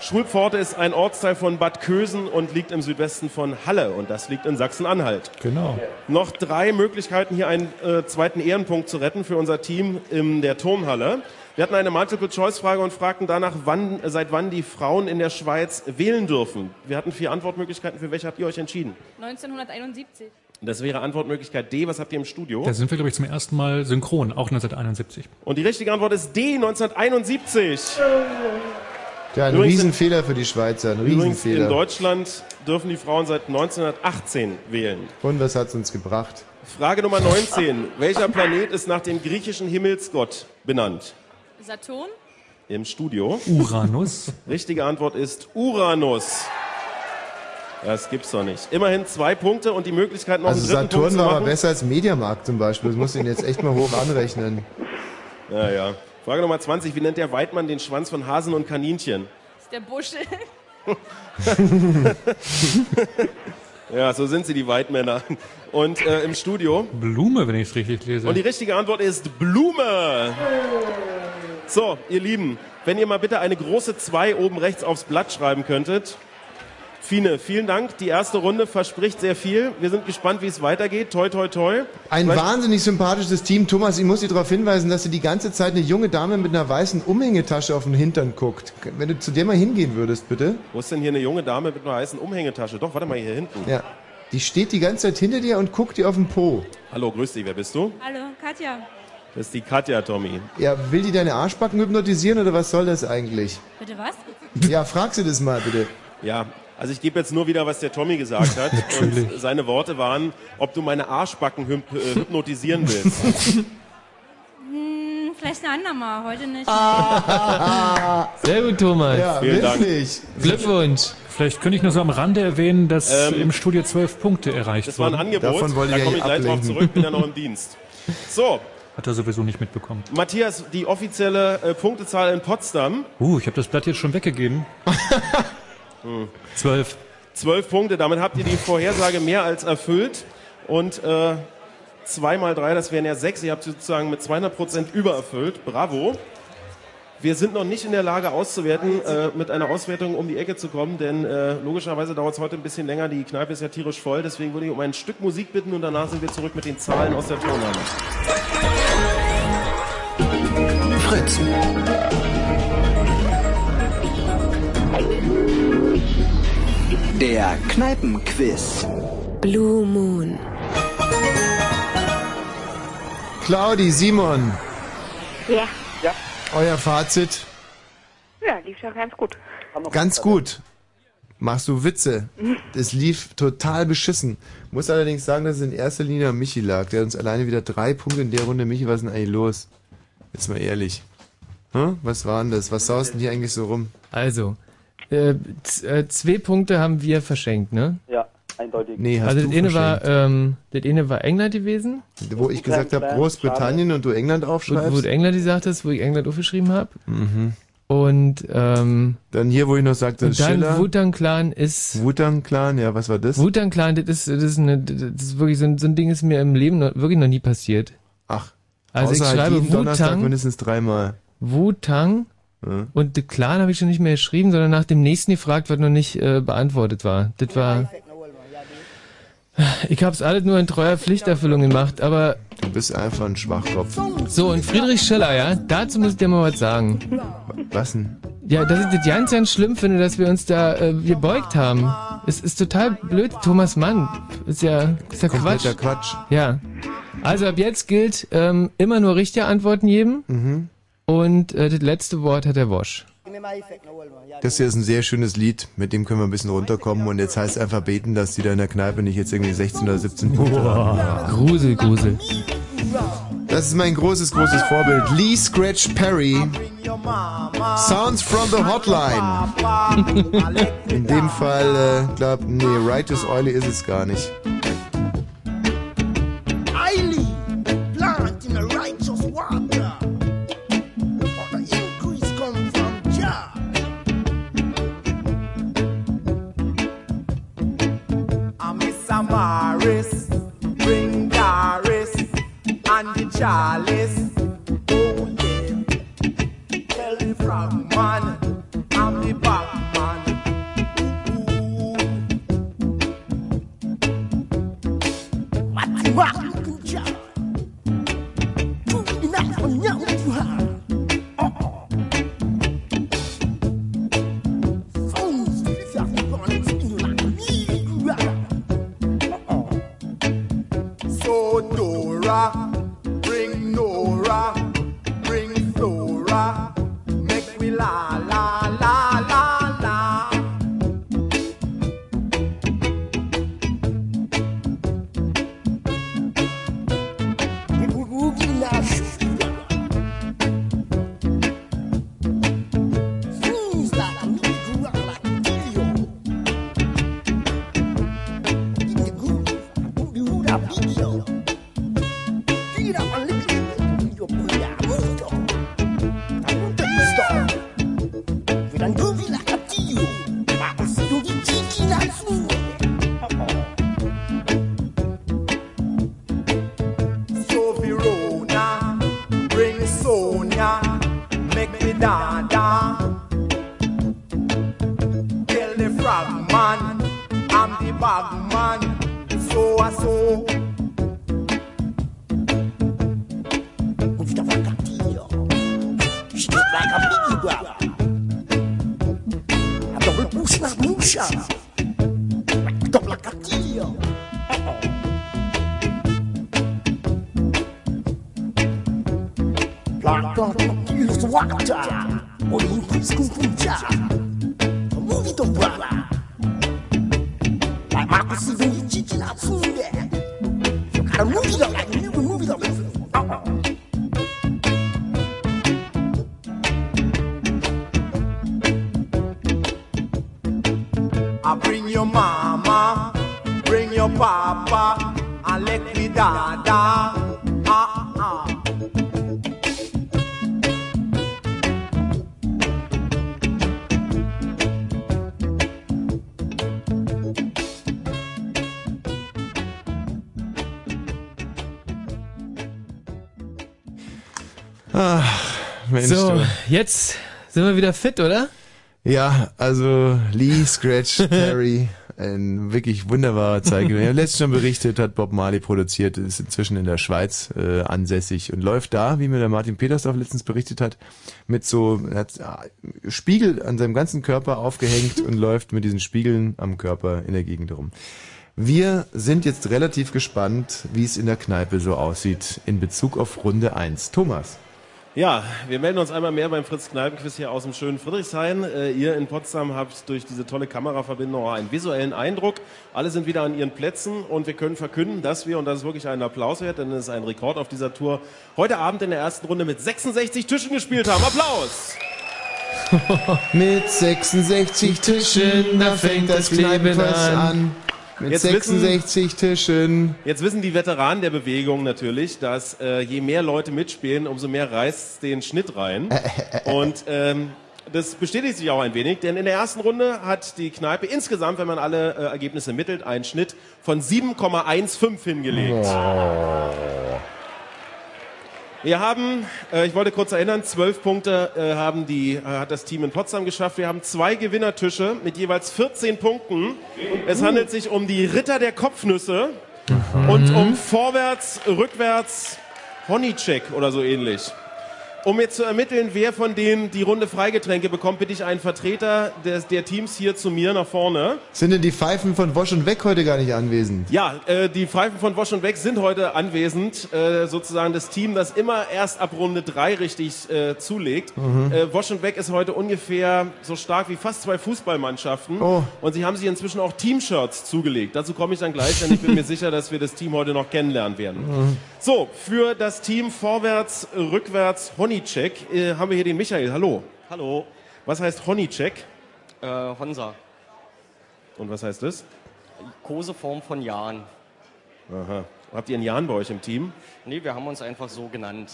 Schulpforte ist ein Ortsteil von Bad Kösen und liegt im Südwesten von Halle. Und das liegt in Sachsen-Anhalt. Genau. Okay. Noch drei Möglichkeiten, hier einen äh, zweiten Ehrenpunkt zu retten für unser Team in der Turmhalle. Wir hatten eine Multiple-Choice-Frage und fragten danach, wann, seit wann die Frauen in der Schweiz wählen dürfen. Wir hatten vier Antwortmöglichkeiten. Für welche habt ihr euch entschieden? neunzehnhunderteinundsiebzig. Das wäre Antwortmöglichkeit D. Was habt ihr im Studio? Da sind wir, glaube ich, zum ersten Mal synchron, auch neunzehnhunderteinundsiebzig. Und die richtige Antwort ist D, neunzehnhunderteinundsiebzig. Ja, ein übrigens Riesenfehler in, für die Schweizer, ein Riesenfehler. In Deutschland dürfen die Frauen seit neunzehnhundertachtzehn wählen. Und was hat's uns gebracht? Frage Nummer neunzehn. Welcher Planet ist nach dem griechischen Himmelsgott benannt? Saturn? Im Studio. Uranus. Richtige Antwort ist Uranus. Das gibt's doch nicht. Immerhin zwei Punkte und die Möglichkeit noch also einen dritten Saturn Punkt zu machen. Also Saturn war aber besser als Mediamarkt zum Beispiel. Das muss ich jetzt echt mal hoch anrechnen. Naja. Frage Nummer zwanzig. Wie nennt der Weidmann den Schwanz von Hasen und Kaninchen? Das ist der Buschel. Ja, so sind sie, die Weidmänner. Und äh, im Studio? Blume, wenn ich es richtig lese. Und die richtige Antwort ist Blume. So, ihr Lieben, wenn ihr mal bitte eine große zwei oben rechts aufs Blatt schreiben könntet. Fine, vielen Dank. Die erste Runde verspricht sehr viel. Wir sind gespannt, wie es weitergeht. Toi, toi, toi. Ein Vielleicht wahnsinnig sympathisches Team. Thomas, ich muss dir darauf hinweisen, dass dir die ganze Zeit eine junge Dame mit einer weißen Umhängetasche auf den Hintern guckt. Wenn du zu der mal hingehen würdest, bitte. Wo ist denn hier eine junge Dame mit einer weißen Umhängetasche? Doch, warte mal hier hinten. Ja. Die steht die ganze Zeit hinter dir und guckt dir auf den Po. Hallo, grüß dich. Wer bist du? Hallo, Katja. Das ist die Katja, Tommy. Ja, will die deine Arschbacken hypnotisieren oder was soll das eigentlich? Bitte was? Ja, frag sie das mal, bitte. Ja. Also ich gebe jetzt nur wieder, was der Tommy gesagt hat. Und seine Worte waren, ob du meine Arschbacken hyp äh, hypnotisieren willst. Hm, vielleicht ein andermal, heute nicht. Ah, sehr gut, Thomas. Ja, vielen Dank. Glückwunsch. Vielleicht könnte ich nur so am Rande erwähnen, dass ähm, im Studio zwölf Punkte erreicht wurden. Das war ein Angebot, davon wollte da komme ich gleich drauf zurück, bin ja noch im Dienst. So. Hat er sowieso nicht mitbekommen. Matthias, die offizielle äh, Punktezahl in Potsdam. Uh, ich habe das Blatt jetzt schon weggegeben. Hm. Zwölf. Zwölf Punkte, damit habt ihr die Vorhersage mehr als erfüllt. Und äh, zwei mal drei, das wären ja sechs. Ihr habt sozusagen mit zweihundert Prozent übererfüllt. Bravo. Wir sind noch nicht in der Lage auszuwerten, äh, mit einer Auswertung um die Ecke zu kommen, denn äh, logischerweise dauert es heute ein bisschen länger. Die Kneipe ist ja tierisch voll, deswegen würde ich um ein Stück Musik bitten und danach sind wir zurück mit den Zahlen aus der Turnhalle. Fritz. Der Kneipenquiz. Blue Moon. Claudi, Simon. Ja. Ja. Euer Fazit? Ja, lief ja ganz gut. Ganz gut. Machst du Witze? Das lief total beschissen. Muss allerdings sagen, dass es in erster Linie an Michi lag. Der hat uns alleine wieder drei Punkte in der Runde. Michi, was ist denn eigentlich los? Jetzt mal ehrlich. Hm? Was war denn das? Was saust denn hier eigentlich so rum? Also. Äh, äh, zwei Punkte haben wir verschenkt, ne? Ja, eindeutig. Nee, hast also das eine war, ähm, das eine war England gewesen. Wo ich gesagt habe, Großbritannien und du England aufschreibst. Wo, wo du England gesagt hast, wo ich England aufgeschrieben habe. Mhm. Und ähm, dann hier, wo ich noch sagte, und dann Schiller. Wu-Tang Clan ist... Wu-Tang Clan, ja, was war das? Wu-Tang Clan, das ist, das ist, eine, das ist wirklich so ein, so ein Ding, ist mir im Leben noch, wirklich noch nie passiert. Ach, also ich schreibe jeden Donnerstag mindestens dreimal. Wu-Tang... Und den Clan habe ich schon nicht mehr geschrieben, sondern nach dem nächsten gefragt, was noch nicht äh, beantwortet war. Das war... Ich habe es alles nur in treuer Pflichterfüllung gemacht, aber... Du bist einfach ein Schwachkopf. So, und Friedrich Schiller, ja? Dazu muss ich dir mal was sagen. Was denn? Ja, dass ich das ganz, ganz schlimm finde, dass wir uns da äh, gebeugt haben. Es ist total blöd, Thomas Mann. Ist ja, ist ja Quatsch. Quatsch. Ja. Also ab jetzt gilt, ähm, immer nur richtige Antworten geben. Mhm. Und äh, das letzte Wort hat der Wosch. Das hier ist ein sehr schönes Lied, mit dem können wir ein bisschen runterkommen und jetzt heißt es einfach beten, dass die da in der Kneipe nicht jetzt irgendwie sechzehn oder siebzehn Punkte haben. Grusel, Grusel. Das ist mein großes, großes Vorbild. Lee Scratch Perry. Sounds from the Hotline. In dem Fall, äh, glaub, nee, Righteous Oily ist es gar nicht. Oily, plant in a righteous water. Charles. Oh yeah, tell me from man, I'm the Batman. Ooh, Matima, Kuja, Kuja, Kuja, Kuja, Kuja. So, jetzt sind wir wieder fit, oder? Ja, also Lee, Scratch, Terry, ein wirklich wunderbarer Zeichen. Wir haben letztens schon berichtet, hat Bob Marley produziert, ist inzwischen in der Schweiz äh, ansässig und läuft da, wie mir der Martin Petersdorf letztens berichtet hat, mit so, er hat äh, Spiegel an seinem ganzen Körper aufgehängt und läuft mit diesen Spiegeln am Körper in der Gegend rum. Wir sind jetzt relativ gespannt, wie es in der Kneipe so aussieht in Bezug auf Runde eins. Thomas. Ja, wir melden uns einmal mehr beim Fritz-Kneipen-Quiz hier aus dem schönen Friedrichshain. Äh, ihr in Potsdam habt durch diese tolle Kameraverbindung einen visuellen Eindruck. Alle sind wieder an ihren Plätzen und wir können verkünden, dass wir, und das ist wirklich einen Applaus wert, denn es ist ein Rekord auf dieser Tour, heute Abend in der ersten Runde mit sechsundsechzig Tischen gespielt haben. Applaus! Mit sechsundsechzig Tischen, da fängt das Kneipen an. Mit jetzt sechsundsechzig wissen, Tischen. Jetzt wissen die Veteranen der Bewegung natürlich, dass äh, je mehr Leute mitspielen, umso mehr reißt den Schnitt rein. Und ähm, das bestätigt sich auch ein wenig, denn in der ersten Runde hat die Kneipe insgesamt, wenn man alle äh, Ergebnisse mittelt, einen Schnitt von sieben Komma fünfzehn hingelegt. Oh. Wir haben, äh, ich wollte kurz erinnern, zwölf Punkte äh, haben die, äh, hat das Team in Potsdam geschafft. Wir haben zwei Gewinnertische mit jeweils vierzehn Punkten. Es handelt sich um die Ritter der Kopfnüsse mhm. und um Vorwärts, Rückwärts, Honeycheck oder so ähnlich. Um jetzt zu ermitteln, wer von denen die Runde Freigetränke bekommt, bitte ich einen Vertreter des, der Teams hier zu mir nach vorne. Sind denn die Pfeifen von Wosch und Weg heute gar nicht anwesend? Ja, äh, die Pfeifen von Wosch und Weg sind heute anwesend. Äh, sozusagen das Team, das immer erst ab Runde drei richtig äh, zulegt. Mhm. Äh, Wosch und Weg ist heute ungefähr so stark wie fast zwei Fußballmannschaften. Oh. Und sie haben sich inzwischen auch Teamshirts zugelegt. Dazu komme ich dann gleich, denn ich bin mir sicher, dass wir das Team heute noch kennenlernen werden. Mhm. So, für das Team Vorwärts, Rückwärts, Honey Honeycheck, äh, haben wir hier den Michael. Hallo. Hallo. Was heißt Honeycheck? Äh, Honsa. Und was heißt das? Koseform von Jan. Aha. Habt ihr einen Jan bei euch im Team? Nee, wir haben uns einfach so genannt.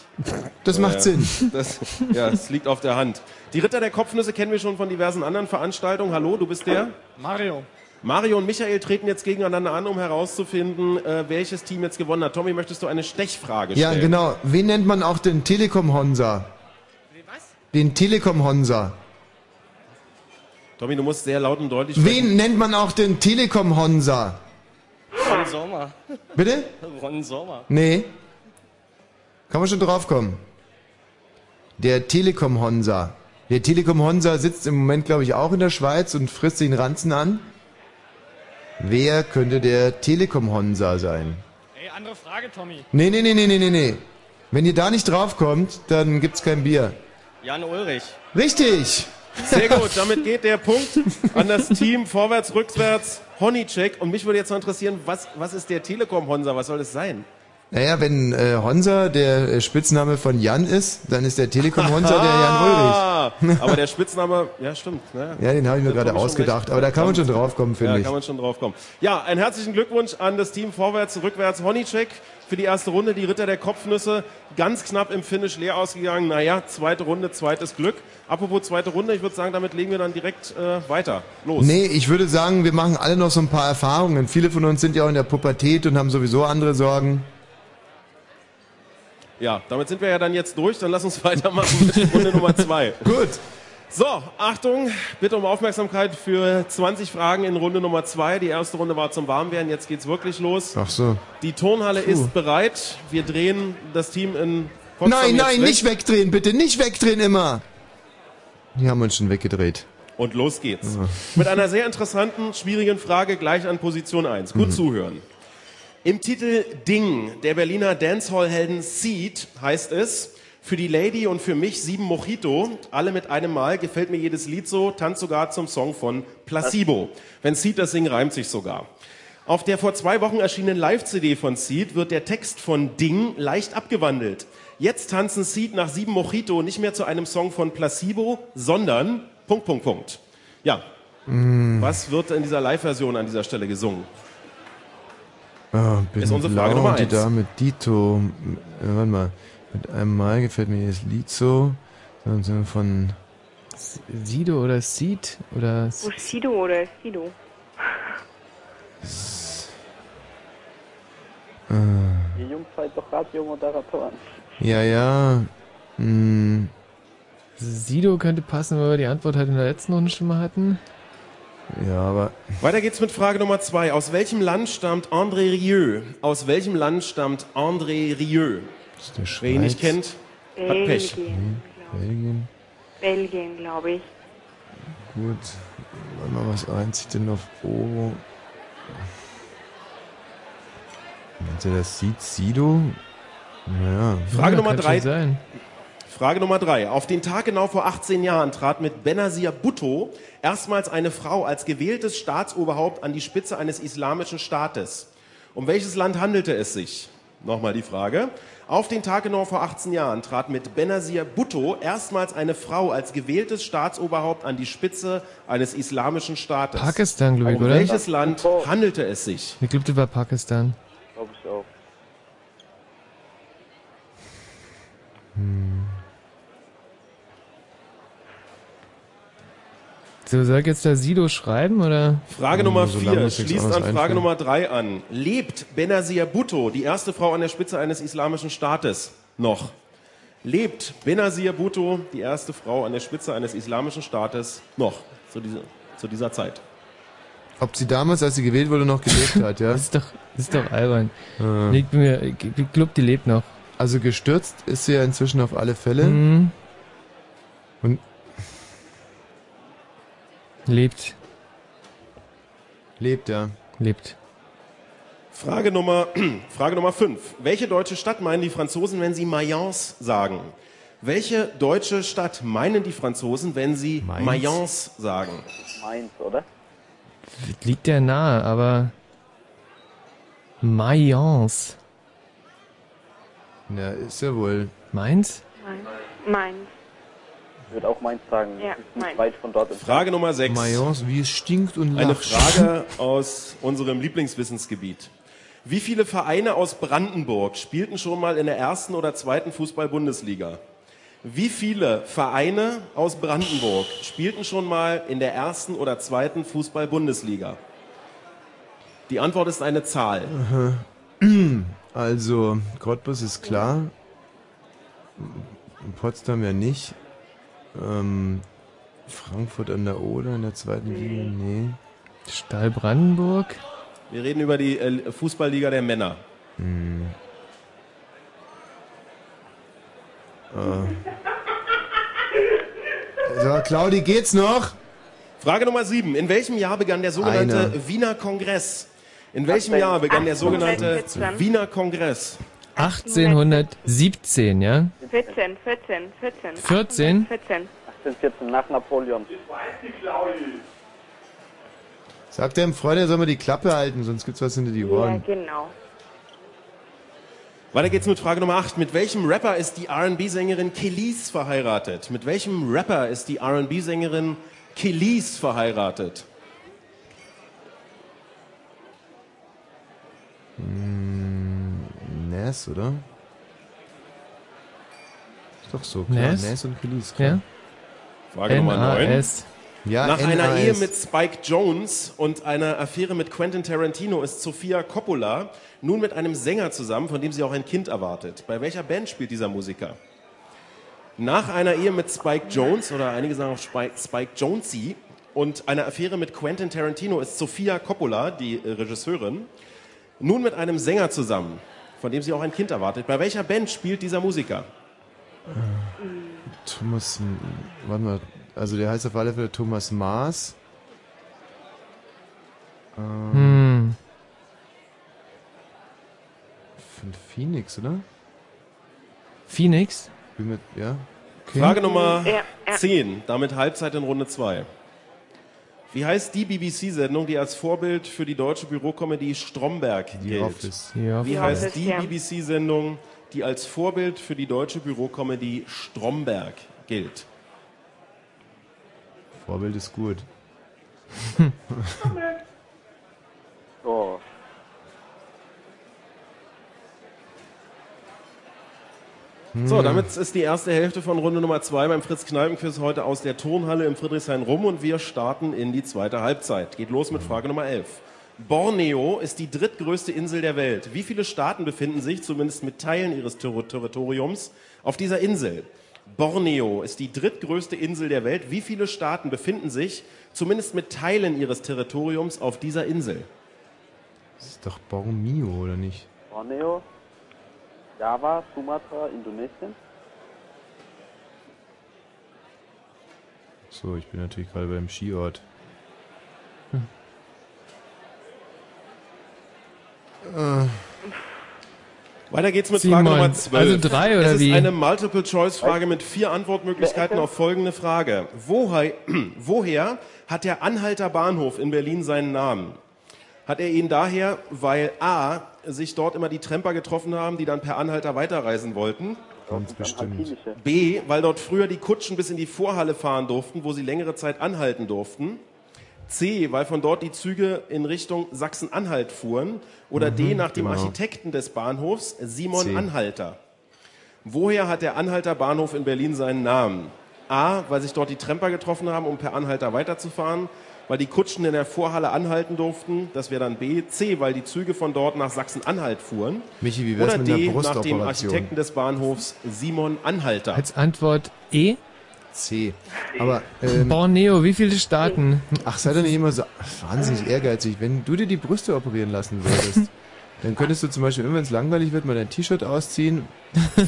Das macht äh, Sinn. Das, ja, das liegt auf der Hand. Die Ritter der Kopfnüsse kennen wir schon von diversen anderen Veranstaltungen. Hallo, du bist der? Mario. Mario und Michael treten jetzt gegeneinander an, um herauszufinden, äh, welches Team jetzt gewonnen hat. Tommy, möchtest du eine Stechfrage stellen? Ja, genau. Wen nennt man auch den Telekom-Honsa? Den was? Den Telekom-Honsa. Tommy, du musst sehr laut und deutlich sprechen. Wen nennt man auch den Telekom-Honsa? Ron Sommer. Bitte? Ron Sommer. Nee. Kann man schon drauf kommen. Der Telekom-Honsa. Der Telekom-Honsa sitzt im Moment, glaube ich, auch in der Schweiz und frisst den Ranzen an. Wer könnte der Telekom-Honsa sein? Ey, andere Frage, Tommy. Nee, nee, nee, nee, nee, nee. Wenn ihr da nicht draufkommt, dann gibt's kein Bier. Jan Ulrich. Richtig. Sehr gut, damit geht der Punkt an das Team vorwärts, rückwärts, Honeycheck. Und mich würde jetzt noch interessieren, was, was ist der Telekom-Honsa? Was soll das sein? Naja, wenn äh, Honsa der Spitzname von Jan ist, dann ist der Telekom-Honsa der Jan Ulrich. Aber der Spitzname, ja stimmt. Ne? Ja, den habe ich mir gerade ausgedacht, aber da kann man schon drauf kommen, finde ich. Ja, kann man schon drauf kommen. Ja, einen herzlichen Glückwunsch an das Team Vorwärts, Rückwärts, Honeycheck für die erste Runde. Die Ritter der Kopfnüsse, ganz knapp im Finish leer ausgegangen. Naja, zweite Runde, zweites Glück. Apropos zweite Runde, ich würde sagen, damit legen wir dann direkt äh, weiter. Los. Nee, ich würde sagen, wir machen alle noch so ein paar Erfahrungen. Viele von uns sind ja auch in der Pubertät und haben sowieso andere Sorgen. Ja, damit sind wir ja dann jetzt durch. Dann lass uns weitermachen mit Runde Nummer zwei. Gut. So, Achtung, bitte um Aufmerksamkeit für zwanzig Fragen in Runde Nummer zwei. Die erste Runde war zum Warmwerden, jetzt geht's wirklich los. Ach so. Die Turnhalle Puh. ist bereit. Wir drehen das Team in Potsdam. Nein, nein, recht. nicht wegdrehen, bitte. Nicht wegdrehen immer. Die haben uns schon weggedreht. Und los geht's. Ja. Mit einer sehr interessanten, schwierigen Frage gleich an Position eins. Gut mhm. zuhören. Im Titel Ding der Berliner Dancehall-Helden Seed heißt es, für die Lady und für mich sieben Mojito, alle mit einem Mal, gefällt mir jedes Lied so, tanzt sogar zum Song von Placebo. Wenn Seed das singt, reimt sich sogar. Auf der vor zwei Wochen erschienenen Live-C D von Seed wird der Text von Ding leicht abgewandelt. Jetzt tanzen Seed nach sieben Mojito nicht mehr zu einem Song von Placebo, sondern Punkt, Punkt, Punkt. Ja, mm. was wird in dieser Live-Version an dieser Stelle gesungen? Oh, bin ist unsere Frage Nummer eins. Die Dame Dito, warte mal, mit einem Mal gefällt mir das Lied so, von Sido oder Seed oder Sido oder Sido. Die Jungs seid doch Radiomoderatoren. Ja, ja. Hm. Sido könnte passen, weil wir die Antwort halt in der letzten Runde schon mal hatten. Ja, aber weiter geht's mit Frage Nummer zwei. Aus welchem Land stammt André Rieu? Aus welchem Land stammt André Rieu? Wer ihn nicht kennt, Belgien, hat Pech. Belgien. Belgien, Belgien glaube ich. Gut. Warte mal, was einzieht denn auf O? Meinst du, das sieht Sido? Naja. Frage ja, Nummer drei. Frage Nummer drei. Auf den Tag genau vor achtzehn Jahren trat mit Benazir Bhutto erstmals eine Frau als gewähltes Staatsoberhaupt an die Spitze eines islamischen Staates. Um welches Land handelte es sich? Nochmal die Frage. Auf den Tag genau vor achtzehn Jahren trat mit Benazir Bhutto erstmals eine Frau als gewähltes Staatsoberhaupt an die Spitze eines islamischen Staates. Pakistan, glaube ich, oder? Um welches Land handelte es sich? Ich glaube, das war Pakistan. Glaube ich auch. Hm. So, soll ich jetzt da Sido schreiben, oder? Frage Nummer vier schließt an Frage Nummer drei an. Lebt Benazir Bhutto, die erste Frau an der Spitze eines islamischen Staates, noch? Lebt Benazir Bhutto, die erste Frau an der Spitze eines islamischen Staates, noch? Zu dieser, zu dieser Zeit. Ob sie damals, als sie gewählt wurde, noch gelebt hat, ja? Das ist doch, das ist doch albern. Äh. Ich, ich glaube, die lebt noch. Also gestürzt ist sie ja inzwischen auf alle Fälle. Mhm. Und Lebt. Lebt, ja. Lebt. Frage Nummer, Frage Nummer fünf. Welche deutsche Stadt meinen die Franzosen, wenn sie Mayence sagen? Welche deutsche Stadt meinen die Franzosen, wenn sie Mainz? Mayence sagen? Mainz, oder? Das liegt ja nahe, aber Mayence. Na, ist ja wohl. Mainz? Mainz. Mainz. Ich würde auch Mainz sagen. Ja, Mainz. Weit von dort Frage Nummer sechs. Mayence, wie es stinkt und lacht. Eine Frage aus unserem Lieblingswissensgebiet. Wie viele Vereine aus Brandenburg spielten schon mal in der ersten oder zweiten Fußball-Bundesliga? Wie viele Vereine aus Brandenburg spielten schon mal in der ersten oder zweiten Fußball-Bundesliga? Die Antwort ist eine Zahl. Also, Cottbus ist klar. Potsdam ja nicht. Ähm, Frankfurt an der Oder in der zweiten Liga? Nee. Stahl Brandenburg? Wir reden über die äh, Fußballliga der Männer. Hm. Ah. So, Claudi, geht's noch? Frage Nummer sieben. In welchem Jahr begann der sogenannte Eine. Wiener Kongress? In welchem Jahr begann der sogenannte Wiener Kongress? achtzehnhundertsiebzehn, ja? vierzehn, vierzehn, vierzehn. vierzehn? vierzehn. achtzehn vierzehn, nach Napoleon. Sagt er dem Freund, er soll mal die Klappe halten, sonst gibt's was hinter die Ohren. Ja, genau. Weiter geht's mit Frage Nummer acht. Mit welchem Rapper ist die R und B-Sängerin Kelis verheiratet? Mit welchem Rapper ist die R und B-Sängerin Kelis verheiratet? Mm, Nas, oder? Ist doch so, klar. Nas, Nas und Kelis, klar. Ja. Frage Nummer neun. Ja, nach einer Ehe mit Spike Jones und einer Affäre mit Quentin Tarantino ist Sofia Coppola nun mit einem Sänger zusammen, von dem sie auch ein Kind erwartet. Bei welcher Band spielt dieser Musiker? Nach einer Ehe mit Spike Jones, oder einige sagen auch Spike, Spike Jonesy, und einer Affäre mit Quentin Tarantino ist Sofia Coppola, die äh, Regisseurin, nun mit einem Sänger zusammen, von dem sie auch ein Kind erwartet. Bei welcher Band spielt dieser Musiker? Thomas, warte mal. Also der heißt auf alle Fälle Thomas Maas. Ähm, hm. Von Phoenix, oder? Phoenix? Bin mit, ja. Okay. Frage Nummer ja, ja. zehn, damit Halbzeit in Runde zwei. Wie heißt die B B C-Sendung, die als Vorbild für die deutsche Bürokomödie Stromberg gilt? Office. Wie heißt die B B C-Sendung, die als Vorbild für die deutsche Bürokomödie Stromberg gilt? Vorbild ist gut. Oh. So, damit ist die erste Hälfte von Runde Nummer zwei beim Fritz-Kneipen-Quiz heute aus der Turnhalle im Friedrichshain rum und wir starten in die zweite Halbzeit. Geht los mit Frage Nummer elf. Borneo ist die drittgrößte Insel der Welt. Wie viele Staaten befinden sich, zumindest mit Teilen ihres Ter- Territoriums, auf dieser Insel? Borneo ist die drittgrößte Insel der Welt. Wie viele Staaten befinden sich, zumindest mit Teilen ihres Territoriums, auf dieser Insel? Das ist doch Borneo, oder nicht? Borneo, Java, Sumatra, Indonesien. So, ich bin natürlich gerade beim Skiort. Hm. Äh. Weiter geht's mit Simon. Frage Nummer zwölf. Also drei, oder es ist wie? Eine Multiple-Choice-Frage mit vier Antwortmöglichkeiten auf folgende Frage. Woher, woher hat der Anhalter Bahnhof in Berlin seinen Namen? Hat er ihn daher, weil A, sich dort immer die Tramper getroffen haben, die dann per Anhalter weiterreisen wollten? Ganz bestimmt. B, weil dort früher die Kutschen bis in die Vorhalle fahren durften, wo sie längere Zeit anhalten durften? C, weil von dort die Züge in Richtung Sachsen-Anhalt fuhren, oder mhm, D, nach dem genau. Architekten des Bahnhofs, Simon C. Anhalter. Woher hat der Anhalter Bahnhof in Berlin seinen Namen? A, weil sich dort die Tramper getroffen haben, um per Anhalter weiterzufahren, weil die Kutschen in der Vorhalle anhalten durften, das wäre dann B. C, weil die Züge von dort nach Sachsen-Anhalt fuhren, Michi, wie wär's oder mit D, der nach dem Architekten des Bahnhofs, Simon Anhalter. Als Antwort E. C. Aber, ähm, Borneo, wie viele Staaten? Ach, sei doch nicht immer so wahnsinnig ehrgeizig. Wenn du dir die Brüste operieren lassen würdest, dann könntest du zum Beispiel, wenn es langweilig wird, mal dein T-Shirt ausziehen.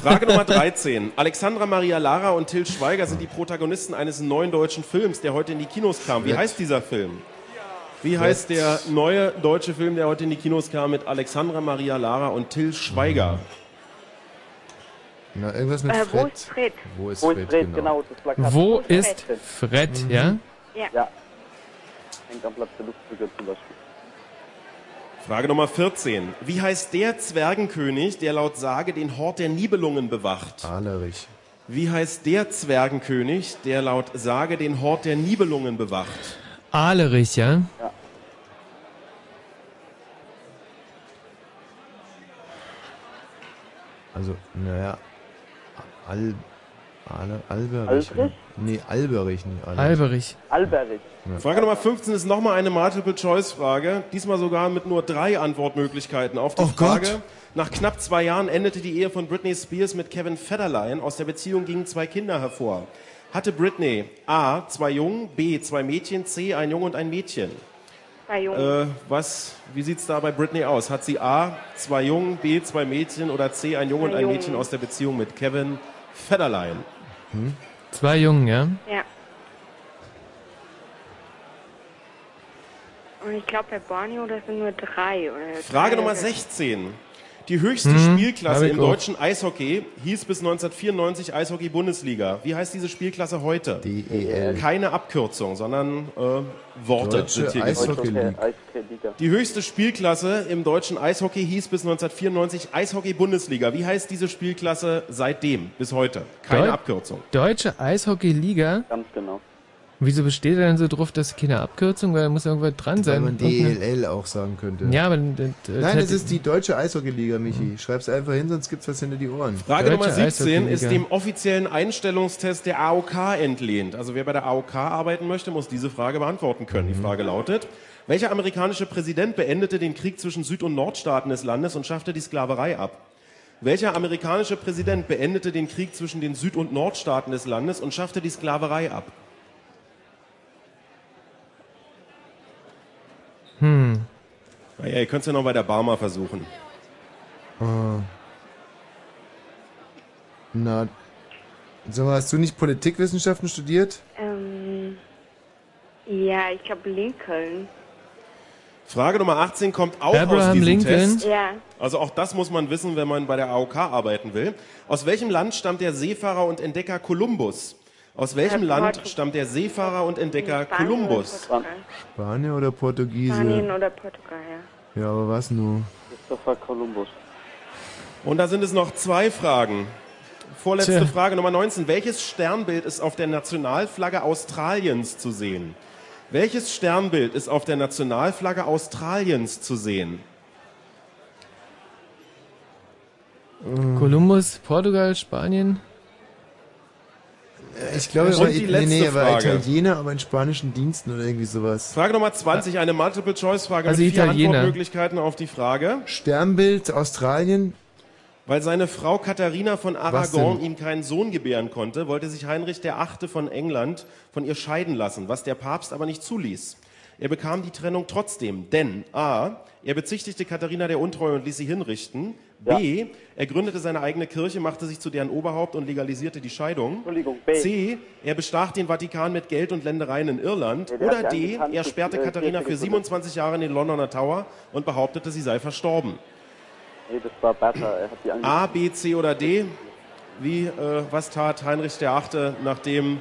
Frage Nummer dreizehn. Alexandra Maria Lara und Til Schweiger sind die Protagonisten eines neuen deutschen Films, der heute in die Kinos kam. Wie heißt dieser Film? Wie heißt der neue deutsche Film, der heute in die Kinos kam, mit Alexandra Maria Lara und Til Schweiger? Na, irgendwas mit äh, Fred. Wo ist Fred? Wo ist Fred, Fred genau. genau Wo ist Fred, Fred mhm. ja? ja? Ja. Hängt am Platz der Luftzüge zum Beispiel. Frage Nummer vierzehn. Wie heißt der Zwergenkönig, der laut Sage den Hort der Nibelungen bewacht? Alberich. Wie heißt der Zwergenkönig, der laut Sage den Hort der Nibelungen bewacht? Alberich, ja? Ja. Also, naja... Al Alberich. Alberich? Nee, Alberich, nicht Alberich. Alberich. Alberich. Ja. Frage Nummer fünfzehn ist nochmal eine Multiple-Choice-Frage. Diesmal sogar mit nur drei Antwortmöglichkeiten auf die oh Frage. Gott. Nach knapp zwei Jahren endete die Ehe von Britney Spears mit Kevin Federline. Aus der Beziehung gingen zwei Kinder hervor. Hatte Britney A. zwei Jungen, B. zwei Mädchen, C. ein Junge und ein Mädchen. Zwei Jungen. Äh, was, wie sieht's da bei Britney aus? Hat sie A. zwei Jungen, B. zwei Mädchen oder C. ein Junge und ein Mädchen aus der Beziehung mit Kevin Federline? Hm. Zwei Jungen, ja? Ja. Und ich glaube, bei Borneo, das sind nur drei. Oder Frage Nummer sechzehn. Die höchste hm, Spielklasse im deutschen Eishockey hieß bis neunzehnhundertvierundneunzig Eishockey-Bundesliga. Wie heißt diese Spielklasse heute? D E L. Keine Abkürzung, sondern äh, Worte. Deutsche sind hier Eishockey. Die höchste Spielklasse im deutschen Eishockey hieß bis neunzehnhundertvierundneunzig Eishockey-Bundesliga. Wie heißt diese Spielklasse seitdem, bis heute? Keine Deu Abkürzung. Deutsche Eishockey-Liga? Ganz genau. Wieso besteht er denn so drauf, dass keine Abkürzung? Weil da muss irgendwas dran sein. Weil man D E L L auch sagen könnte. Ja, aber... Nein, das ist die Deutsche Eishockey-Liga, Michi. Schreib's einfach hin, sonst gibt's was hinter die Ohren. Frage Nummer siebzehn ist dem offiziellen Einstellungstest der A O K entlehnt. Also wer bei der A O K arbeiten möchte, muss diese Frage beantworten können. Die Frage lautet, welcher amerikanische Präsident beendete den Krieg zwischen Süd- und Nordstaaten des Landes und schaffte die Sklaverei ab? Welcher amerikanische Präsident beendete den Krieg zwischen den Süd- und Nordstaaten des Landes und schaffte die Sklaverei ab? Hm. Na ja, ihr könnt es ja noch bei der Baoma versuchen. Oh. Na, sag mal, hast du nicht Politikwissenschaften studiert? Ähm, ja, ich glaube Lincoln. Frage Nummer achtzehn kommt auch Abraham aus diesem Lincoln. Test. Ja. Also auch das muss man wissen, wenn man bei der A O K arbeiten will. Aus welchem Land stammt der Seefahrer und Entdecker Kolumbus? Aus welchem ja, Land Portu stammt der Seefahrer und Entdecker Spanien Kolumbus? Oder Spanien oder Portugiese? Spanien oder Portugal, ja. Ja, aber was nun? Christopher Kolumbus. Und da sind es noch zwei Fragen. Vorletzte Tja. Frage, Nummer neunzehn. Welches Sternbild ist auf der Nationalflagge Australiens zu sehen? Welches Sternbild ist auf der Nationalflagge Australiens zu sehen? Kolumbus, Portugal, Spanien... Ich glaube, er war, nee, nee, war Italiener, aber in spanischen Diensten oder irgendwie sowas. Frage Nummer zwanzig, eine Multiple-Choice-Frage also mit vier Italiener. Antwortmöglichkeiten auf die Frage. Sternbild Australien. Weil seine Frau Katharina von Aragon ihm keinen Sohn gebären konnte, wollte sich Heinrich der Achte von England von ihr scheiden lassen, was der Papst aber nicht zuließ. Er bekam die Trennung trotzdem, denn A. er bezichtigte Katharina der Untreue und ließ sie hinrichten. B. Ja. er gründete seine eigene Kirche, machte sich zu deren Oberhaupt und legalisierte die Scheidung. Entschuldigung, B. C. er bestach den Vatikan mit Geld und Ländereien in Irland. Ja, oder D. er sperrte die, Katharina die, die, die, die, die, die, die, die, die, die, für siebenundzwanzig Jahre in den Londoner Tower und behauptete, sie sei verstorben. Nee, das war besser. Er hat die A, B, C oder D? Wie, äh, was tat Heinrich der Achte, nachdem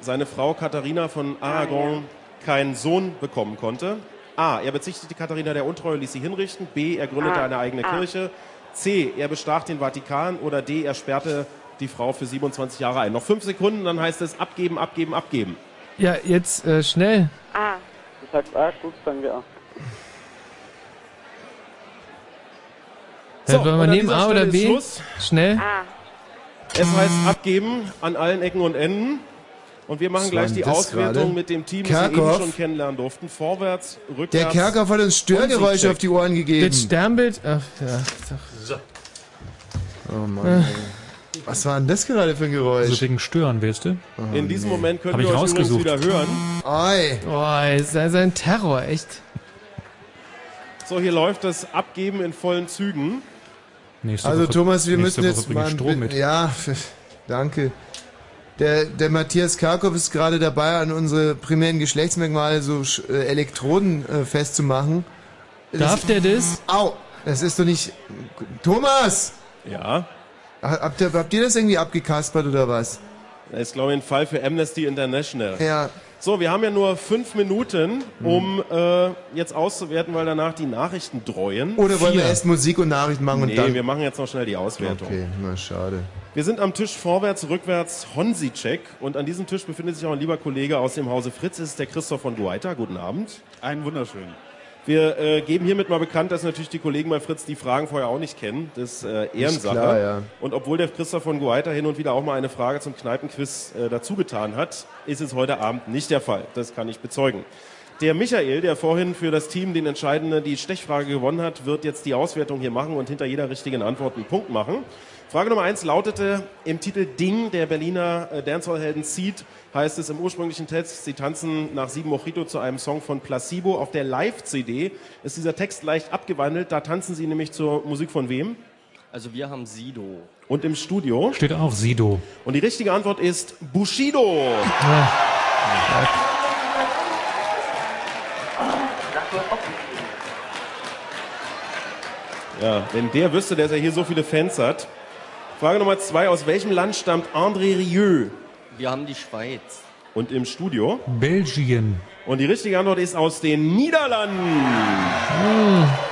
seine Frau Katharina von Aragon... Ja, ja. keinen Sohn bekommen konnte? A. Er bezichtigte Katharina der Untreue, ließ sie hinrichten. B. Er gründete ah, eine eigene ah. Kirche. C. Er bestach den Vatikan. Oder D. Er sperrte die Frau für siebenundzwanzig Jahre ein. Noch fünf Sekunden, dann heißt es abgeben, abgeben, abgeben. Ja, jetzt äh, schnell. A. Du sagst A, gut, sagen wir A. So, wollen wir nehmen A oder B? Schluss. Schnell. A. Es heißt abgeben an allen Ecken und Enden. Und wir machen Was gleich die Auswertung gerade? mit dem Team, das wir eben schon kennenlernen durften. Vorwärts, rückwärts. Der Kerkhoff hat uns Störgeräusche auf die Ohren gegeben. Das Sternbild. Ach ja. So. Oh Mann. Äh. Was war denn das gerade für ein Geräusch? Deswegen also stören, weißt du? Oh, In diesem nee. Moment können wir uns wieder hören. Oi. Oh, es ist ein Terror, echt. So, hier läuft das Abgeben in vollen Zügen. Nächste also Woche, Thomas, wir müssen Woche jetzt mal einen Strom mit. Ja, danke. Der, der Matthias Karkow ist gerade dabei, an unsere primären Geschlechtsmerkmale so äh, Elektroden äh, festzumachen. Darf das, der das? Au! Das ist doch nicht... Thomas! Ja? Habt ihr, habt ihr das irgendwie abgekaspert oder was? Das ist, glaube ich, ein Fall für Amnesty International. Ja. So, wir haben ja nur fünf Minuten, um äh, jetzt auszuwerten, weil danach die Nachrichten dreuen. Oder wollen Vier. wir erst Musik und Nachrichten machen nee, und dann... Nee, wir machen jetzt noch schnell die Auswertung. Okay, na schade. Wir sind am Tisch vorwärts, rückwärts, Honsi-Check. Und an diesem Tisch befindet sich auch ein lieber Kollege aus dem Hause Fritz, ist der Christoph von Duaita. Guten Abend. Einen wunderschönen. Wir äh, geben hiermit mal bekannt, dass natürlich die Kollegen bei Fritz die Fragen vorher auch nicht kennen. Das ist äh, Ehrensache. Ist klar, ja. Und obwohl der Christoph von Guaita hin und wieder auch mal eine Frage zum Kneipenquiz äh, dazugetan hat, ist es heute Abend nicht der Fall. Das kann ich bezeugen. Der Michael, der vorhin für das Team den entscheidenden, die Stechfrage gewonnen hat, wird jetzt die Auswertung hier machen und hinter jeder richtigen Antwort einen Punkt machen. Frage Nummer eins lautete, im Titel Ding der Berliner Dancehall-Helden Seed heißt es im ursprünglichen Text, sie tanzen nach Sieben Mojito zu einem Song von Placebo. Auf der Live-C D ist dieser Text leicht abgewandelt, da tanzen sie nämlich zur Musik von wem? Also wir haben Sido. Und im Studio? Steht auch Sido. Und die richtige Antwort ist Bushido. Ja. Ja, wenn der wüsste, dass er hier so viele Fans hat. Frage Nummer zwei. Aus welchem Land stammt André Rieu? Wir haben die Schweiz. Und im Studio? Belgien. Und die richtige Antwort ist aus den Niederlanden.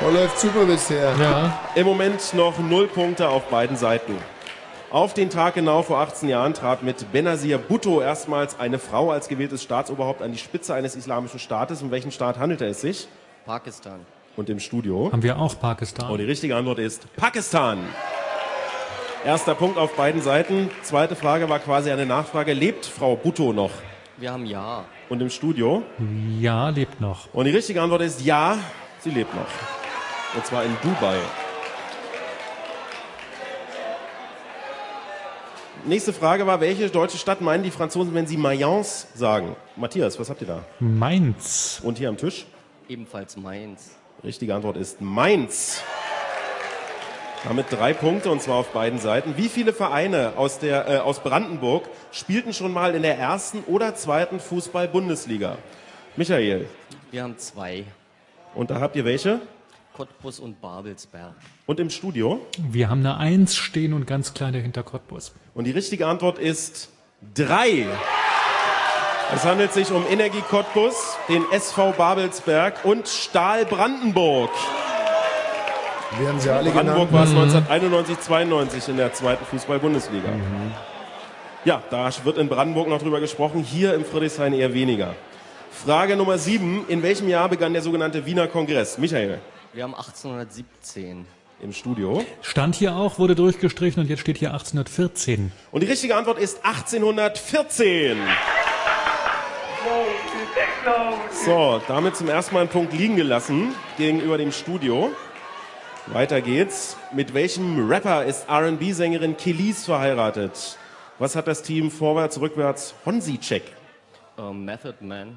Oh, läuft super bisher. Ja. Im Moment noch null Punkte auf beiden Seiten. Auf den Tag genau vor achtzehn Jahren trat mit Benazir Bhutto erstmals eine Frau als gewähltes Staatsoberhaupt an die Spitze eines islamischen Staates. Um welchen Staat handelte es sich? Pakistan. Und im Studio? Haben wir auch Pakistan. Und die richtige Antwort ist Pakistan. Erster Punkt auf beiden Seiten. Zweite Frage war quasi eine Nachfrage. Lebt Frau Bhutto noch? Wir haben ja. Und im Studio? Ja, lebt noch. Und die richtige Antwort ist ja, sie lebt noch. Und zwar in Dubai. Nächste Frage war, welche deutsche Stadt meinen die Franzosen, wenn sie Mayence sagen? Matthias, was habt ihr da? Mainz. Und hier am Tisch? Ebenfalls Mainz. Richtige Antwort ist Mainz. Damit drei Punkte, und zwar auf beiden Seiten. Wie viele Vereine aus, der, äh, aus Brandenburg spielten schon mal in der ersten oder zweiten Fußball-Bundesliga? Michael. Wir haben zwei. Und da habt ihr welche? Cottbus und Babelsberg. Und im Studio? Wir haben eine Eins stehen und ganz klein dahinter Cottbus. Und die richtige Antwort ist drei. Es handelt sich um Energie Cottbus, den S V Babelsberg und Stahl Brandenburg. Wir haben sie alle genannt. Brandenburg war es neunzehnhunderteinundneunzig, zweiundneunzig in der zweiten Fußball-Bundesliga. Mhm. Ja, da wird in Brandenburg noch drüber gesprochen, hier im Friedrichshain eher weniger. Frage Nummer sieben. In welchem Jahr begann der sogenannte Wiener Kongress? Michael. Wir haben achtzehnhundertsiebzehn. Im Studio. Stand hier auch, wurde durchgestrichen und jetzt steht hier achtzehnhundertvierzehn. Und die richtige Antwort ist achtzehnhundertvierzehn. So, damit zum ersten Mal einen Punkt liegen gelassen gegenüber dem Studio. Weiter geht's. Mit welchem Rapper ist R und B-Sängerin Kelis verheiratet? Was hat das Team vorwärts, rückwärts? Honsi-Check. Uh, Method Man.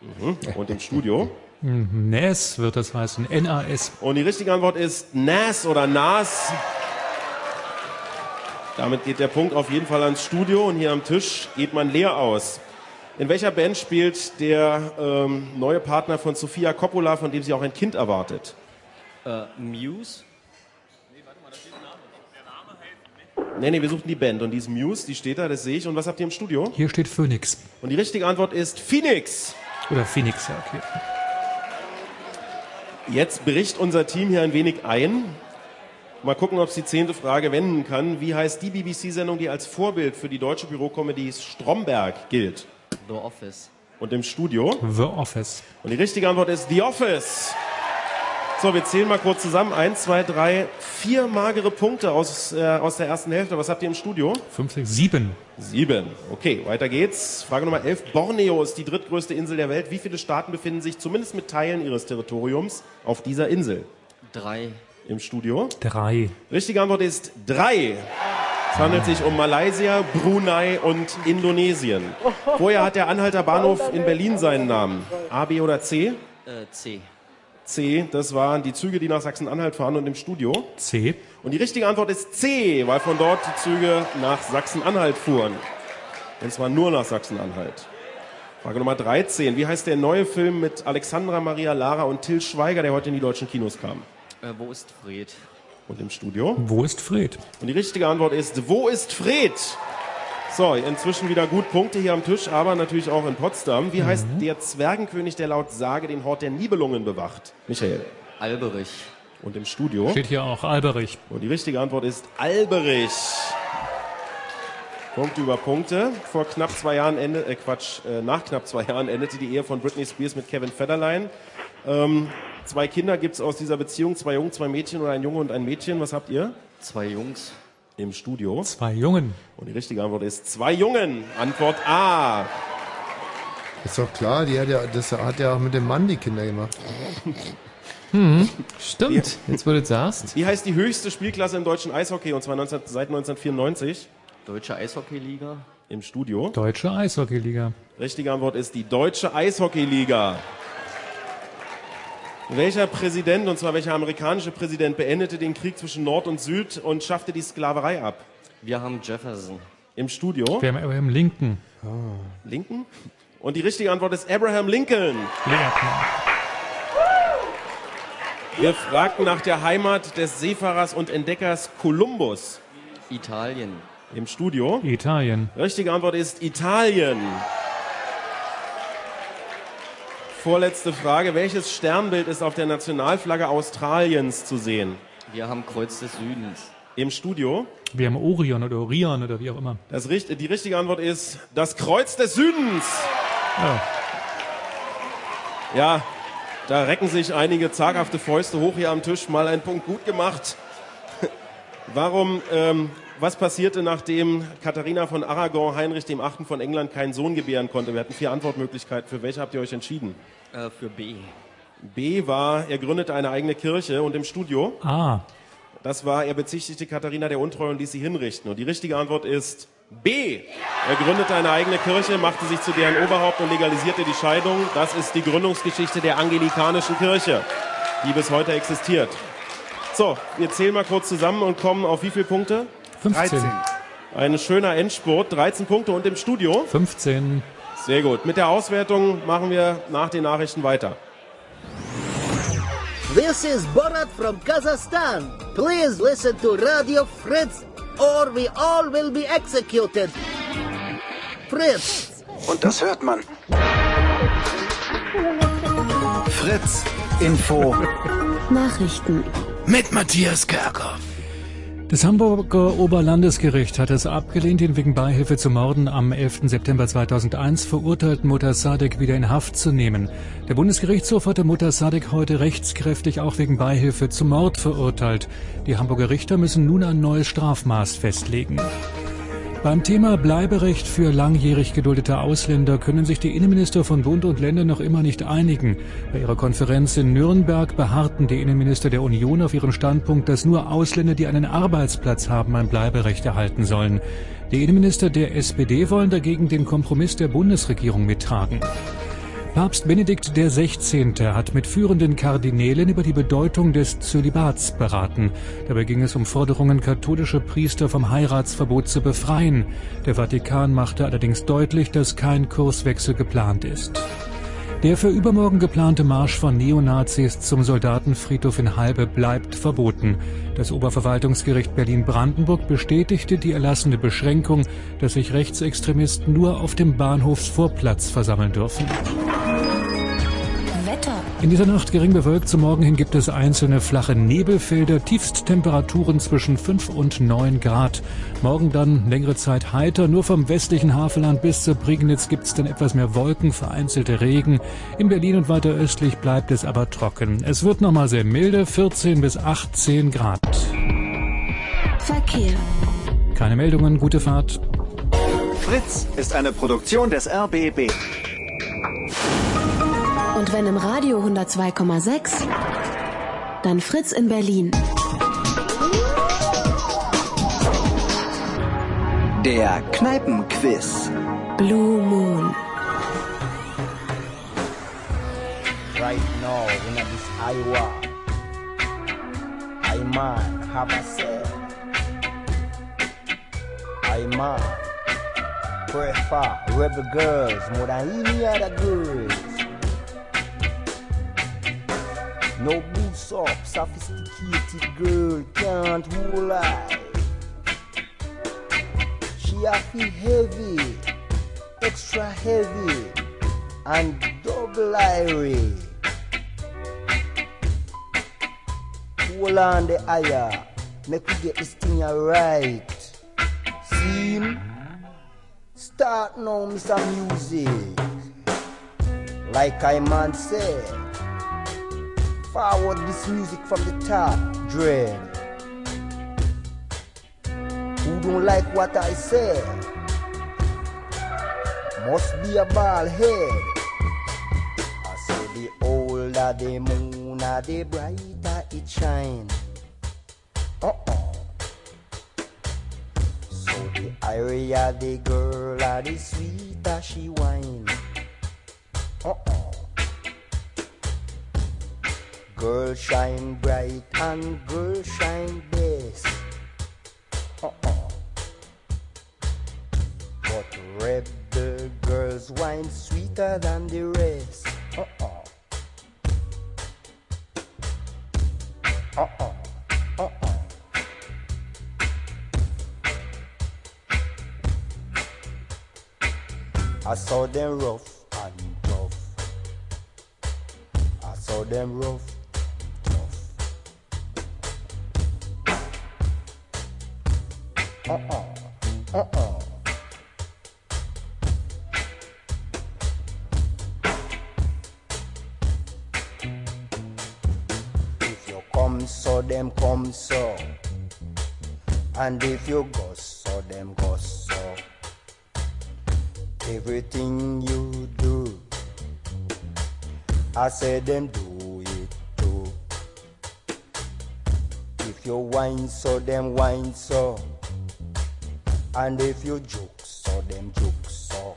Mhm. Und im Studio? Nas wird das heißen. N A S. Und die richtige Antwort ist Nas oder Nas. Damit geht der Punkt auf jeden Fall ans Studio und hier am Tisch geht man leer aus. In welcher Band spielt der ähm, neue Partner von Sofia Coppola, von dem sie auch ein Kind erwartet? Äh, Muse? Nee, warte mal, da steht ein Name. Der Name hält nicht. Nee, nee, wir suchten die Band und die ist Muse, die steht da, das sehe ich. Und was habt ihr im Studio? Hier steht Phoenix. Und die richtige Antwort ist Phoenix. Oder Phoenix, ja, okay. Jetzt bricht unser Team hier ein wenig ein. Mal gucken, ob es die zehnte Frage wenden kann. Wie heißt die B B C-Sendung, die als Vorbild für die deutsche Bürokomödie Stromberg gilt? The Office. Und im Studio? The Office. Und die richtige Antwort ist The Office. So, wir zählen mal kurz zusammen. Eins, zwei, drei, vier magere Punkte aus, äh, aus der ersten Hälfte. Was habt ihr im Studio? Fünf, sechs, sieben. Sieben. Okay, weiter geht's. Frage Nummer elf. Borneo ist die drittgrößte Insel der Welt. Wie viele Staaten befinden sich, zumindest mit Teilen ihres Territoriums, auf dieser Insel? Drei. Im Studio? Drei. Richtige Antwort ist drei. Es handelt sich um Malaysia, Brunei und Indonesien. Vorher hat der Anhalter Bahnhof in Berlin seinen Namen. A, B oder C? Äh, C. C, das waren die Züge, die nach Sachsen-Anhalt fahren und im Studio. C. Und die richtige Antwort ist C, weil von dort die Züge nach Sachsen-Anhalt fuhren. Und zwar nur nach Sachsen-Anhalt. Frage Nummer dreizehn. Wie heißt der neue Film mit Alexandra Maria Lara und Til Schweiger, der heute in die deutschen Kinos kam? Äh, wo ist Fred? Und im Studio? Wo ist Fred? Und die richtige Antwort ist, wo ist Fred? So, inzwischen wieder gut Punkte hier am Tisch, aber natürlich auch in Potsdam. Wie mhm. heißt der Zwergenkönig, der laut Sage den Hort der Nibelungen bewacht? Michael. Alberich. Und im Studio? Steht hier auch Alberich. Und die richtige Antwort ist Alberich. Punkte über Punkte. Vor knapp zwei Jahren Ende, äh Quatsch, äh, nach knapp zwei Jahren endete die Ehe von Britney Spears mit Kevin Federline. Ähm, Zwei Kinder gibt es aus dieser Beziehung, zwei Jungen, zwei Mädchen oder ein Junge und ein Mädchen. Was habt ihr? Zwei Jungs. Im Studio. Zwei Jungen. Und die richtige Antwort ist zwei Jungen. Antwort A. Ist doch klar, die hat ja, das hat ja auch mit dem Mann die Kinder gemacht. Hm, stimmt. Jetzt, wo du sagst. Wie heißt die höchste Spielklasse im deutschen Eishockey, und zwar neunzehn, seit neunzehnhundertvierundneunzig? Deutsche Eishockeyliga. Im Studio. Deutsche Eishockeyliga. Richtige Antwort ist die Deutsche Eishockeyliga. Welcher Präsident, und zwar welcher amerikanische Präsident, beendete den Krieg zwischen Nord und Süd und schaffte die Sklaverei ab? Wir haben Jefferson. Im Studio? Wir haben Abraham Lincoln. Oh. Lincoln? Und die richtige Antwort ist Abraham Lincoln. Ja. Wir fragten nach der Heimat des Seefahrers und Entdeckers Kolumbus. Italien. Im Studio? Italien. Richtige Antwort ist Italien. Vorletzte Frage. Welches Sternbild ist auf der Nationalflagge Australiens zu sehen? Wir haben Kreuz des Südens. Im Studio? Wir haben Orion oder Orion oder wie auch immer. Das, die richtige Antwort ist das Kreuz des Südens. Ja. Ja, da recken sich einige zaghafte Fäuste hoch hier am Tisch. Mal einen Punkt gut gemacht. Warum, ähm, was passierte, nachdem Katharina von Aragon Heinrich dem Achten von England keinen Sohn gebären konnte? Wir hatten vier Antwortmöglichkeiten. Für welche habt ihr euch entschieden? Äh, für B. B war, er gründete eine eigene Kirche, und im Studio? A. Das war, er bezichtigte Katharina der Untreue und ließ sie hinrichten. Und die richtige Antwort ist B. Er gründete eine eigene Kirche, machte sich zu deren Oberhaupt und legalisierte die Scheidung. Das ist die Gründungsgeschichte der anglikanischen Kirche, die bis heute existiert. So, wir zählen mal kurz zusammen und kommen auf wie viele Punkte? fünfzehn. dreizehn. Ein schöner Endspurt, dreizehn Punkte, und im Studio? fünfzehn. Sehr gut. Mit der Auswertung machen wir nach den Nachrichten weiter. This is Borat from Kazakhstan. Please listen to Radio Fritz or we all will be executed. Fritz. Und das hört man. Fritz Info. Nachrichten. Mit Matthias Kerkhoff. Das Hamburger Oberlandesgericht hat es abgelehnt, den wegen Beihilfe zu Morden am elften September zweitausendeins verurteilten Mutter Sadek wieder in Haft zu nehmen. Der Bundesgerichtshof hatte Mutter Sadek heute rechtskräftig auch wegen Beihilfe zum Mord verurteilt. Die Hamburger Richter müssen nun ein neues Strafmaß festlegen. Beim Thema Bleiberecht für langjährig geduldete Ausländer können sich die Innenminister von Bund und Ländern noch immer nicht einigen. Bei ihrer Konferenz in Nürnberg beharrten die Innenminister der Union auf ihrem Standpunkt, dass nur Ausländer, die einen Arbeitsplatz haben, ein Bleiberecht erhalten sollen. Die Innenminister der S P D wollen dagegen den Kompromiss der Bundesregierung mittragen. Papst Benedikt der Sechzehnte hat mit führenden Kardinälen über die Bedeutung des Zölibats beraten. Dabei ging es um Forderungen, katholische Priester vom Heiratsverbot zu befreien. Der Vatikan machte allerdings deutlich, dass kein Kurswechsel geplant ist. Der für übermorgen geplante Marsch von Neonazis zum Soldatenfriedhof in Halbe bleibt verboten. Das Oberverwaltungsgericht Berlin-Brandenburg bestätigte die erlassene Beschränkung, dass sich Rechtsextremisten nur auf dem Bahnhofsvorplatz versammeln dürfen. In dieser Nacht gering bewölkt, zum Morgen hin gibt es einzelne flache Nebelfelder, Tiefsttemperaturen zwischen fünf und neun Grad. Morgen dann längere Zeit heiter, nur vom westlichen Havelland bis zur Prignitz gibt es dann etwas mehr Wolken, vereinzelte Regen. In Berlin und weiter östlich bleibt es aber trocken. Es wird nochmal sehr milde, vierzehn bis achtzehn Grad. Verkehr. Keine Meldungen, gute Fahrt. Fritz ist eine Produktion des R B B. Und wenn im Radio hundertzwei Komma sechs, dann Fritz in Berlin. Der Kneipenquiz. Blue Moon. Right now, when I was Iowa, I man have a say. I man prefer rebel girls more than any other girls. No boots up, sophisticated girl can't hold her. She a feel heavy, extra heavy, and double irie. Hold on the eye, make we get this thing right. See? Start now, Mister Music. Like I man said. forward this music from the top, dread. Who don't like what I said? Must be a bald head. I say the older the moon, the brighter it shine. Uh-oh. So the higher the girl, the sweeter she whine. Uh-oh. Girl shine bright and girl shine best. Uh-oh. But red the girls wine sweeter than the rest. Uh-oh. Uh-oh. Uh-oh. I saw them rough and tough. I saw them rough. Uh-uh, uh-uh. If you come so, them come so. And if you go so, them go so. Everything you do, I say them do it too. If you whine so, them whine so. And if you joke, so them joke, so.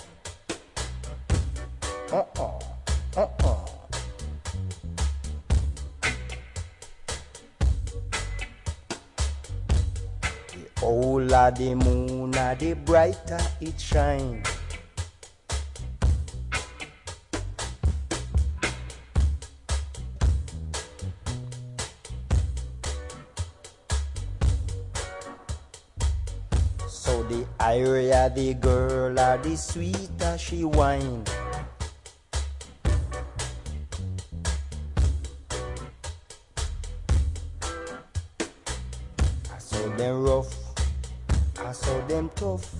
Uh-uh, uh-uh. The older the moon, the brighter it shines. I hear the girl, or the sweeter she whine. I saw them rough, I saw them tough.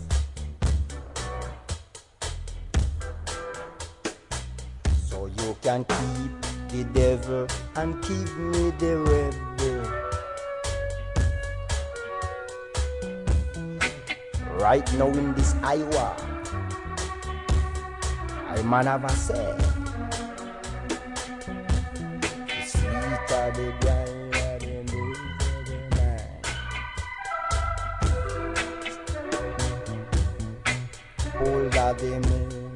So you can keep the devil and keep me the rebel. Right now in this Iowa, I man have a say. The sweeter the brighter the moon. Older the moon.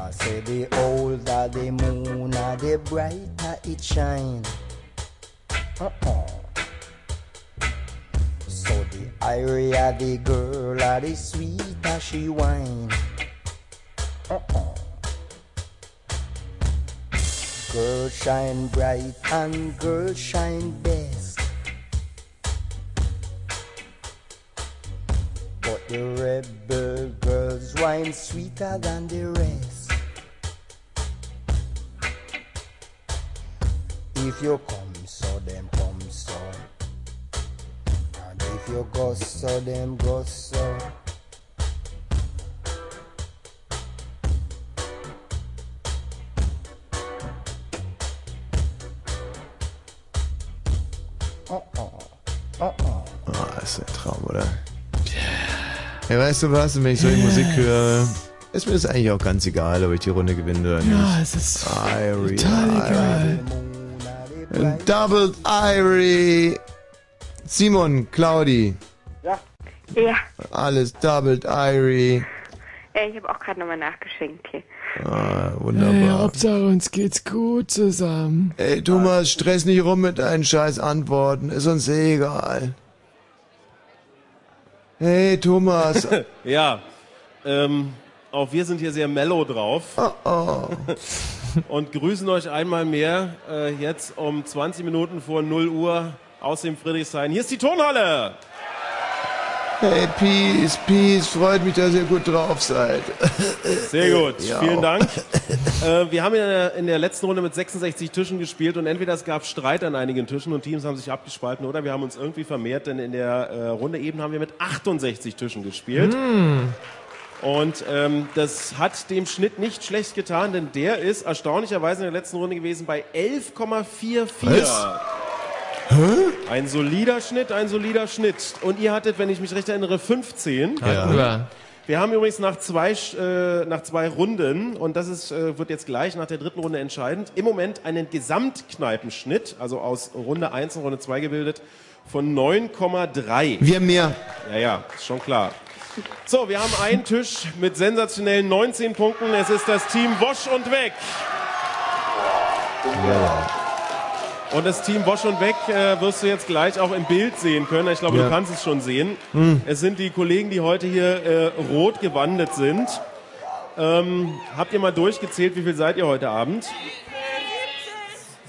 I say the older the moon, the brighter it shines. Uh-uh. So the higher the girl, the sweeter she whine. Uh-uh. Girl shine bright and girl shine best. But the rebel girls whine sweeter than the rest. If you come so, them come so. And if you go so, them go so. Oh, oh, oh, oh. Oh, ist ein Traum, oder? Hey, weißt du was, wenn ich solche yes. Musik höre, ist mir das eigentlich auch ganz egal, ob ich die Runde gewinne oder nicht. Ja, es ist Irie, total egal. Irie. Double Ivory. Simon, Claudi. Ja. Ja. Alles Double Ivory. Ja, ich habe auch gerade nochmal nachgeschenkt hier. Ah, wunderbar. Hey, Hauptsache, uns geht's gut zusammen. Ey, Thomas, stress nicht rum mit deinen scheiß Antworten. Ist uns egal. Hey, Thomas. Ja, ähm... Auch wir sind hier sehr mellow drauf. Oh, oh. Und grüßen euch einmal mehr äh, jetzt um zwanzig Minuten vor null Uhr aus dem Friedrichshain. Hier ist die Turnhalle. Hey, Peace, Peace. Freut mich, dass ihr gut drauf seid. Sehr gut. Ja. Vielen Dank. Äh, wir haben in der, in der letzten Runde mit sechsundsechzig Tischen gespielt und entweder es gab Streit an einigen Tischen und Teams haben sich abgespalten oder wir haben uns irgendwie vermehrt, denn in der äh, Runde eben haben wir mit achtundsechzig Tischen gespielt. Mm. Und ähm, das hat dem Schnitt nicht schlecht getan, denn der ist erstaunlicherweise in der letzten Runde gewesen bei elf Komma vierundvierzig. Was? Hä? Ein solider Schnitt, ein solider Schnitt. Und ihr hattet, wenn ich mich recht erinnere, fünfzehn. Ja. Ja. Wir haben übrigens nach zwei, äh, nach zwei Runden, und das ist, äh, wird jetzt gleich nach der dritten Runde entscheidend, im Moment einen Gesamtkneipenschnitt, also aus Runde eins und Runde zwei gebildet, von neun Komma drei. Wir haben mehr. Ja, ja, ist schon klar. So, wir haben einen Tisch mit sensationellen neunzehn Punkten. Es ist das Team Wosch und Weg. Ja. Und das Team Wosch und Weg äh, wirst du jetzt gleich auch im Bild sehen können. Ich glaube, ja, du kannst es schon sehen. Mhm. Es sind die Kollegen, die heute hier äh, rot gewandet sind. Ähm, habt ihr mal durchgezählt, wie viel seid ihr heute Abend?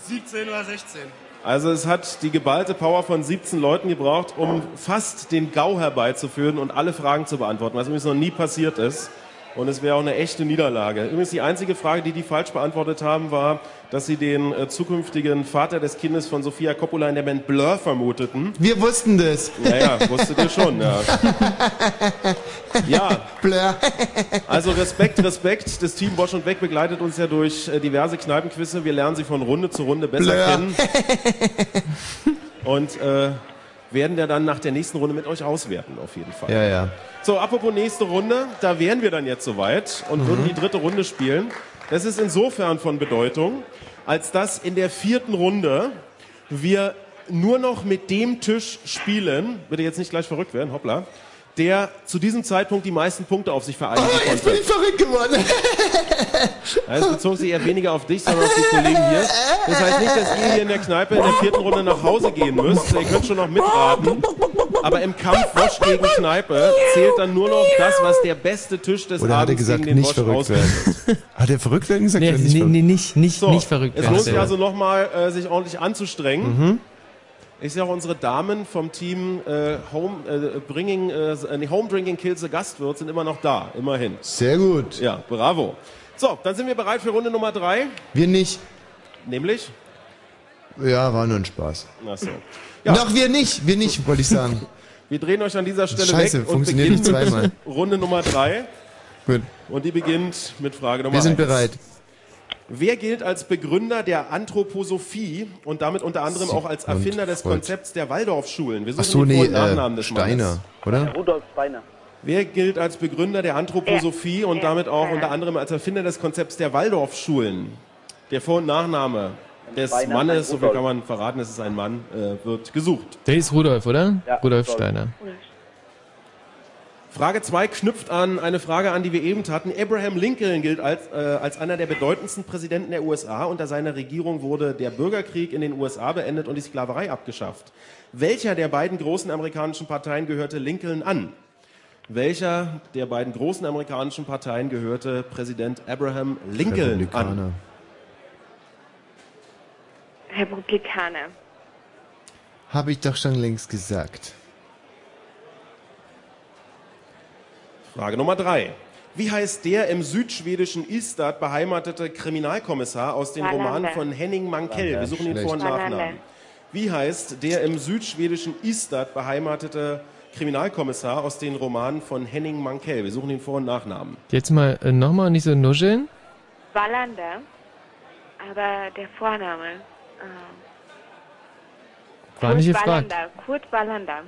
siebzehn oder sechzehn. Also es hat die geballte Power von siebzehn Leuten gebraucht, um fast den GAU herbeizuführen und alle Fragen zu beantworten, was übrigens noch nie passiert ist. Und es wäre auch eine echte Niederlage. Übrigens die einzige Frage, die die falsch beantwortet haben, war, dass sie den äh, zukünftigen Vater des Kindes von Sofia Coppola in der Band Blur vermuteten. Wir wussten das. Naja, wusstet ihr schon, ja. Ja. Blur. Also Respekt, Respekt. Das Team Bosch und Weg begleitet uns ja durch äh, diverse Kneipenquizze. Wir lernen sie von Runde zu Runde besser Blur. kennen. Und äh, werden wir dann nach der nächsten Runde mit euch auswerten, auf jeden Fall. Ja, ja. So, apropos nächste Runde, da wären wir dann jetzt soweit und mhm. würden die dritte Runde spielen. Das ist insofern von Bedeutung, als dass in der vierten Runde wir nur noch mit dem Tisch spielen, bitte jetzt nicht gleich verrückt werden, hoppla, der zu diesem Zeitpunkt die meisten Punkte auf sich vereinigt hat. Oh, jetzt bin ich verrückt geworden. Es bezog sich eher weniger auf dich, sondern auf die Kollegen hier. Das heißt nicht, dass ihr hier in der Kneipe in der vierten Runde nach Hause gehen müsst. Ihr könnt schon noch mitraten. Aber im Kampf Wosch gegen Kneipe zählt dann nur noch das, was der beste Tisch des Oder Abends gegen den Wosch auswertet. Hat er verrückt werden gesagt? Nee, nee, nicht, nee, nicht, nicht, so, nicht verrückt werden. Es lohnt sich also nochmal, äh, sich ordentlich anzustrengen. Mhm. Ich sehe auch unsere Damen vom Team äh, Home, äh, bringing, äh, Home Drinking Kills the Gastwirt sind immer noch da, immerhin. Sehr gut. Ja, bravo. So, dann sind wir bereit für Runde Nummer drei. Wir nicht. Nämlich? Ja, war nur ein Spaß. Ach so. Ja. Doch, wir nicht. Wir nicht, wollte ich sagen. Wir drehen euch an dieser Stelle Scheiße, weg und beginnen nicht zweimal. Runde Nummer drei. Gut. Und die beginnt mit Frage Nummer eins. Wir sind eins. bereit. Wer gilt als Begründer der Anthroposophie und damit unter anderem Sie auch als Erfinder des Freud. Konzepts der Waldorfschulen? Wir suchen Ach so, nee, Nachnamen äh, des Steiner, oder? Rudolf Steiner. Wer gilt als Begründer der Anthroposophie äh, und damit auch unter anderem als Erfinder des Konzepts der Waldorfschulen? Der Vor- und Nachname des Beiner Mannes, so viel kann man verraten, es ist ein Mann, äh, wird gesucht. Der ist Rudolf, oder? Ja, Rudolf Steiner. Rudolf. Frage zwei knüpft an eine Frage an, die wir eben hatten. Abraham Lincoln gilt als, äh, als einer der bedeutendsten Präsidenten der U S A. Unter seiner Regierung wurde der Bürgerkrieg in den U S A beendet und die Sklaverei abgeschafft. Welcher der beiden großen amerikanischen Parteien gehörte Lincoln an? Welcher der beiden großen amerikanischen Parteien gehörte Präsident Abraham Lincoln an? Republikaner. Habe ich doch schon längst gesagt. Frage Nummer drei. Wie heißt der im südschwedischen Ystad beheimatete Kriminalkommissar aus dem Wallander. Roman von Henning Mankell? Wir suchen ihn vor und Nachnamen. Wie heißt der im südschwedischen Ystad beheimatete Kriminalkommissar aus den Romanen von Henning Mankell? Wir suchen ihn vor und Nachnamen. Jetzt mal äh, nochmal nicht so nuscheln. Wallander, aber der Vorname. Äh, War Kurt nicht gefragt. Wallander, Kurt Wallander.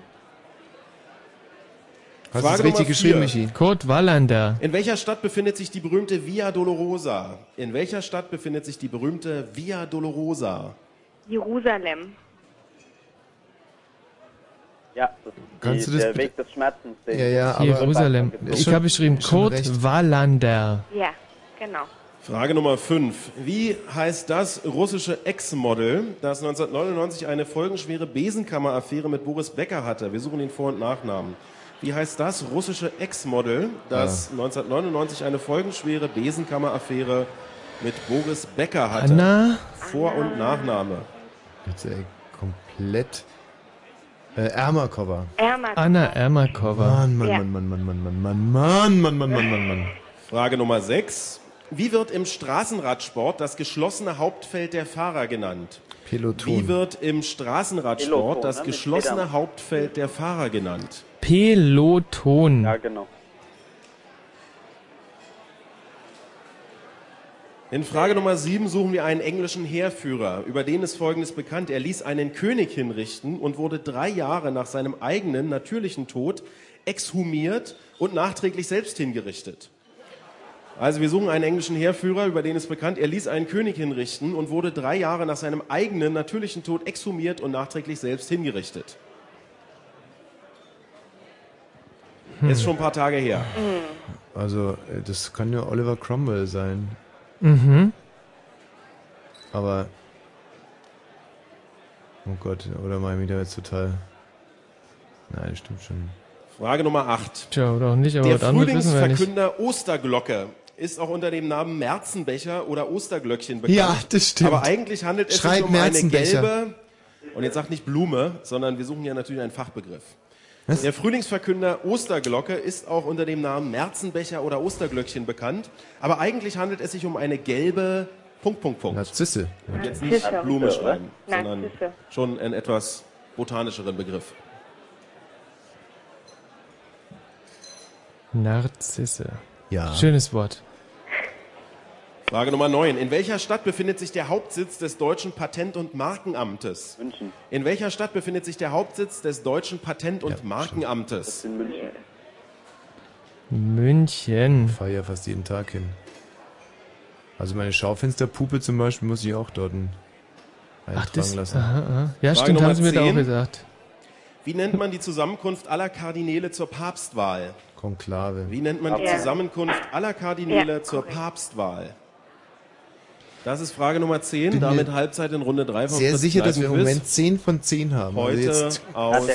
Hast du es richtig geschrieben, Michi? Kurt Wallander. In welcher Stadt befindet sich die berühmte Via Dolorosa? In welcher Stadt befindet sich die berühmte Via Dolorosa? Jerusalem. Ja, das Kannst die, du das der Weg des Schmerzens. Ja, ja, aber Jerusalem. Ich habe geschrieben Kurt Wallander. Ja, genau. Frage Nummer fünf. Wie heißt das russische Ex-Model, das neunzehnhundertneunundneunzig eine folgenschwere Besenkammer-Affäre mit Boris Becker hatte? Wir suchen den Vor- und Nachnamen. Wie heißt das russische Ex-Model, das ja. neunzehnhundertneunundneunzig eine folgenschwere Besenkammer-Affäre mit Boris Becker hatte? Anna? Vor- Anna. und Nachname. Bitte, ey, komplett. Äh, Ermakova. Ermakova. Anna Ermakova. Mann, Mann, ja. Mann, Mann, Mann, Mann, Mann, Mann, Mann, Mann, Mann, Mann, Mann, Mann. Frage Nummer sechs. Wie wird im Straßenradsport das geschlossene Hauptfeld der Fahrer genannt? Peloton. Wie wird im Straßenradsport Peloton, das geschlossene Peter. Hauptfeld der Fahrer genannt? Peloton. Ja, genau. In Frage Nummer sieben suchen wir einen englischen Heerführer. Über den ist Folgendes bekannt. Er ließ einen König hinrichten und wurde drei Jahre nach seinem eigenen natürlichen Tod exhumiert und nachträglich selbst hingerichtet. Also wir suchen einen englischen Heerführer, über den ist bekannt, er ließ einen König hinrichten und wurde drei Jahre nach seinem eigenen natürlichen Tod exhumiert und nachträglich selbst hingerichtet. Hm. Ist schon ein paar Tage her. Also das kann ja Oliver Cromwell sein. Mhm. Aber, oh Gott, oder mache ich mich da jetzt total... Nein, stimmt schon. Frage Nummer acht. Tja, oder auch nicht, aber der Frühlingsverkünder Osterglocke ist auch unter dem Namen Merzenbecher oder Osterglöckchen bekannt. Ja, das stimmt. Aber eigentlich handelt es sich um eine gelbe, und jetzt sagt nicht Blume, sondern wir suchen ja natürlich einen Fachbegriff. Was? Der Frühlingsverkünder Osterglocke ist auch unter dem Namen Merzenbecher oder Osterglöckchen bekannt, aber eigentlich handelt es sich um eine gelbe Punkt, Punkt, Punkt. Narzisse. Und jetzt nicht Narzisse. Blume schreiben, sondern Narzisse. Schon einen etwas botanischeren Begriff. Narzisse. Ja. Schönes Wort. Frage Nummer neun. In welcher Stadt befindet sich der Hauptsitz des Deutschen Patent- und Markenamtes? München. In welcher Stadt befindet sich der Hauptsitz des Deutschen Patent- und ja, Markenamtes? Das ist in München. München. Ich fahre ja fast jeden Tag hin. Also meine Schaufensterpuppe zum Beispiel muss ich auch dort eintragen lassen. Aha, aha. Ja, Frage stimmt, haben Sie mir da auch gesagt. Wie nennt man die Zusammenkunft aller Kardinäle zur Papstwahl? Konklave. Wie nennt man die Zusammenkunft aller Kardinäle ja, zur Papstwahl? Das ist Frage Nummer zehn, bin damit Halbzeit in Runde drei. Sehr Fritz sicher, Leibniz, dass wir im Moment zehn von zehn haben. Heute also jetzt aus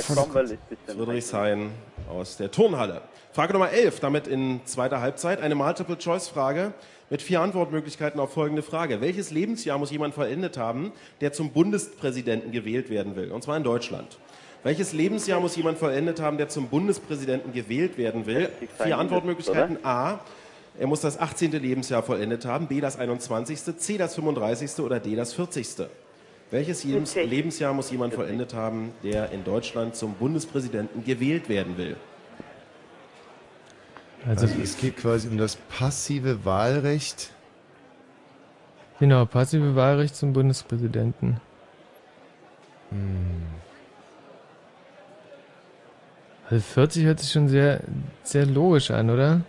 Friedrichshain, aus der Turnhalle. Frage Nummer elf, damit in zweiter Halbzeit. Eine Multiple-Choice-Frage mit vier Antwortmöglichkeiten auf folgende Frage. Welches Lebensjahr muss jemand vollendet haben, der zum Bundespräsidenten gewählt werden will? Und zwar in Deutschland. Welches Lebensjahr muss jemand vollendet haben, der zum Bundespräsidenten gewählt werden will? Vier Antwortmöglichkeiten. A. Er muss das achtzehnte Lebensjahr vollendet haben. B. das einundzwanzigste. C. das fünfunddreißigste. Oder D. das vierzigste. Welches Lebensjahr muss jemand vollendet haben, der in Deutschland zum Bundespräsidenten gewählt werden will? Also, also es geht quasi um das passive Wahlrecht. Genau, passive Wahlrecht zum Bundespräsidenten. Hm. Also vierzig hört sich schon sehr, sehr logisch an, oder?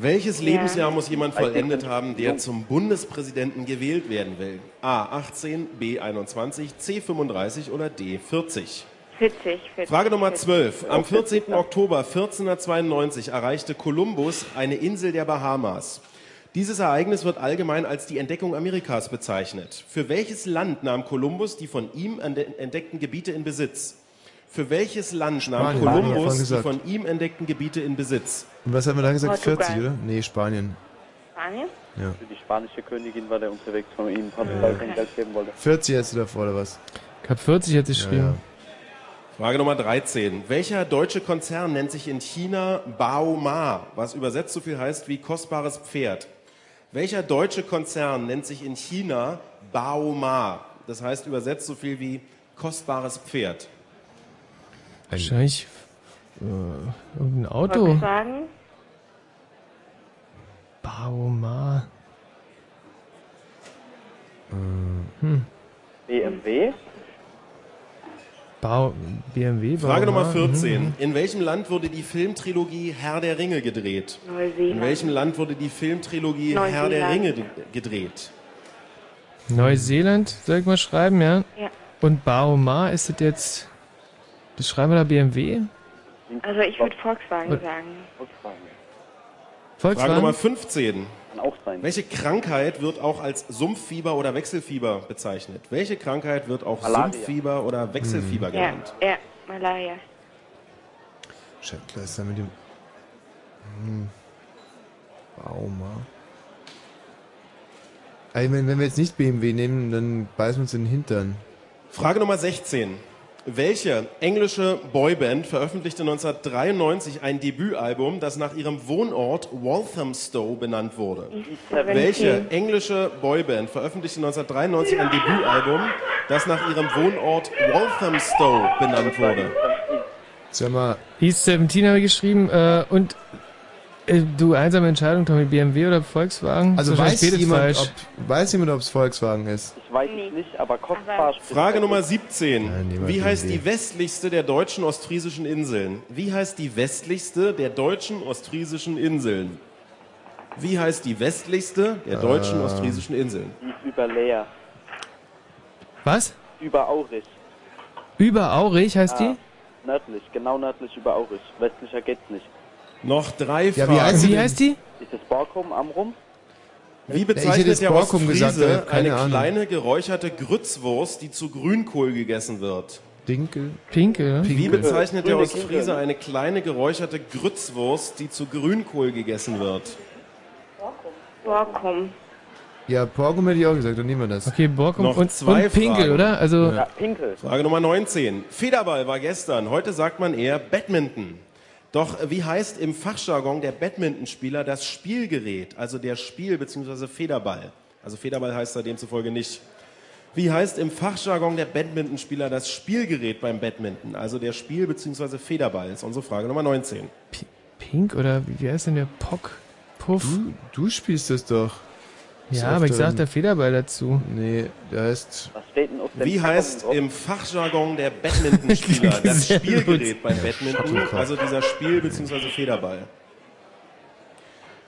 Welches Lebensjahr muss jemand vollendet haben, der zum Bundespräsidenten gewählt werden will? A. achtzehn, B. einundzwanzig, C. fünfunddreißig oder D. vierzig? vierzig. Frage Nummer zwölf. Am vierzehnten Oktober vierzehnhundertzweiundneunzig erreichte Kolumbus eine Insel der Bahamas. Dieses Ereignis wird allgemein als die Entdeckung Amerikas bezeichnet. Für welches Land nahm Kolumbus die von ihm entdeckten Gebiete in Besitz? Für welches Land nahm Kolumbus die von ihm entdeckten Gebiete in Besitz? Und was haben wir da gesagt? vierzig, oder? Nee, Spanien. Spanien? Ja. Für die spanische Königin war der unterwegs von ihm, hat ja. kein Geld geben wollte. vierzig hättest du davor, oder was? Ich hab vierzig hätte ich geschrieben. Ja, ja. Frage Nummer dreizehn. Welcher deutsche Konzern nennt sich in China Baoma, was übersetzt so viel heißt wie kostbares Pferd? Welcher deutsche Konzern nennt sich in China Baoma? Das heißt übersetzt so viel wie kostbares Pferd. Ein Wahrscheinlich äh, irgendein Auto. Volkswagen? Baoma. Hm. B M W? Ba B M W, Baoma. Frage Nummer vierzehn. Mhm. In welchem Land wurde die Filmtrilogie Herr der Ringe gedreht? Neuseeland. In welchem Land wurde die Filmtrilogie Neuseeland. Herr der Ringe gedreht? Neuseeland, soll ich mal schreiben, ja? Ja. Und Baoma ist das jetzt... Beschreiben wir da B M W? Also ich würde Volkswagen w sagen. Volkswagen. Volkswagen. Frage Nummer fünfzehn. Kann auch sein. Welche Krankheit wird auch als Sumpffieber oder Wechselfieber bezeichnet? Welche Krankheit wird auch Malaria. Sumpffieber oder Wechselfieber hm. genannt? Ja, ja, Malaria. Schädler ist da mit dem... Hm. Bauma. Also wenn, wenn wir jetzt nicht B M W nehmen, dann beißen wir uns in den Hintern. Frage Nummer sechzehn. Welche englische Boyband veröffentlichte neunzehnhundertdreiundneunzig ein Debütalbum, das nach ihrem Wohnort Walthamstow benannt wurde? Welche englische Boyband veröffentlichte neunzehnhundertdreiundneunzig ein Debütalbum, das nach ihrem Wohnort Walthamstow benannt wurde? Sag mal, East siebzehn habe ich geschrieben äh, und Du, einsame Entscheidung, Tommy, B M W oder Volkswagen? Also weiß jemand, ob, weiß jemand, ob es Volkswagen ist? Ich weiß es nicht, aber Kopffahrrad. Frage Nummer siebzehn. Nein, Wie heißt B M W. die westlichste der deutschen ostfriesischen Inseln? Wie heißt die westlichste der deutschen ostfriesischen Inseln? Wie heißt die westlichste der deutschen ah. ostfriesischen Inseln? Die ist über Leer. Was? Über Aurich. Über Aurich heißt ah, die? Nördlich, genau nördlich über Aurich. Westlicher geht's nicht. Noch drei Fragen. Ja, wie heißt, wie heißt die? Ist das Borkum, Amrum? Wie bezeichnet der Ostfriese eine Ahnung. kleine geräucherte Grützwurst, die zu Grünkohl gegessen wird? Dinkel. Pinkel. Pinkel. Wie bezeichnet Pinkel. der Ostfriese eine kleine geräucherte Grützwurst, die zu Grünkohl gegessen wird? Borkum. Borkum. Ja, Borkum hätte ich auch gesagt, dann nehmen wir das. Okay, Borkum Noch und, zwei und Pinkel, Fragen. oder? Also ja, Pinkel. Frage Nummer neunzehn. Federball war gestern, heute sagt man eher Badminton. Doch wie heißt im Fachjargon der Badmintonspieler das Spielgerät, also der Spiel- bzw. Federball? Also Federball heißt er demzufolge nicht. Wie heißt im Fachjargon der Badmintonspieler das Spielgerät beim Badminton, also der Spiel- bzw. Federball? Das ist unsere Frage Nummer neunzehn. P Pink oder wie heißt denn der Pock? Puff? Du, du spielst das doch. Das ja, aber ich sag der Federball dazu. Nee, der heißt... Was steht denn auf dem Wie heißt im Fachjargon der Badmintonspieler das Spielgerät beim Badminton, also dieser Spiel- bzw. Federball?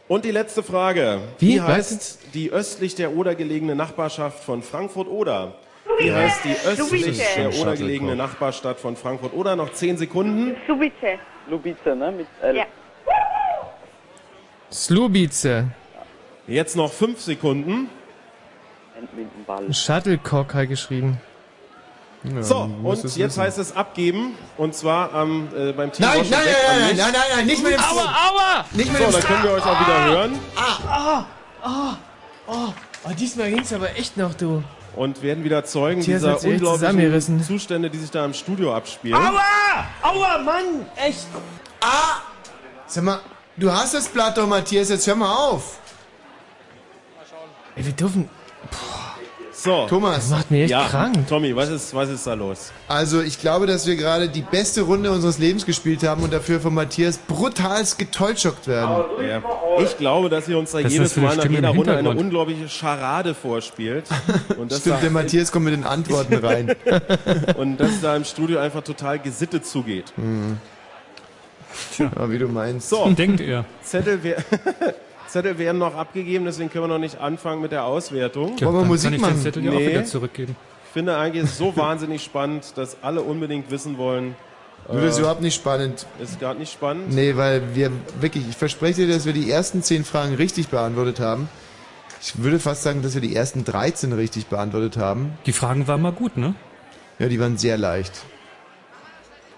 Und die letzte Frage. Wie, Wie heißt was? die östlich der Oder gelegene Nachbarschaft von Frankfurt-Oder? Wie heißt die östlich der Oder gelegene Nachbarstadt von Frankfurt-Oder? Noch zehn Sekunden. Slubice. Slubice, ne? Mit L. Ja. Slubice. Jetzt noch fünf Sekunden. Shuttlecock hat geschrieben. Ja, so, und jetzt wissen. heißt es abgeben. Und zwar ähm, äh, beim Team. Nein, nein, nein, nein, nein, nein, nein, nicht mit dem Aua, Aua! Nicht mit so, dem dann können wir euch ah, auch wieder ah, hören. Ah, ah, oh, oh, oh, diesmal ging's aber echt noch, du. Und werden wieder Zeugen Tja, dieser unglaublichen Zustände, die sich da im Studio abspielen. Aua! Aua, Mann! Echt! Ah! Sag mal, du hast das Blatt doch, Matthias, jetzt hör mal auf! Ey, wir dürfen... Boah. So, Thomas, das macht mir echt ja, krank. Tommy, was ist, was ist da los? Also, ich glaube, dass wir gerade die beste Runde unseres Lebens gespielt haben und dafür von Matthias brutalst getäuschockt werden. Ja. Ich glaube, dass ihr uns da das jedes Mal nach jeder Runde eine unglaubliche Scharade vorspielt. Und das Stimmt, da der Matthias kommt mit den Antworten rein. Und dass da im Studio einfach total gesittet zugeht. Mhm. Tja, ja, wie du meinst. So, denkt ihr. Zettel, wer... Zettel werden noch abgegeben, deswegen können wir noch nicht anfangen mit der Auswertung. Ja, Wollen wir Musik kann ich machen? Den Zettel nee. auch wieder zurückgeben. Ich finde eigentlich ist so wahnsinnig spannend, dass alle unbedingt wissen wollen. Nur äh, das ist überhaupt nicht spannend. Ist gar nicht spannend? Nee, weil wir wirklich, ich verspreche dir, dass wir die ersten zehn Fragen richtig beantwortet haben. Ich würde fast sagen, dass wir die ersten dreizehn richtig beantwortet haben. Die Fragen waren mal gut, ne? Ja, die waren sehr leicht.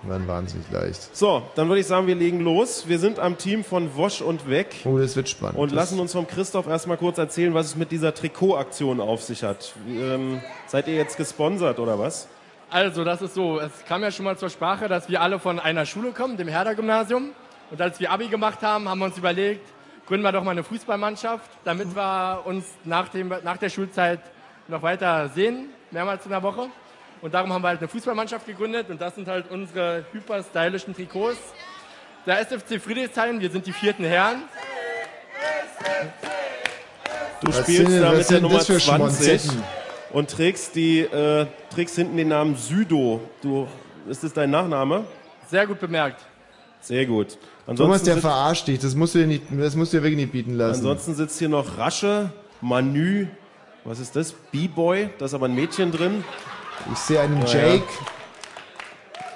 Dann wahnsinnig leicht. So, dann würde ich sagen, wir legen los. Wir sind am Team von Wosch und Weg. Oh, das wird spannend. Und lassen uns vom Christoph erstmal kurz erzählen, was es mit dieser Trikotaktion auf sich hat. Ähm, seid ihr jetzt gesponsert oder was? Also, das ist so. Es kam ja schon mal zur Sprache, dass wir alle von einer Schule kommen, dem Herder-Gymnasium. Und als wir Abi gemacht haben, haben wir uns überlegt, gründen wir doch mal eine Fußballmannschaft, damit wir uns nach, dem, nach der Schulzeit noch weiter sehen, mehrmals in der Woche. Und darum haben wir halt eine Fußballmannschaft gegründet und das sind halt unsere hyperstylischen Trikots. Der S F C Friedrichshain, wir sind die vierten Herren. Du spielst da mit der Nummer zwanzig und trägst, die, äh, trägst hinten den Namen Sido. Du, ist das dein Nachname? Sehr gut bemerkt. Sehr gut. Ansonsten Thomas, der verarscht dich, das musst du dir nicht, das musst du dir wirklich nicht bieten lassen. Ansonsten sitzt hier noch Rasche, Manu, was ist das? B-Boy, da ist aber ein Mädchen drin. Ich sehe einen ja, Jake. Ja.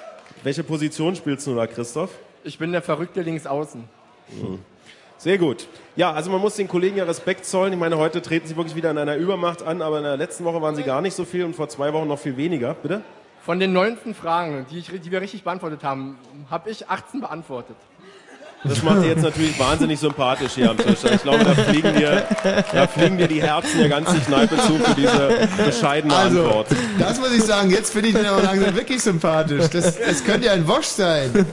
Welche Position spielst du da, Christoph? Ich bin der verrückte Linksaußen. Mhm. Sehr gut. Ja, also man muss den Kollegen ja Respekt zollen. Ich meine, heute treten sie wirklich wieder in einer Übermacht an, aber in der letzten Woche waren sie gar nicht so viel und vor zwei Wochen noch viel weniger. Bitte? Von den neunzehn Fragen, die, ich, die wir richtig beantwortet haben, habe ich achtzehn beantwortet. Das macht ihr jetzt natürlich wahnsinnig sympathisch hier am Tisch. Ich glaube, da fliegen dir, da fliegen dir die Herzen der ganzen Kneipe zu für diese bescheidene also, Antwort. Das muss ich sagen, jetzt finde ich den aber langsam wirklich sympathisch. Das, das könnte ja ein Wosch sein.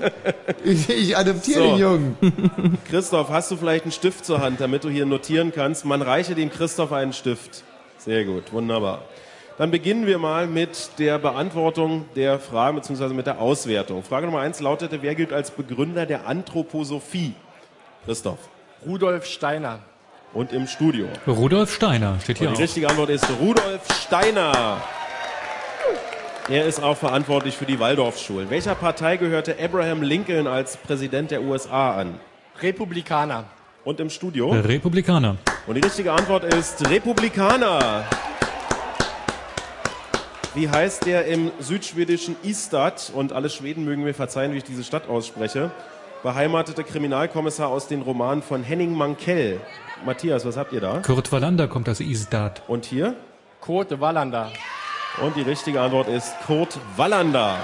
Ich, ich adoptiere so. den Jungen. Christoph, hast du vielleicht einen Stift zur Hand, damit du hier notieren kannst? Man reiche dem Christoph einen Stift. Sehr gut, wunderbar. Dann beginnen wir mal mit der Beantwortung der Fragen bzw. mit der Auswertung. Frage Nummer eins lautete, wer gilt als Begründer der Anthroposophie? Christoph. Rudolf Steiner. Und im Studio. Rudolf Steiner steht hier. Und die auch. Richtige Antwort ist Rudolf Steiner. Er ist auch verantwortlich für die Waldorfschulen. Welcher Partei gehörte Abraham Lincoln als Präsident der U S A an? Republikaner. Und im Studio? Republikaner. Und die richtige Antwort ist Republikaner. Wie heißt der im südschwedischen Istad, und alle Schweden mögen mir verzeihen, wie ich diese Stadt ausspreche, beheimatete Kriminalkommissar aus den Romanen von Henning Mankell? Matthias, was habt ihr da? Kurt Wallander kommt aus Istad. Und hier? Kurt Wallander. Und die richtige Antwort ist Kurt Wallander.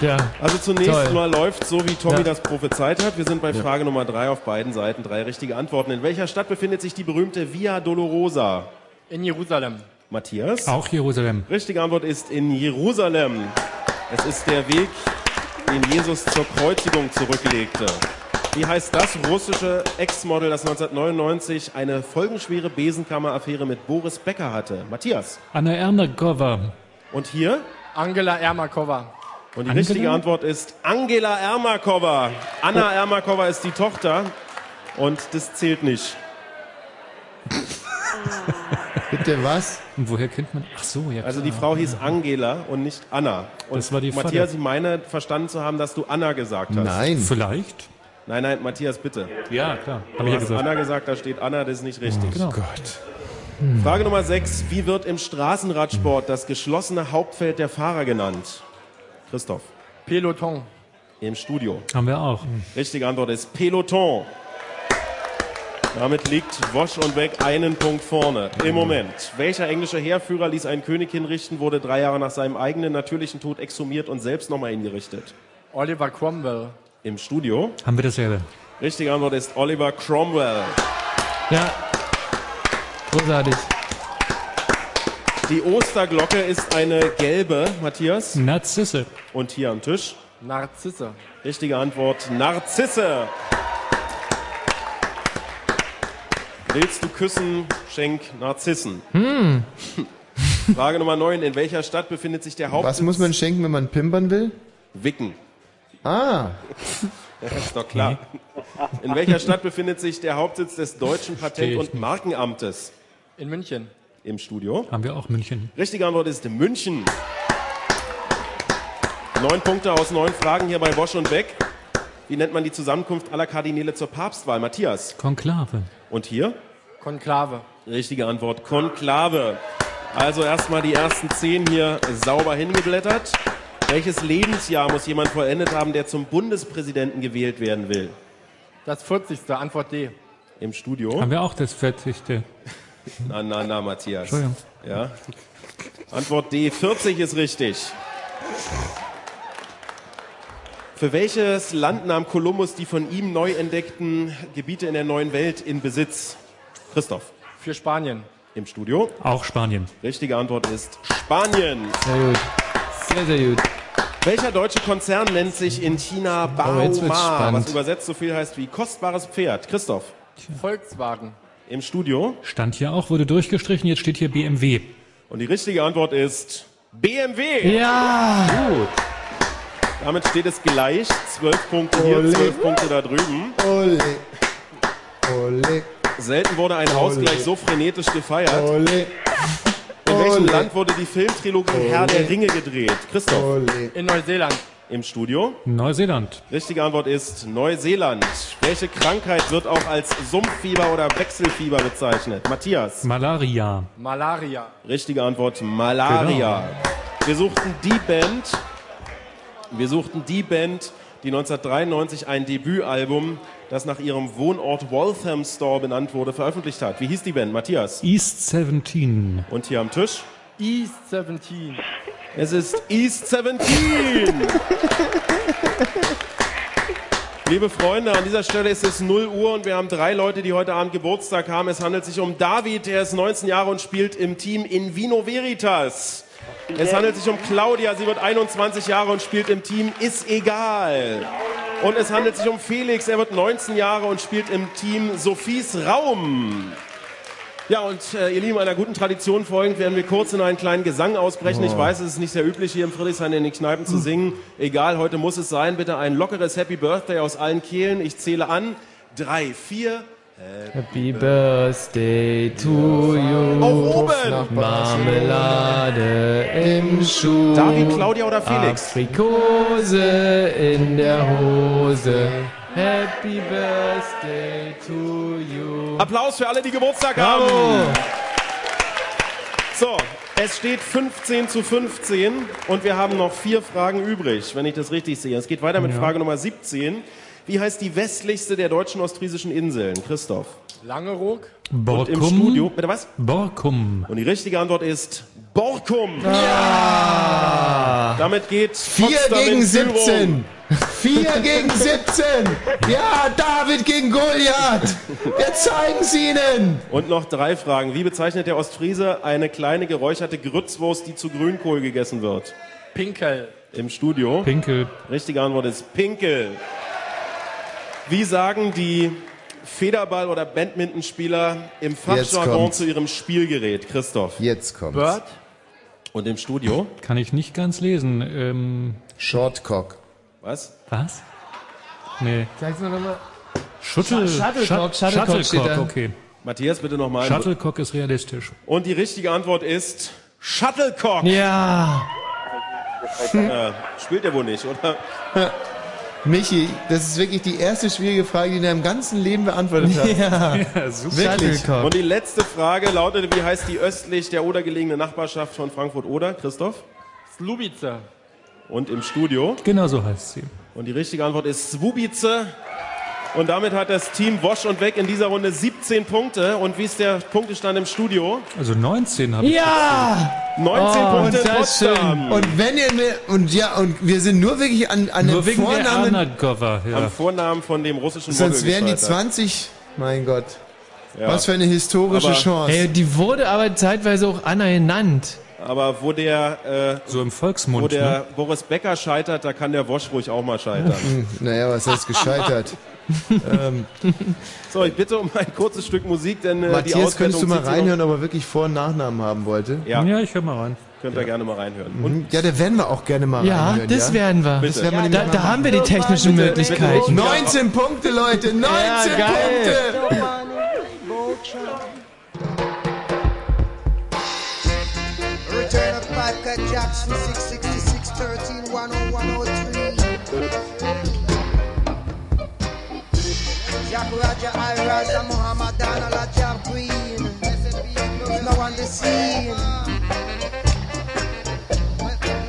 Ja, also zunächst toll. Mal läuft so, wie Tommy ja. das prophezeit hat. Wir sind bei ja. Frage Nummer drei auf beiden Seiten. Drei richtige Antworten. In welcher Stadt befindet sich die berühmte Via Dolorosa? In Jerusalem. Matthias? Auch Jerusalem. Richtige Antwort ist in Jerusalem. Es ist der Weg, den Jesus zur Kreuzigung zurücklegte. Wie heißt das russische Ex-Model, das neunzehnhundertneunundneunzig eine folgenschwere Besenkammer-Affäre mit Boris Becker hatte? Matthias? Anna Ermakova. Und hier? Angela Ermakova. Und die Angela? richtige Antwort ist Angela Ermakova. Anna oh. Ermakova ist die Tochter und das zählt nicht. Bitte was? Und woher kennt man? Ach so, ja klar. Also die Frau hieß Angela und nicht Anna. Und das war die Matthias, Falle. Ich meine, verstanden zu haben, dass du Anna gesagt hast. Nein. Vielleicht? Nein, nein, Matthias, bitte. Ja, klar. Hab ich ja gesagt. Anna gesagt, da steht Anna, das ist nicht richtig. Oh genau. Gott. Hm. Frage Nummer sechs. Wie wird im Straßenradsport das geschlossene Hauptfeld der Fahrer genannt? Christoph. Peloton. Im Studio. Haben wir auch. Hm. Richtige Antwort ist Peloton. Damit liegt Wosch und Beck einen Punkt vorne. Im Moment. Welcher englische Heerführer ließ einen König hinrichten, wurde drei Jahre nach seinem eigenen natürlichen Tod exhumiert und selbst nochmal hingerichtet? Oliver Cromwell. Im Studio. Haben wir dasselbe. Richtige Antwort ist Oliver Cromwell. Ja. Großartig. Die Osterglocke ist eine gelbe, Matthias. Narzisse. Und hier am Tisch? Narzisse. Richtige Antwort, Narzisse. Willst du küssen, schenk Narzissen. Hm. Frage Nummer neun. In welcher Stadt befindet sich der Hauptsitz? Was muss man schenken, wenn man pimpern will? Wicken. Ah. Das ist doch klar. Okay. In welcher Stadt befindet sich der Hauptsitz des Deutschen Patent- und Markenamtes? In München. Im Studio? Haben wir auch München. Richtige Antwort ist München. Neun Punkte aus neun Fragen hier bei Bosch und Beck. Wie nennt man die Zusammenkunft aller Kardinäle zur Papstwahl? Matthias? Konklave. Und hier? Konklave. Richtige Antwort, Konklave. Also erstmal die ersten zehn hier sauber hingeblättert. Welches Lebensjahr muss jemand vollendet haben, der zum Bundespräsidenten gewählt werden will? Das vierzigste. Antwort D. Im Studio? Haben wir auch das vierzigste. Na, na, na, Matthias. Entschuldigung. Ja? Antwort D. vierzig ist richtig. Für welches Land nahm Kolumbus die von ihm neu entdeckten Gebiete in der neuen Welt in Besitz? Christoph. Für Spanien. Im Studio? Auch Spanien. Richtige Antwort ist Spanien. Sehr gut. Sehr, sehr gut. Welcher deutsche Konzern nennt sich in China Baoma, oh, was übersetzt so viel heißt wie kostbares Pferd? Christoph. Tja. Volkswagen. Im Studio? Stand hier auch, wurde durchgestrichen, jetzt steht hier B M W. Und die richtige Antwort ist B M W. Ja. Gut. Damit steht es gleich. Zwölf Punkte hier, zwölf Punkte da drüben. Ole. Ole. Selten wurde ein Ausgleich so frenetisch gefeiert. Ole. In welchem Ole. Land wurde die Filmtrilogie Ole. Herr der Ringe gedreht? Christoph. Ole. In Neuseeland. Im Studio? Neuseeland. Richtige Antwort ist Neuseeland. Welche Krankheit wird auch als Sumpffieber oder Wechselfieber bezeichnet? Matthias. Malaria. Malaria. Richtige Antwort, Malaria. Genau. Wir suchten die Band... Wir suchten die Band, die neunzehnhundertdreiundneunzig ein Debütalbum, das nach ihrem Wohnort Walthamstow benannt wurde, veröffentlicht hat. Wie hieß die Band, Matthias? East siebzehn. Und hier am Tisch? East siebzehn. Es ist East siebzehn! Liebe Freunde, an dieser Stelle ist es null Uhr und wir haben drei Leute, die heute Abend Geburtstag haben. Es handelt sich um David, der ist neunzehn Jahre und spielt im Team In Vino Veritas. Es handelt sich um Claudia, sie wird einundzwanzig Jahre und spielt im Team Ist Egal. Und es handelt sich um Felix, er wird neunzehn Jahre und spielt im Team Sophies Raum. Ja, und äh, ihr Lieben, einer guten Tradition folgend werden wir kurz in einen kleinen Gesang ausbrechen. Ich weiß, es ist nicht sehr üblich, hier im Friedrichshain in den Kneipen zu singen. Egal, heute muss es sein. Bitte ein lockeres Happy Birthday aus allen Kehlen. Ich zähle an. drei, vier. Happy Birthday to you. Auf oben! Marmelade im Schuh. David, Claudia oder Felix? Aprikose in der Hose. Happy Birthday to you. Applaus für alle, die Geburtstag Bravo. Haben. So, es steht fünfzehn zu fünfzehn und wir haben noch vier Fragen übrig, wenn ich das richtig sehe. Es geht weiter mit ja. Frage Nummer siebzehn. Wie heißt die westlichste der deutschen ostfriesischen Inseln? Christoph. Langeroog. Borkum. Und im Studio. Bitte was? Borkum. Und die richtige Antwort ist Borkum. Ja! Damit geht vier gegen siebzehn. vier gegen siebzehn. Ja, David gegen Goliath. Wir zeigen es Ihnen. Und noch drei Fragen. Wie bezeichnet der Ostfriese eine kleine geräucherte Grützwurst, die zu Grünkohl gegessen wird? Pinkel. Im Studio. Pinkel. Richtige Antwort ist Pinkel. Wie sagen die Federball- oder Badmintonspieler im Fachjargon zu ihrem Spielgerät? Christoph. Jetzt kommt's. Bird. Und im Studio? Kann ich nicht ganz lesen. Ähm Shortcock. Was? Was? Nee. Sag's noch mal. Shuttle Shuttlecock. Shuttlecock, Shuttlecock okay. Matthias, bitte nochmal. Shuttlecock ist realistisch. Und die richtige Antwort ist Shuttlecock. Ja. Hm. Äh, spielt er wohl nicht, oder? Ja. Michi, das ist wirklich die erste schwierige Frage, die du in deinem ganzen Leben beantwortet hast. Ja, ja super. Wirklich. Und die letzte Frage lautete, wie heißt die östlich der Oder gelegene Nachbarschaft von Frankfurt-Oder? Christoph? Slubice. Und im Studio? Genau so heißt sie. Und die richtige Antwort ist Slubice. Und damit hat das Team Wosch und Weg in dieser Runde siebzehn Punkte. Und wie ist der Punktestand im Studio? Also neunzehn habe ich. Ja! neunzehn oh, Punkte trotzdem. Und wenn ihr ne, und ja und wir sind nur wirklich an an nur dem wegen Vornamen der ja. am Vornamen von dem russischen Sonst wären die zwanzig. Mein Gott. Ja. Was für eine historische aber, Chance. Ey, die wurde aber zeitweise auch Anna genannt. Aber wo der, äh, so im Volksmund, wo der ne? Boris Becker scheitert, da kann der Wosch ruhig auch mal scheitern. Naja, was heißt gescheitert? ähm. So, ich bitte um ein kurzes Stück Musik, denn äh, Matthias, die Matthias, könntest du mal reinhören, ob er wirklich Vor- und Nachnamen haben wollte? Ja, ja ich höre mal rein. Könnt ihr ja. gerne mal reinhören. Und ja, da werden wir auch gerne mal ja, reinhören. Das ja, das werden wir. Das werden wir ja, da, da haben wir die technischen bitte, Möglichkeiten. Bitte. neunzehn Punkte, Leute, neunzehn ja, geil. Punkte! Jackson six sixty-six thirteen one oh one oh three Jack Roger Iras and Muhammad Dana Lajab Green is now on the scene.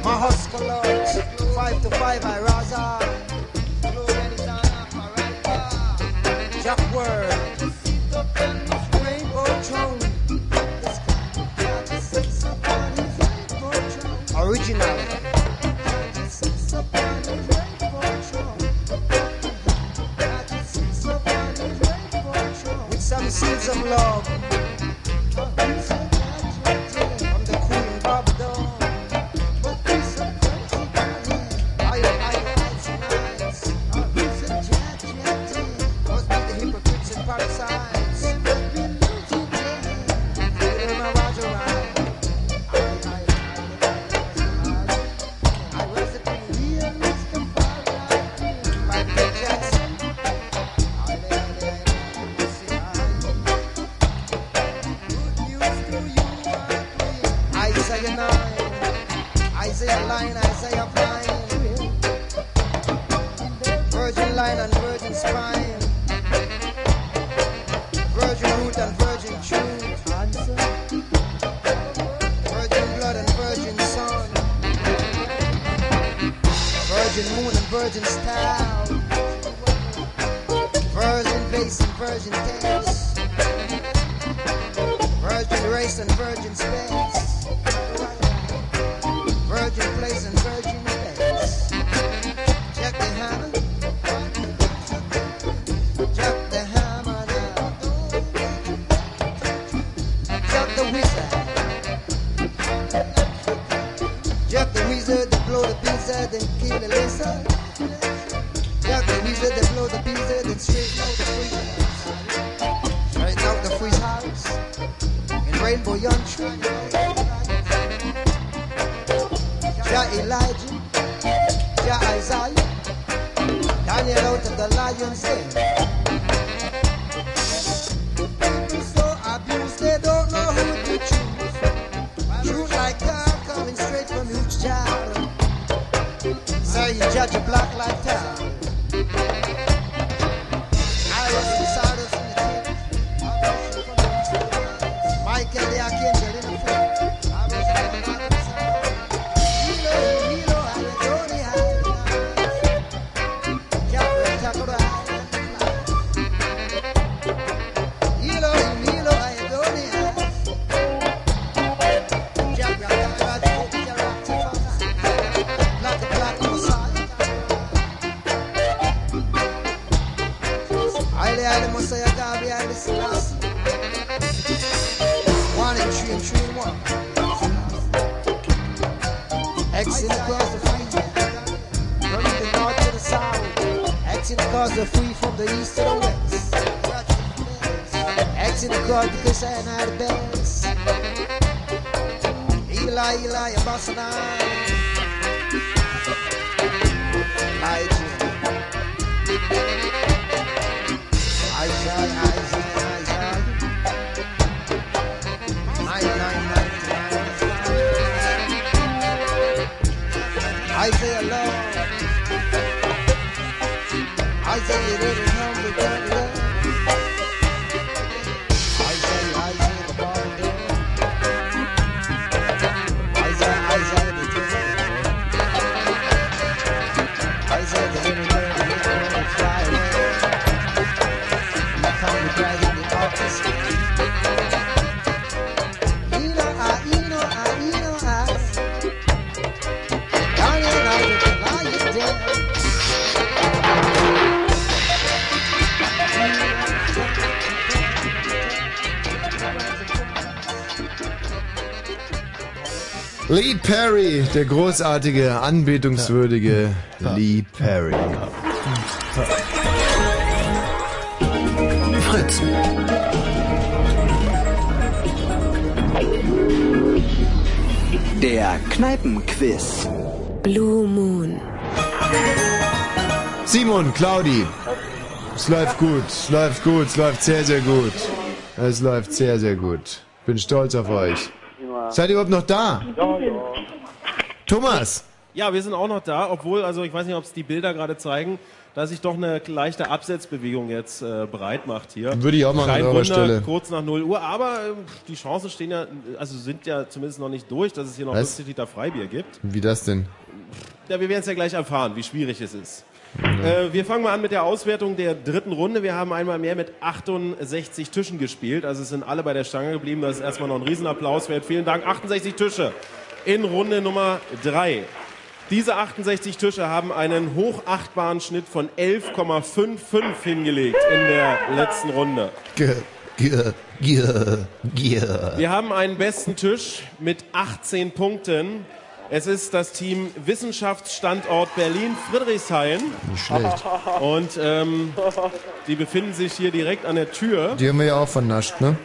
My hustle out five to five Iraza Jack Word Rainbow Tone original. With some seeds of love. I'm the queen Bob Doe. I am must be the hypocrites and parasites. Elijah, Ja Isaiah, Daniel out of the lion's den. get you one. Exit across the free, from the north to the south. Exit across the free from the east to the west. Exit across the Christian are the best. Eli, Eli, a boss and I. I. I say hello. I say you didn't come to get love. I say I say the ball door. I say I say the door. I say the little girl the little girl will fly away. I come to cry in the office. You know I, you know I, you know I. Lee Perry, der großartige, anbetungswürdige Lee Perry. Fritz. Der Kneipenquiz. Blue Moon. Simon, Claudi. Es läuft gut, es läuft gut, es läuft sehr, sehr gut. Es läuft sehr, sehr gut. Bin stolz auf euch. Seid ihr überhaupt noch da? Thomas! Ja, wir sind auch noch da, obwohl, also ich weiß nicht, ob es die Bilder gerade zeigen, dass sich doch eine leichte Absetzbewegung jetzt äh, breit macht hier. Würde ich auch mal an eurer Stelle. Kurz nach null Uhr, aber äh, die Chancen stehen ja, also sind ja zumindest noch nicht durch, dass es hier noch was? fünfzig Liter Freibier gibt. Wie das denn? Ja, wir werden es ja gleich erfahren, wie schwierig es ist. Ja. Äh, wir fangen mal an mit der Auswertung der dritten Runde. Wir haben einmal mehr mit achtundsechzig Tischen gespielt. Also es sind alle bei der Stange geblieben. Das ist erstmal noch ein Riesenapplaus wert. Vielen Dank. achtundsechzig Tische in Runde Nummer drei. Diese achtundsechzig Tische haben einen hochachtbaren Schnitt von elf Komma fünf fünf hingelegt in der letzten Runde. Ge Yeah, yeah, yeah. Wir haben einen besten Tisch mit achtzehn Punkten. Es ist das Team Wissenschaftsstandort Berlin-Friedrichshain. Nicht schlecht. Und ähm, die befinden sich hier direkt an der Tür. Die haben wir ja auch vernascht, ne?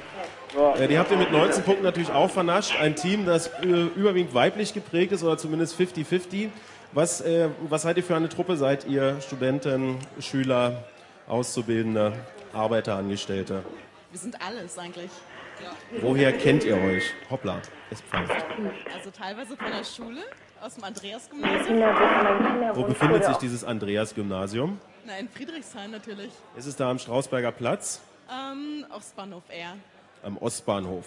Ja, die habt ihr mit neunzehn Punkten natürlich auch vernascht. Ein Team, das äh, überwiegend weiblich geprägt ist oder zumindest fünfzig fünfzig. Was, äh, was seid ihr für eine Truppe? Seid ihr Studenten, Schüler, Auszubildende, Arbeiter, Angestellte? Wir sind alles eigentlich. Ja. Woher kennt ihr euch? Hoppla, es pfeift. Also teilweise von der Schule, aus dem Andreas-Gymnasium. Wo befindet sich dieses Andreas-Gymnasium? Na, in Friedrichshain natürlich. Ist es da am Strausberger Platz? Ähm, Ostbahnhof eher. Am Ostbahnhof.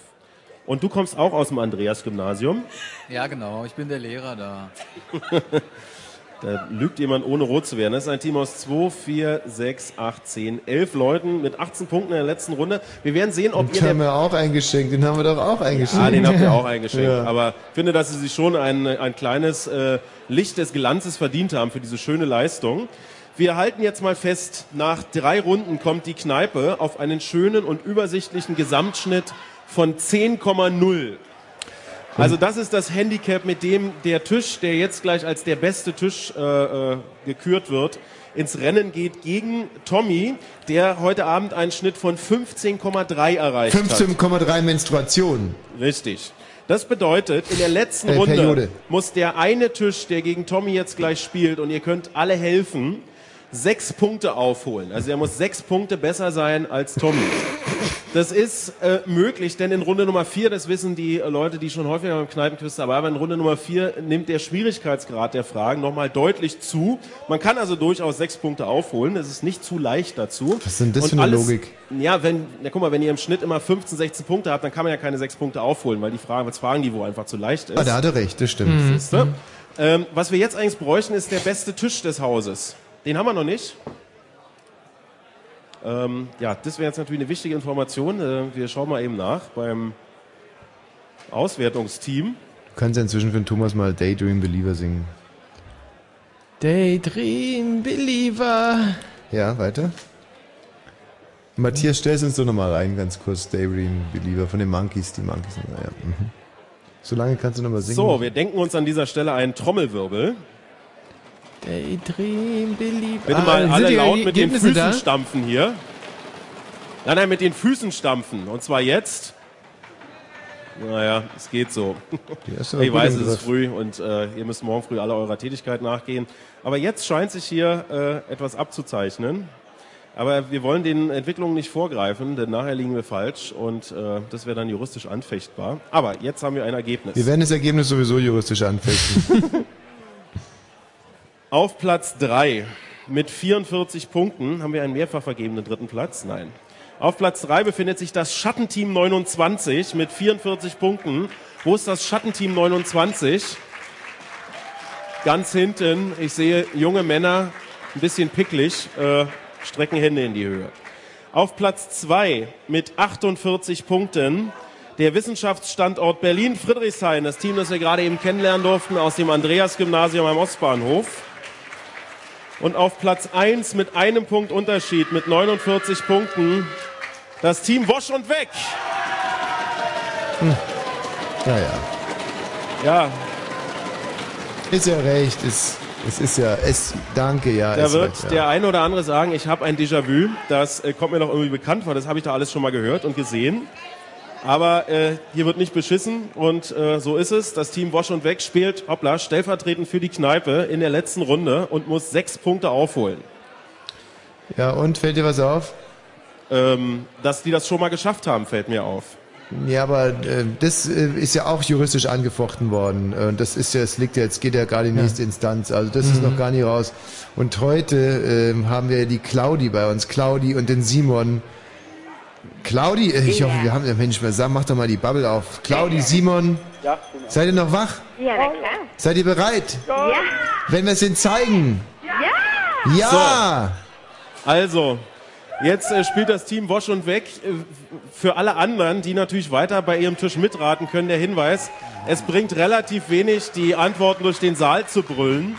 Und du kommst auch aus dem Andreas-Gymnasium? Ja, genau, ich bin der Lehrer da. Da lügt jemand, ohne rot zu werden. Das ist ein Team aus zwei, vier, sechs, acht, zehn, elf Leuten mit achtzehn Punkten in der letzten Runde. Wir werden sehen, ob den ihr... Den haben wir auch eingeschenkt. Den haben wir doch auch eingeschenkt. Ah, den habt ihr auch eingeschenkt. Ja. Aber ich finde, dass sie sich schon ein, ein kleines äh, Licht des Glanzes verdient haben für diese schöne Leistung. Wir halten jetzt mal fest, nach drei Runden kommt die Kneipe auf einen schönen und übersichtlichen Gesamtschnitt von zehn Komma null. Also das ist das Handicap, mit dem der Tisch, der jetzt gleich als der beste Tisch äh, äh, gekürt wird, ins Rennen geht gegen Tommy, der heute Abend einen Schnitt von fünfzehn Komma drei erreicht hat. fünfzehn Komma drei Menstruationen. Richtig. Das bedeutet, in der letzten äh, Runde Periode. muss der eine Tisch, der gegen Tommy jetzt gleich spielt, und ihr könnt alle helfen, sechs Punkte aufholen. Also er muss sechs Punkte besser sein als Tommy. Das ist äh, möglich, denn in Runde Nummer vier, das wissen die äh, Leute, die schon häufiger beim Kneipenquiz dabei waren, in Runde Nummer vier nimmt der Schwierigkeitsgrad der Fragen nochmal deutlich zu. Man kann also durchaus sechs Punkte aufholen, es ist nicht zu leicht dazu. Was ist denn das Und für eine alles, Logik? Ja, wenn, na, guck mal, wenn ihr im Schnitt immer fünfzehn, sechzehn Punkte habt, dann kann man ja keine sechs Punkte aufholen, weil die Frage, das Fragenniveau einfach zu leicht ist. Ah, da hat er recht, das stimmt. Mhm. Siehst du? Mhm. Ähm, was wir jetzt eigentlich bräuchten, ist der beste Tisch des Hauses. Den haben wir noch nicht. Ähm, ja, das wäre jetzt natürlich eine wichtige Information. Äh, wir schauen mal eben nach beim Auswertungsteam. Du kannst ja inzwischen für den Thomas mal Daydream Believer singen. Daydream Believer. Ja, weiter. Matthias, stellst du uns doch nochmal rein, ganz kurz, Daydream Believer von den Monkeys, die Monkeys. Ja. Mhm. So lange kannst du nochmal singen. So, wir denken uns an dieser Stelle einen Trommelwirbel. Daydream Believer. Bitte mal ah, alle laut mit den Füßen da? stampfen hier. Nein, nein, mit den Füßen stampfen. Und zwar jetzt. Naja, es geht so. Ich weiß, es ist früh und äh, ihr müsst morgen früh alle eurer Tätigkeit nachgehen. Aber jetzt scheint sich hier äh, etwas abzuzeichnen. Aber wir wollen den Entwicklungen nicht vorgreifen, denn nachher liegen wir falsch und äh, das wäre dann juristisch anfechtbar. Aber jetzt haben wir ein Ergebnis. Wir werden das Ergebnis sowieso juristisch anfechten. Auf Platz drei mit vierundvierzig Punkten haben wir einen mehrfach vergebenen dritten Platz. Nein. Auf Platz drei befindet sich das Schattenteam neunundzwanzig mit vierundvierzig Punkten. Wo ist das Schattenteam neunundzwanzig? Ganz hinten. Ich sehe junge Männer, ein bisschen picklig, äh, strecken Hände in die Höhe. Auf Platz zwei mit achtundvierzig Punkten der Wissenschaftsstandort Berlin-Friedrichshain. Das Team, das wir gerade eben kennenlernen durften aus dem Andreas-Gymnasium am Ostbahnhof. Und auf Platz eins mit einem Punkt Unterschied, mit neunundvierzig Punkten, das Team Wosch und Weg. Hm. Naja. Ja. Ist ja recht, ist, es ist ja, es, danke, ja. Da wird recht, ja. der eine oder andere sagen, ich habe ein Déjà-vu, das äh, kommt mir doch irgendwie bekannt vor, das habe ich da alles schon mal gehört und gesehen. Aber äh, hier wird nicht beschissen und äh, so ist es. Das Team Wosch und Weg spielt, hoppla, stellvertretend für die Kneipe in der letzten Runde und muss sechs Punkte aufholen. Ja, und fällt dir was auf? Ähm, dass die das schon mal geschafft haben, fällt mir auf. Ja, aber äh, das äh, ist ja auch juristisch angefochten worden. Äh, das ist ja, es liegt ja, jetzt geht ja gerade die nächste ja. Instanz. Also das mhm. ist noch gar nicht raus. Und heute äh, haben wir die Claudi bei uns, Claudi und den Simon. Claudi, ich hoffe, wir haben den Mensch zusammen. Mach doch mal die Bubble auf. Claudi, Simon, ja, genau. Seid ihr noch wach? Ja, na klar. Seid ihr bereit? Ja. Wenn wir es Ihnen zeigen? Ja. Ja. So. Also, jetzt äh, spielt das Team Wosch und Weg. Für alle anderen, die natürlich weiter bei ihrem Tisch mitraten können, der Hinweis, es bringt relativ wenig, die Antworten durch den Saal zu brüllen.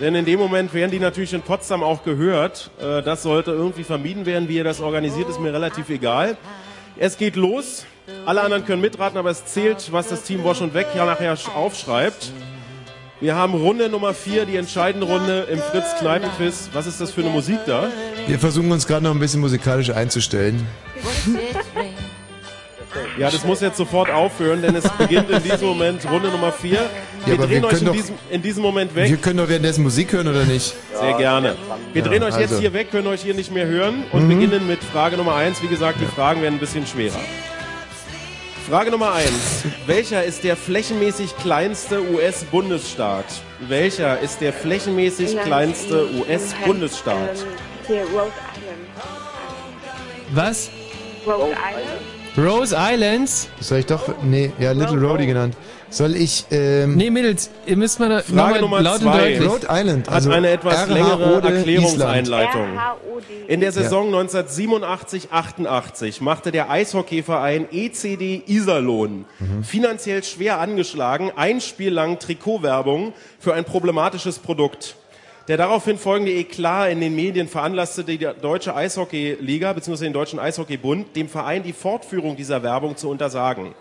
Denn in dem Moment werden die natürlich in Potsdam auch gehört. Das sollte irgendwie vermieden werden. Wie ihr das organisiert, ist mir relativ egal. Es geht los. Alle anderen können mitraten, aber es zählt, was das Team Wosch und Weg ja nachher aufschreibt. Wir haben Runde Nummer vier, die entscheidende Runde im Fritz-Kneipen-Quiz. Was ist das für eine Musik da? Wir versuchen uns gerade noch ein bisschen musikalisch einzustellen. Ja, das muss jetzt sofort aufhören, denn es beginnt in diesem Moment Runde Nummer vier. Wir ja, drehen wir euch in, doch, diesem, in diesem Moment weg. Wir können doch währenddessen Musik hören, oder nicht? Sehr gerne. Wir ja, drehen euch also. jetzt hier weg, können euch hier nicht mehr hören und mhm. beginnen mit Frage Nummer eins. Wie gesagt, die Fragen werden ein bisschen schwerer. Frage Nummer eins. Welcher ist der flächenmäßig kleinste U S-Bundesstaat? Welcher ist der flächenmäßig kleinste U S-Bundesstaat? Was? Rhode Island. Rose Islands? Soll ich doch... Nee, ja, Little Rhodey genannt. Soll ich... Ähm, nee, Mädels, ihr müsst mal... Frage Nummer zwei. Rhode Island also hat eine etwas längere Erklärungseinleitung. In der Saison ja. neunzehnhundertsiebenundachtzig achtundachtzig machte der Eishockeyverein E C D Iserlohn mhm. finanziell schwer angeschlagen ein Spiel lang Trikotwerbung für ein problematisches Produkt. Der daraufhin folgende Eklat in den Medien veranlasste die Deutsche Eishockey-Liga bzw. den Deutschen Eishockey-Bund, dem Verein die Fortführung dieser Werbung zu untersagen.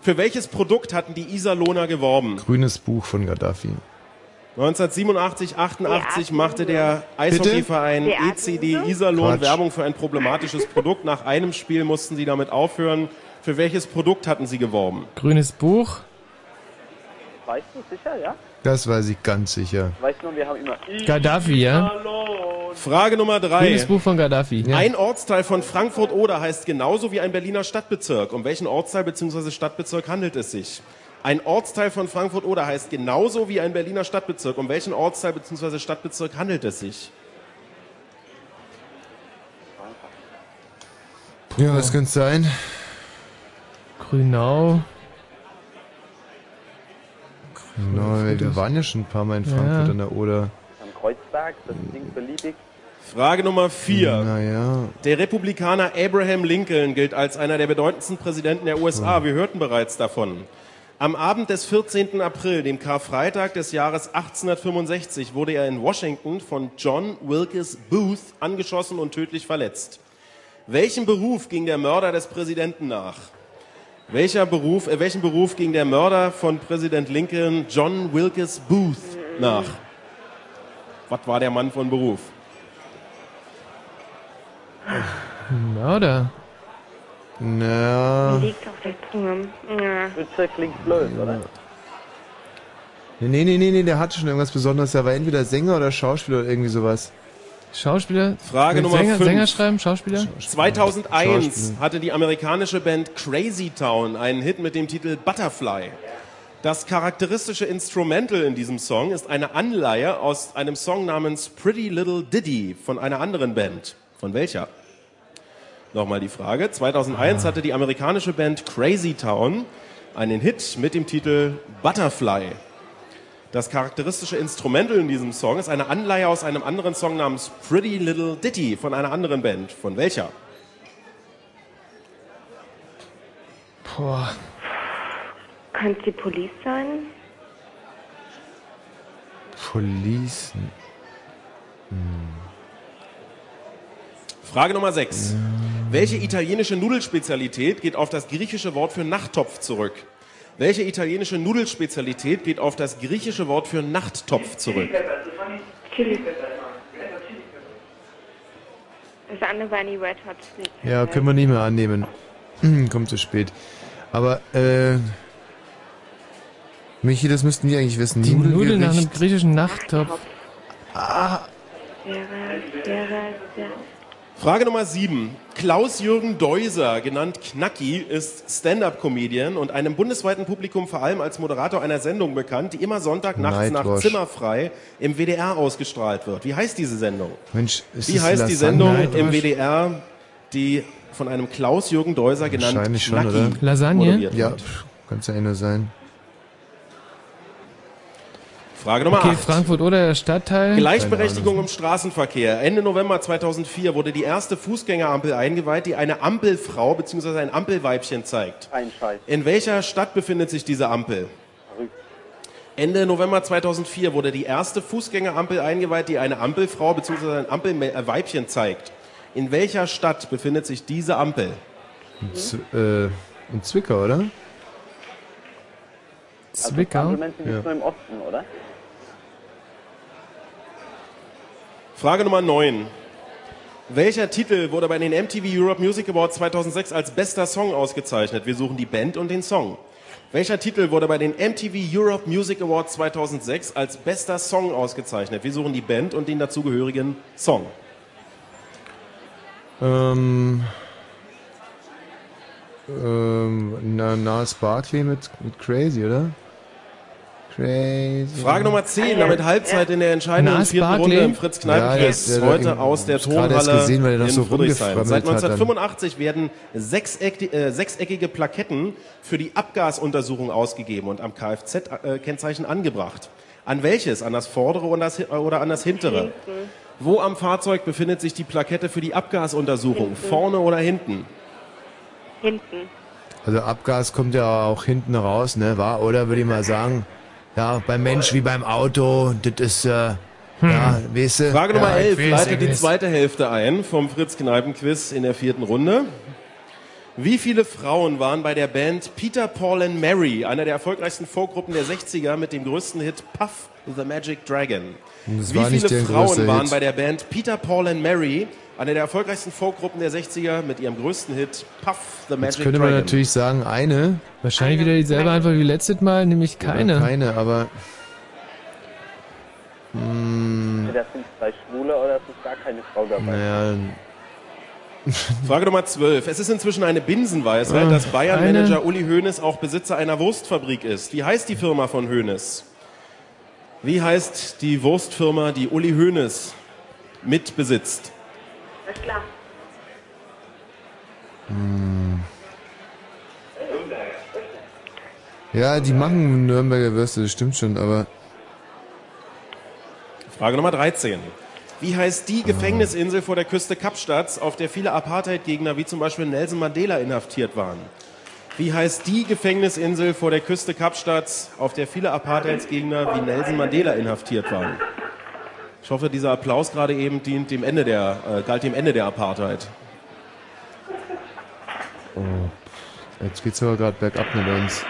Für welches Produkt hatten die Iserlohner geworben? Grünes Buch von Gaddafi. neunzehnhundertsiebenundachtzig achtundachtzig machte der Eishockeyverein E C D Iserlohn Quatsch. Werbung für ein problematisches Produkt. Nach einem Spiel mussten sie damit aufhören. Für welches Produkt hatten sie geworben? Grünes Buch. Weißt du sicher, ja? Das weiß ich ganz sicher. Weißt du, wir haben immer Gaddafi, ja? Frage Nummer drei. Grünes Buch von Gaddafi. Ja. Ein Ortsteil von Frankfurt-Oder heißt genauso wie ein Berliner Stadtbezirk. Um welchen Ortsteil bzw. Stadtbezirk handelt es sich? Ein Ortsteil von Frankfurt-Oder heißt genauso wie ein Berliner Stadtbezirk. Um welchen Ortsteil bzw. Stadtbezirk handelt es sich? Ja, was könnte es sein? Grünau. No, wir waren ja schon ein paar Mal in Frankfurt ja. an der Oder. Am Kreuzberg, das klingt beliebig. Frage Nummer vier. Naja. Der Republikaner Abraham Lincoln gilt als einer der bedeutendsten Präsidenten der U S A. Ja. Wir hörten bereits davon. Am Abend des vierzehnten April, dem Karfreitag des Jahres achtzehnhundertfünfundsechzig, wurde er in Washington von John Wilkes Booth angeschossen und tödlich verletzt. Welchen Beruf ging der Mörder des Präsidenten nach? Welcher Beruf, äh, welchen Beruf ging der Mörder von Präsident Lincoln John Wilkes Booth nach? Was war der Mann von Beruf? Mörder? Na. Die liegt auf der Zunge. Spitze klingt blöd, oder? Nee, nee, nee, nee, der hatte schon irgendwas Besonderes. Der war entweder Sänger oder Schauspieler oder irgendwie sowas. Schauspieler? Frage Nummer fünf. Sänger schreiben, Schauspieler? Schauspieler. zweitausendeins Schauspieler. Hatte die amerikanische Band Crazy Town einen Hit mit dem Titel Butterfly. Das charakteristische Instrumental in diesem Song ist eine Anleihe aus einem Song namens Pretty Little Diddy von einer anderen Band. Von welcher? Nochmal die Frage. zweitausendeins ah. hatte die amerikanische Band Crazy Town einen Hit mit dem Titel Butterfly. Das charakteristische Instrumental in diesem Song ist eine Anleihe aus einem anderen Song namens Pretty Little Ditty von einer anderen Band. Von welcher? Boah. Könnte die Police sein? Police? Hm. Frage Nummer sechs. Ja. Welche italienische Nudelspezialität geht auf das griechische Wort für Nachttopf zurück? Welche italienische Nudelspezialität geht auf das griechische Wort für Nachttopf zurück? Chili. Das andere war die Red Hot Chili. Ja, können wir nicht mehr annehmen. Kommt zu spät. Aber, äh... Michi, das müssten wir eigentlich wissen. Die Nudel, Nudel nach einem griechischen Nachttopf. Nachttopf. Ah. Ja, ja, ja. Frage Nummer sieben. Klaus-Jürgen Deuser, genannt Knacki, ist Stand-Up-Comedian und einem bundesweiten Publikum vor allem als Moderator einer Sendung bekannt, die immer Sonntagnachts nach Zimmerfrei im W D R ausgestrahlt wird. Wie heißt diese Sendung? Mensch, ist Wie heißt die Sendung Nightwash? Im W D R, die von einem Klaus-Jürgen Deuser, genannt Knacki, schon, Lasagne? Moderiert wird? Ja, kann es ja eh nur sein. Frage Nummer okay, acht. Frankfurt oder Stadtteil? Gleichberechtigung im Straßenverkehr. Ende November zweitausendvier wurde die erste Fußgängerampel eingeweiht, die eine Ampelfrau bzw. ein Ampelweibchen zeigt. Ein Scheiß. In welcher Stadt befindet sich diese Ampel? Ende November zweitausendvier wurde die erste Fußgängerampel eingeweiht, die eine Ampelfrau bzw. ein Ampelweibchen zeigt. In welcher Stadt befindet sich diese Ampel? In, Z äh, in Zwickau, oder? Zwickau? Also Ampelmännchen ja. Nicht nur im Osten, oder? Frage Nummer neun. Welcher Titel wurde bei den M T V Europe Music Awards zweitausendsechs als bester Song ausgezeichnet? Wir suchen die Band und den Song. Welcher Titel wurde bei den M T V Europe Music Awards zweitausendsechs als bester Song ausgezeichnet? Wir suchen die Band und den dazugehörigen Song. Ähm, ähm, na, Nas Barkley mit, mit Crazy, oder? Crazy. Frage Nummer zehn, damit Halbzeit in der entscheidenden vierten Barclay. Runde im Fritz-Kneipen-Quiz, ja, heute aus der Turnhalle gesehen, weil der in so Friedrichshain. Seit neunzehnhundertfünfundachtzig dann. werden sechseck, äh, sechseckige Plaketten für die Abgasuntersuchung ausgegeben und am Kfz-Kennzeichen angebracht. An welches? An das vordere oder an das, oder an das hintere? Hinten. Wo am Fahrzeug befindet sich die Plakette für die Abgasuntersuchung? Hinten. Vorne oder hinten? Hinten. Also Abgas kommt ja auch hinten raus, ne? War, oder würde ich mal sagen... Ja, beim Mensch wie beim Auto, das ist, äh, hm. ja, weißt du. Frage Nummer ja, elf leitet die zweite Hälfte ein vom Fritz-Kneipen-Quiz in der vierten Runde. Wie viele Frauen waren bei der Band Peter, Paul and Mary, einer der erfolgreichsten Vorgruppen der sechziger mit dem größten Hit Puff the Magic Dragon? Das wie war viele nicht Frauen waren Hit. bei der Band Peter, Paul and Mary, einer der erfolgreichsten Vorgruppen der sechziger mit ihrem größten Hit Puff the Magic Dragon? Jetzt könnte man Dragon. natürlich sagen, eine. Wahrscheinlich eine, wieder dieselbe Antwort wie letztes Mal, nämlich keine. Oder keine, aber... Mh, das sind zwei Schwule oder das ist gar keine Frau dabei. Naja... Frage Nummer zwölf. Es ist inzwischen eine Binsenweisheit, dass Bayern-Manager Uli Hoeneß auch Besitzer einer Wurstfabrik ist. Wie heißt die Firma von Hoeneß? Wie heißt die Wurstfirma, die Uli Hoeneß mitbesitzt? Alles klar. Hm. Ja, die machen Nürnberger Würste, das stimmt schon, aber... Frage Nummer dreizehn. Wie heißt die Gefängnisinsel vor der Küste Kapstadts, auf der viele Apartheid-Gegner wie zum Beispiel Nelson Mandela inhaftiert waren? Wie heißt die Gefängnisinsel vor der Küste Kapstadts, auf der viele Apartheidsgegner wie Nelson Mandela inhaftiert waren? Ich hoffe, dieser Applaus gerade eben dient dem Ende der, äh, galt dem Ende der Apartheid. Oh, jetzt geht's aber gerade bergab mit uns.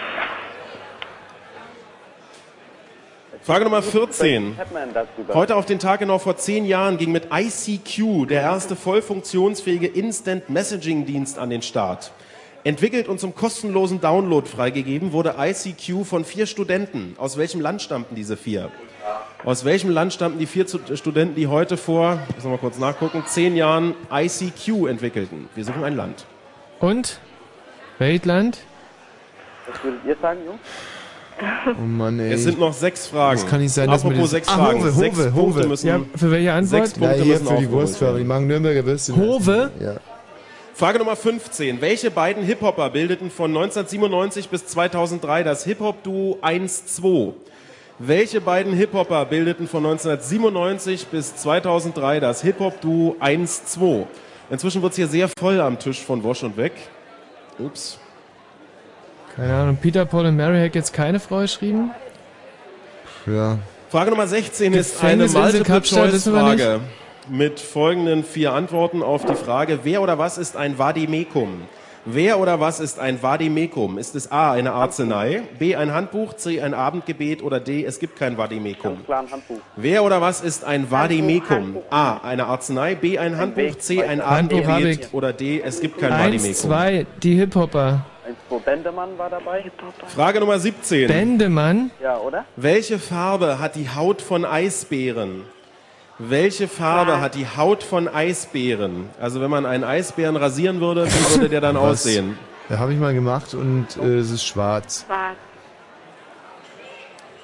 Frage Nummer vierzehn. Heute auf den Tag genau vor zehn Jahren ging mit I C Q der erste voll funktionsfähige Instant-Messaging-Dienst an den Start. Entwickelt und zum kostenlosen Download freigegeben wurde I C Q von vier Studenten. Aus welchem Land stammten diese vier? Aus welchem Land stammten die vier Studenten, die heute vor, ich muss noch mal kurz nachgucken, zehn Jahren I C Q entwickelten? Wir suchen ein Land. Und? Weltland? Was würdet ihr sagen, Jungs? Oh Mann, ey. Es sind noch sechs Fragen. Das kann nicht sein, dass wir das... sechs Fragen. Hove, sechs Hove, Punkte Hove. Müssen, ja, für welche Antwort? Sechs Punkte ja, hier müssen für die Wurstförder. Die machen Nürnberger Würstchen. Hove? Ja. Frage Nummer fünfzehn. Welche beiden Hip-Hopper bildeten von neunzehnhundertsiebenundneunzig bis zweitausenddrei das Hip-Hop-Duo eins zwei? Welche beiden Hip-Hopper bildeten von neunzehnhundertsiebenundneunzig bis zweitausenddrei das Hip-Hop-Duo eins zwei? Inzwischen wird es hier sehr voll am Tisch von Wosch und Weg. Ups. Keine Ahnung, Peter, Paul und Mary hat jetzt keine Frau geschrieben? Ja. Frage Nummer sechzehn das ist eine Multiple-Choice-Frage mit folgenden vier Antworten auf die Frage, wer oder was ist ein Vadimekum? Wer oder was ist ein Vadimekum? Ist es A, eine Arznei, B, ein Handbuch, C, ein Abendgebet oder D, es gibt kein Vadimekum? Wer oder was ist ein Vadimekum? A, eine Arznei, B, ein Handbuch, C, ein Abendgebet oder D, es gibt kein Vadimekum? Eins, zwei, die Hip-Hopper. Bendemann war dabei. Frage Nummer siebzehn. Bendemann? Ja, oder? Welche Farbe hat die Haut von Eisbären? Welche Farbe ah. hat die Haut von Eisbären? Also wenn man einen Eisbären rasieren würde, wie würde der dann Was? aussehen? Ja, habe ich mal gemacht und äh, es ist schwarz. Schwarz.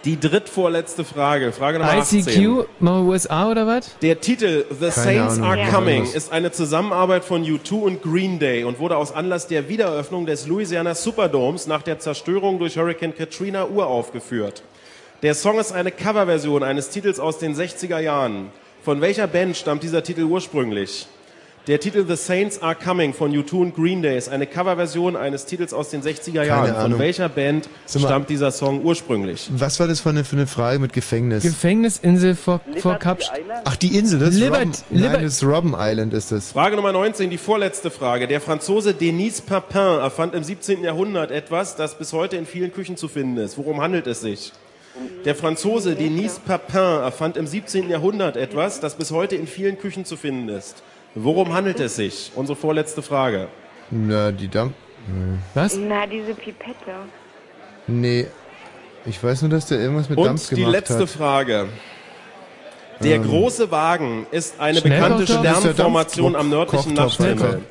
Die drittvorletzte Frage, Frage Nummer achtzehn. I C Q, mal U S A oder was? Der Titel The Keine Saints Ahnung. Are Coming ist eine Zusammenarbeit von U zwei und Green Day und wurde aus Anlass der Wiedereröffnung des Louisiana Superdomes nach der Zerstörung durch Hurricane Katrina uraufgeführt. Der Song ist eine Coverversion eines Titels aus den sechziger Jahren. Von welcher Band stammt dieser Titel ursprünglich? Der Titel The Saints Are Coming von U zwei und Green Day ist eine Coverversion eines Titels aus den sechziger Jahren. Keine Ahnung. Von welcher Band stammt dieser Song ursprünglich? Was war das für eine, für eine Frage mit Gefängnis? Gefängnisinsel vor, vor Kapstadt. Ach, die Insel, das ist Robben. Nein, das Robben Island ist das. Frage Nummer neunzehn, die vorletzte Frage. Der Franzose Denis Papin erfand im siebzehnten Jahrhundert etwas, das bis heute in vielen Küchen zu finden ist. Worum handelt es sich? Der Franzose Denis Papin erfand im siebzehnten Jahrhundert etwas, das bis heute in vielen Küchen zu finden ist. Worum handelt es sich? Unsere vorletzte Frage. Na, die Dampf... Was? Na, diese Pipette. Nee, ich weiß nur, dass der irgendwas mit Dampf gemacht hat. Und die letzte Frage. Der ähm. große Wagen ist eine bekannte Sternformation am nördlichen Nachthimmel.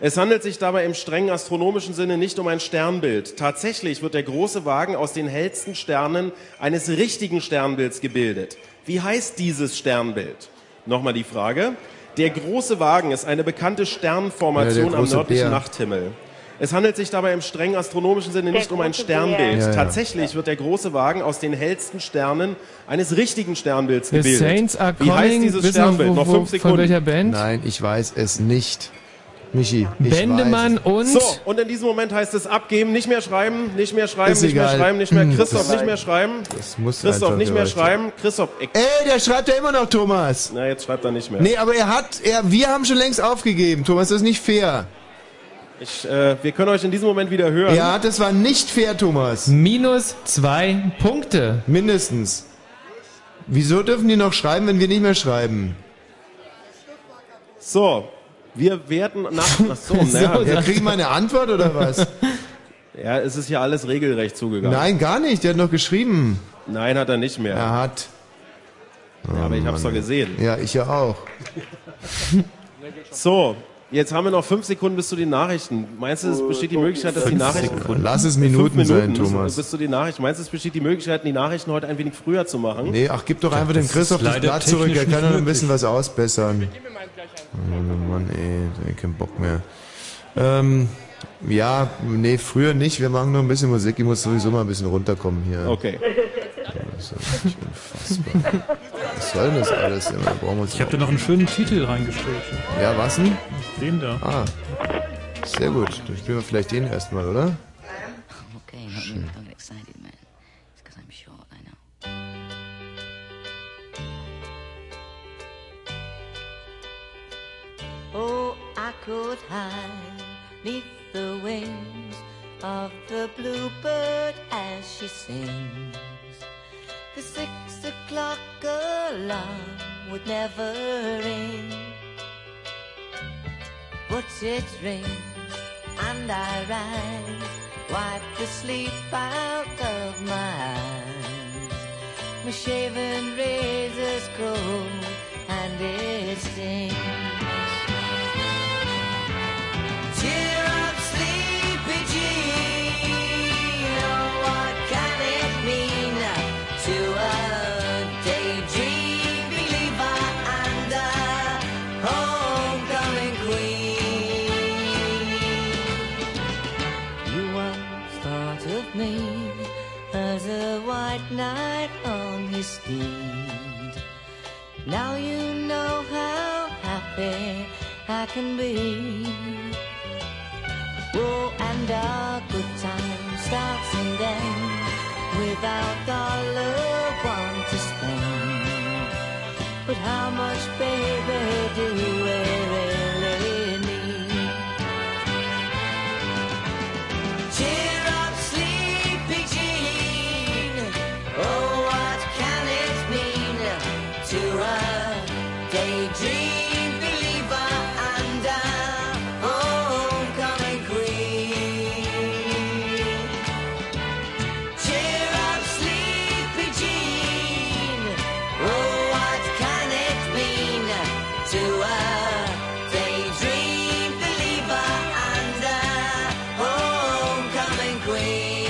Es handelt sich dabei im strengen astronomischen Sinne nicht um ein Sternbild. Tatsächlich wird der große Wagen aus den hellsten Sternen eines richtigen Sternbilds gebildet. Wie heißt dieses Sternbild? Nochmal die Frage. Der große Wagen ist eine bekannte Sternformation ja, am nördlichen Bär. Nachthimmel. Es handelt sich dabei im strengen astronomischen Sinne der nicht um ein Sternbild. Ja, ja. Tatsächlich ja. wird der große Wagen aus den hellsten Sternen eines richtigen Sternbilds The gebildet. Saints are Wie heißt dieses Sternbild? Wo, wo, noch fünf Sekunden. Von welcher Band? Nein, ich weiß es nicht. Michi, ich Bendemann weiß. Und... So, und in diesem Moment heißt es abgeben, nicht mehr schreiben, nicht mehr schreiben, nicht mehr schreiben, nicht mehr... Christoph, nicht mehr schreiben. Das muss Christoph, nicht mehr schreiben. Christoph, ey, der schreibt ja immer noch, Thomas. Na, jetzt schreibt er nicht mehr. Nee, aber er hat... Er, wir haben schon längst aufgegeben, Thomas, das ist nicht fair. Ich, äh, wir können euch in diesem Moment wieder hören. Ja, das war nicht fair, Thomas. Minus zwei Punkte. Mindestens. Wieso dürfen die noch schreiben, wenn wir nicht mehr schreiben? So... Wir werden nach... Ach so, naja. Ja, kriegen wir eine Antwort oder was? Ja, es ist ja alles regelrecht zugegangen. Nein, gar nicht. Der hat noch geschrieben. Nein, hat er nicht mehr. Er hat... Oh, ja, aber ich hab's doch gesehen. Ja, ich ja auch. So, jetzt haben wir noch fünf Sekunden bis zu den Nachrichten. Meinst du, es besteht die Möglichkeit, dass die Nachrichten... Lass es Minuten, Minuten sein, Thomas. Bis zu den Nachrichten. Meinst du, es besteht die Möglichkeit, die Nachrichten heute ein wenig früher zu machen? Nee, ach, gib doch einfach dem Christoph das Blatt zurück. Er kann noch ein bisschen was ausbessern. Oh Mann, ey, kein Bock mehr. Ähm, ja, nee, früher nicht. Wir machen noch ein bisschen Musik. Ich muss sowieso mal ein bisschen runterkommen hier. Okay. Das ist nicht unfassbar. Was soll denn das alles? Ja, da ich habe da noch einen schönen Titel reingestellt. Ja, was denn? Den da. Ah, sehr gut. Dann spielen wir vielleicht den erstmal, oder? Okay, schön. Oh, I could hide 'neath the wings of the bluebird as she sings. The six o'clock alarm would never ring, but it rings and I rise, wipe the sleep out of my eyes. My shaven razor's cold and it stings. Night on his steed. Now you know how happy I can be. Oh, and our good time starts and ends without dollar one to spend. But how much, baby, do we really need? Cheer up, sleepy Jean. Oh, what can it mean to a daydream believer and a homecoming queen? Cheer up, sleepy Jean. Oh, what can it mean to a daydream believer and a homecoming queen?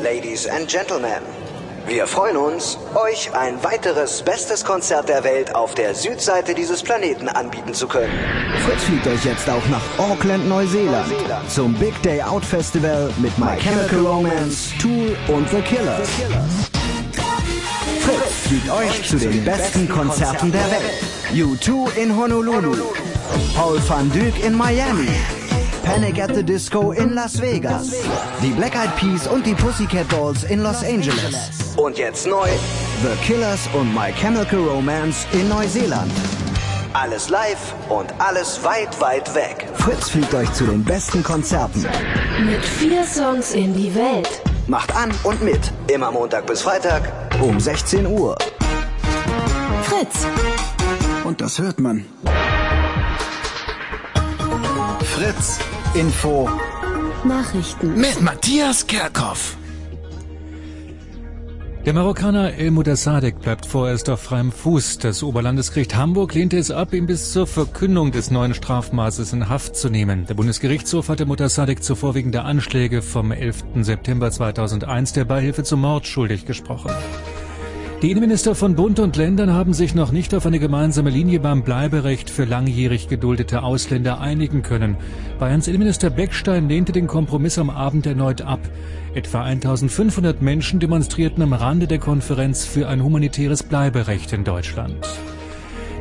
Ladies and Gentlemen, wir freuen uns, euch ein weiteres bestes Konzert der Welt auf der Südseite dieses Planeten anbieten zu können. Fritz fliegt euch jetzt auch nach Auckland, Neuseeland, Neuseeland zum Big Day Out Festival mit My, My Chemical, Chemical Romance, Tool und The Killers. The Killers. Fritz fliegt euch zu den besten Konzerten der Welt. U zwei in Honolulu, Paul van Dyk in Miami, Panic at the Disco in Las Vegas, die Black Eyed Peas und die Pussycat Dolls in Los Angeles. Und jetzt neu, The Killers und My Chemical Romance in Neuseeland. Alles live und alles weit, weit weg. Fritz fliegt euch zu den besten Konzerten. Mit vier Songs in die Welt. Macht an und mit, immer Montag bis Freitag um sechzehn Uhr. Fritz. Und das hört man. Fritz. Info. Nachrichten. Mit Matthias Kerkhoff. Der Marokkaner Elmuda Sadek bleibt vorerst auf freiem Fuß. Das Oberlandesgericht Hamburg lehnte es ab, ihn bis zur Verkündung des neuen Strafmaßes in Haft zu nehmen. Der Bundesgerichtshof hatte Mutter Sadek zuvor wegen der Anschläge vom elften September zweitausendeins der Beihilfe zum Mord schuldig gesprochen. Die Innenminister von Bund und Ländern haben sich noch nicht auf eine gemeinsame Linie beim Bleiberecht für langjährig geduldete Ausländer einigen können. Bayerns Innenminister Beckstein lehnte den Kompromiss am Abend erneut ab. Etwa eintausendfünfhundert Menschen demonstrierten am Rande der Konferenz für ein humanitäres Bleiberecht in Deutschland.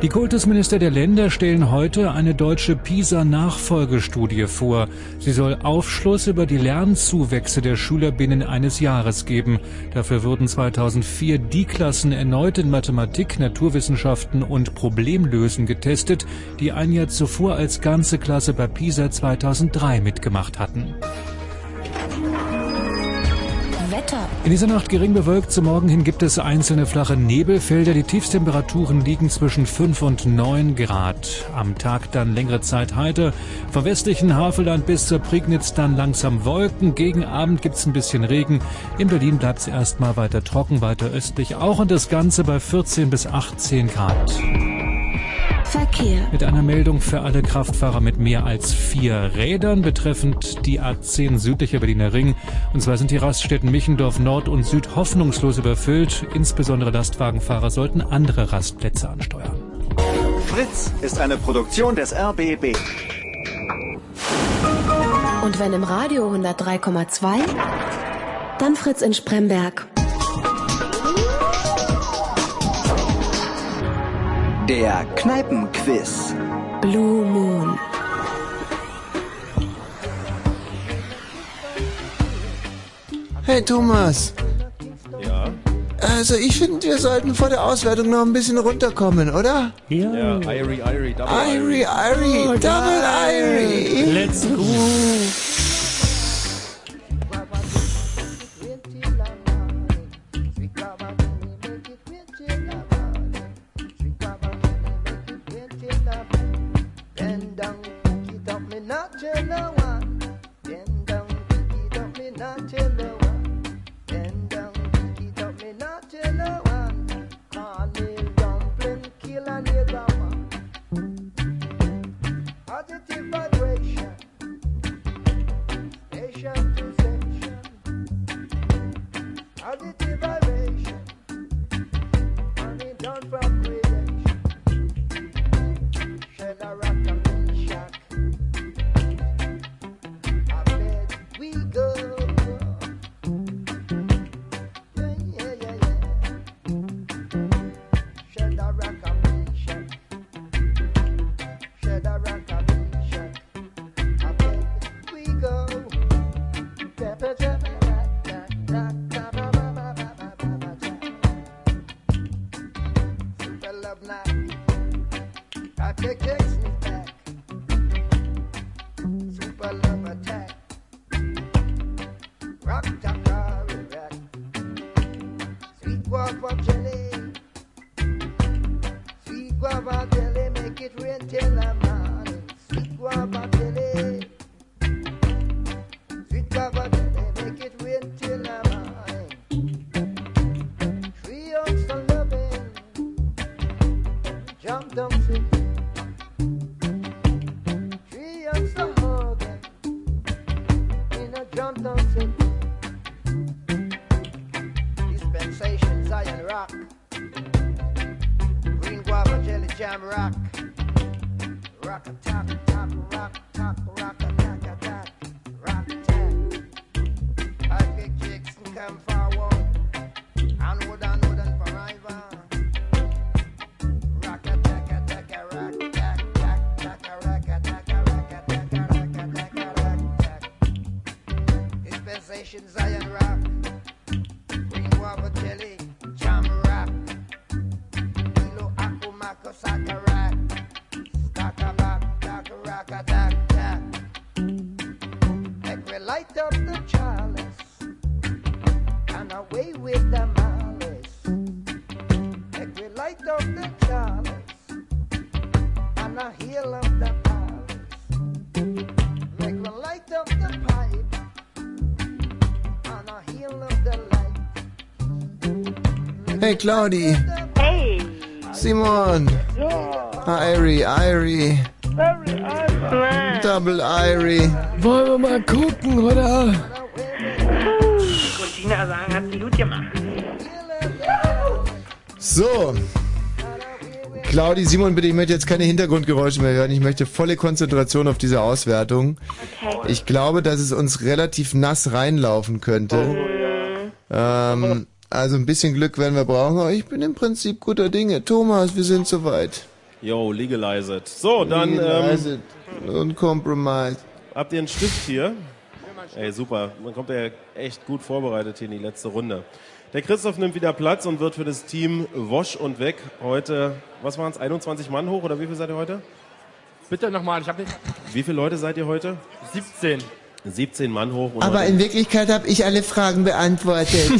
Die Kultusminister der Länder stellen heute eine deutsche PISA-Nachfolgestudie vor. Sie soll Aufschluss über die Lernzuwächse der Schüler binnen eines Jahres geben. Dafür würden zweitausendvier die Klassen erneut in Mathematik, Naturwissenschaften und Problemlösen getestet, die ein Jahr zuvor als ganze Klasse bei PISA zweitausenddrei mitgemacht hatten. Wetter. In dieser Nacht gering bewölkt, zum Morgen hin gibt es einzelne flache Nebelfelder. Die Tiefstemperaturen liegen zwischen fünf und neun Grad. Am Tag dann längere Zeit heiter. Vom westlichen Havelland bis zur Prignitz dann langsam Wolken. Gegen Abend gibt es ein bisschen Regen. In Berlin bleibt es erstmal weiter trocken, weiter östlich auch. Und das Ganze bei vierzehn bis achtzehn Grad. Verkehr. Mit einer Meldung für alle Kraftfahrer mit mehr als vier Rädern betreffend die A zehn südlicher Berliner Ring. Und zwar sind die Raststätten Michendorf Nord und Süd hoffnungslos überfüllt. Insbesondere Lastwagenfahrer sollten andere Rastplätze ansteuern. Fritz ist eine Produktion des R B B. Und wenn im Radio hundertdrei Komma zwei, dann Fritz in Spremberg. Der Kneipenquiz. Blue Moon. Hey Thomas. Ja? Also ich finde, wir sollten vor der Auswertung noch ein bisschen runterkommen, oder? Ja. Ja, Irie, Irie, Double Irie. Irie, Irie, oh, Double Irie. Irie. Let's go. Hey Claudi. Hey. Simon. Ja. Irie, Irie. Double Irie. Wollen wir mal gucken, oder? Christina sagen, hat sie gut gemacht. So. Claudi, Simon, bitte, ich möchte jetzt keine Hintergrundgeräusche mehr hören. Ich möchte volle Konzentration auf diese Auswertung. Okay. Ich glaube, dass es uns relativ nass reinlaufen könnte. Mhm. Ähm... Also ein bisschen Glück werden wir brauchen, aber ich bin im Prinzip guter Dinge. Thomas, wir sind soweit. Yo, legalize it. So, dann... Legalize ähm, it und compromise. Habt ihr einen Stift hier? Ey, super. Man kommt ja echt gut vorbereitet hier in die letzte Runde. Der Christoph nimmt wieder Platz und wird für das Team Wosch und Weg heute... Was waren es? einundzwanzig Mann hoch oder wie viel seid ihr heute? Bitte nochmal, ich hab nicht... Wie viele Leute seid ihr heute? siebzehn. siebzehn Mann hoch. Und aber in Wirklichkeit habe ich alle Fragen beantwortet.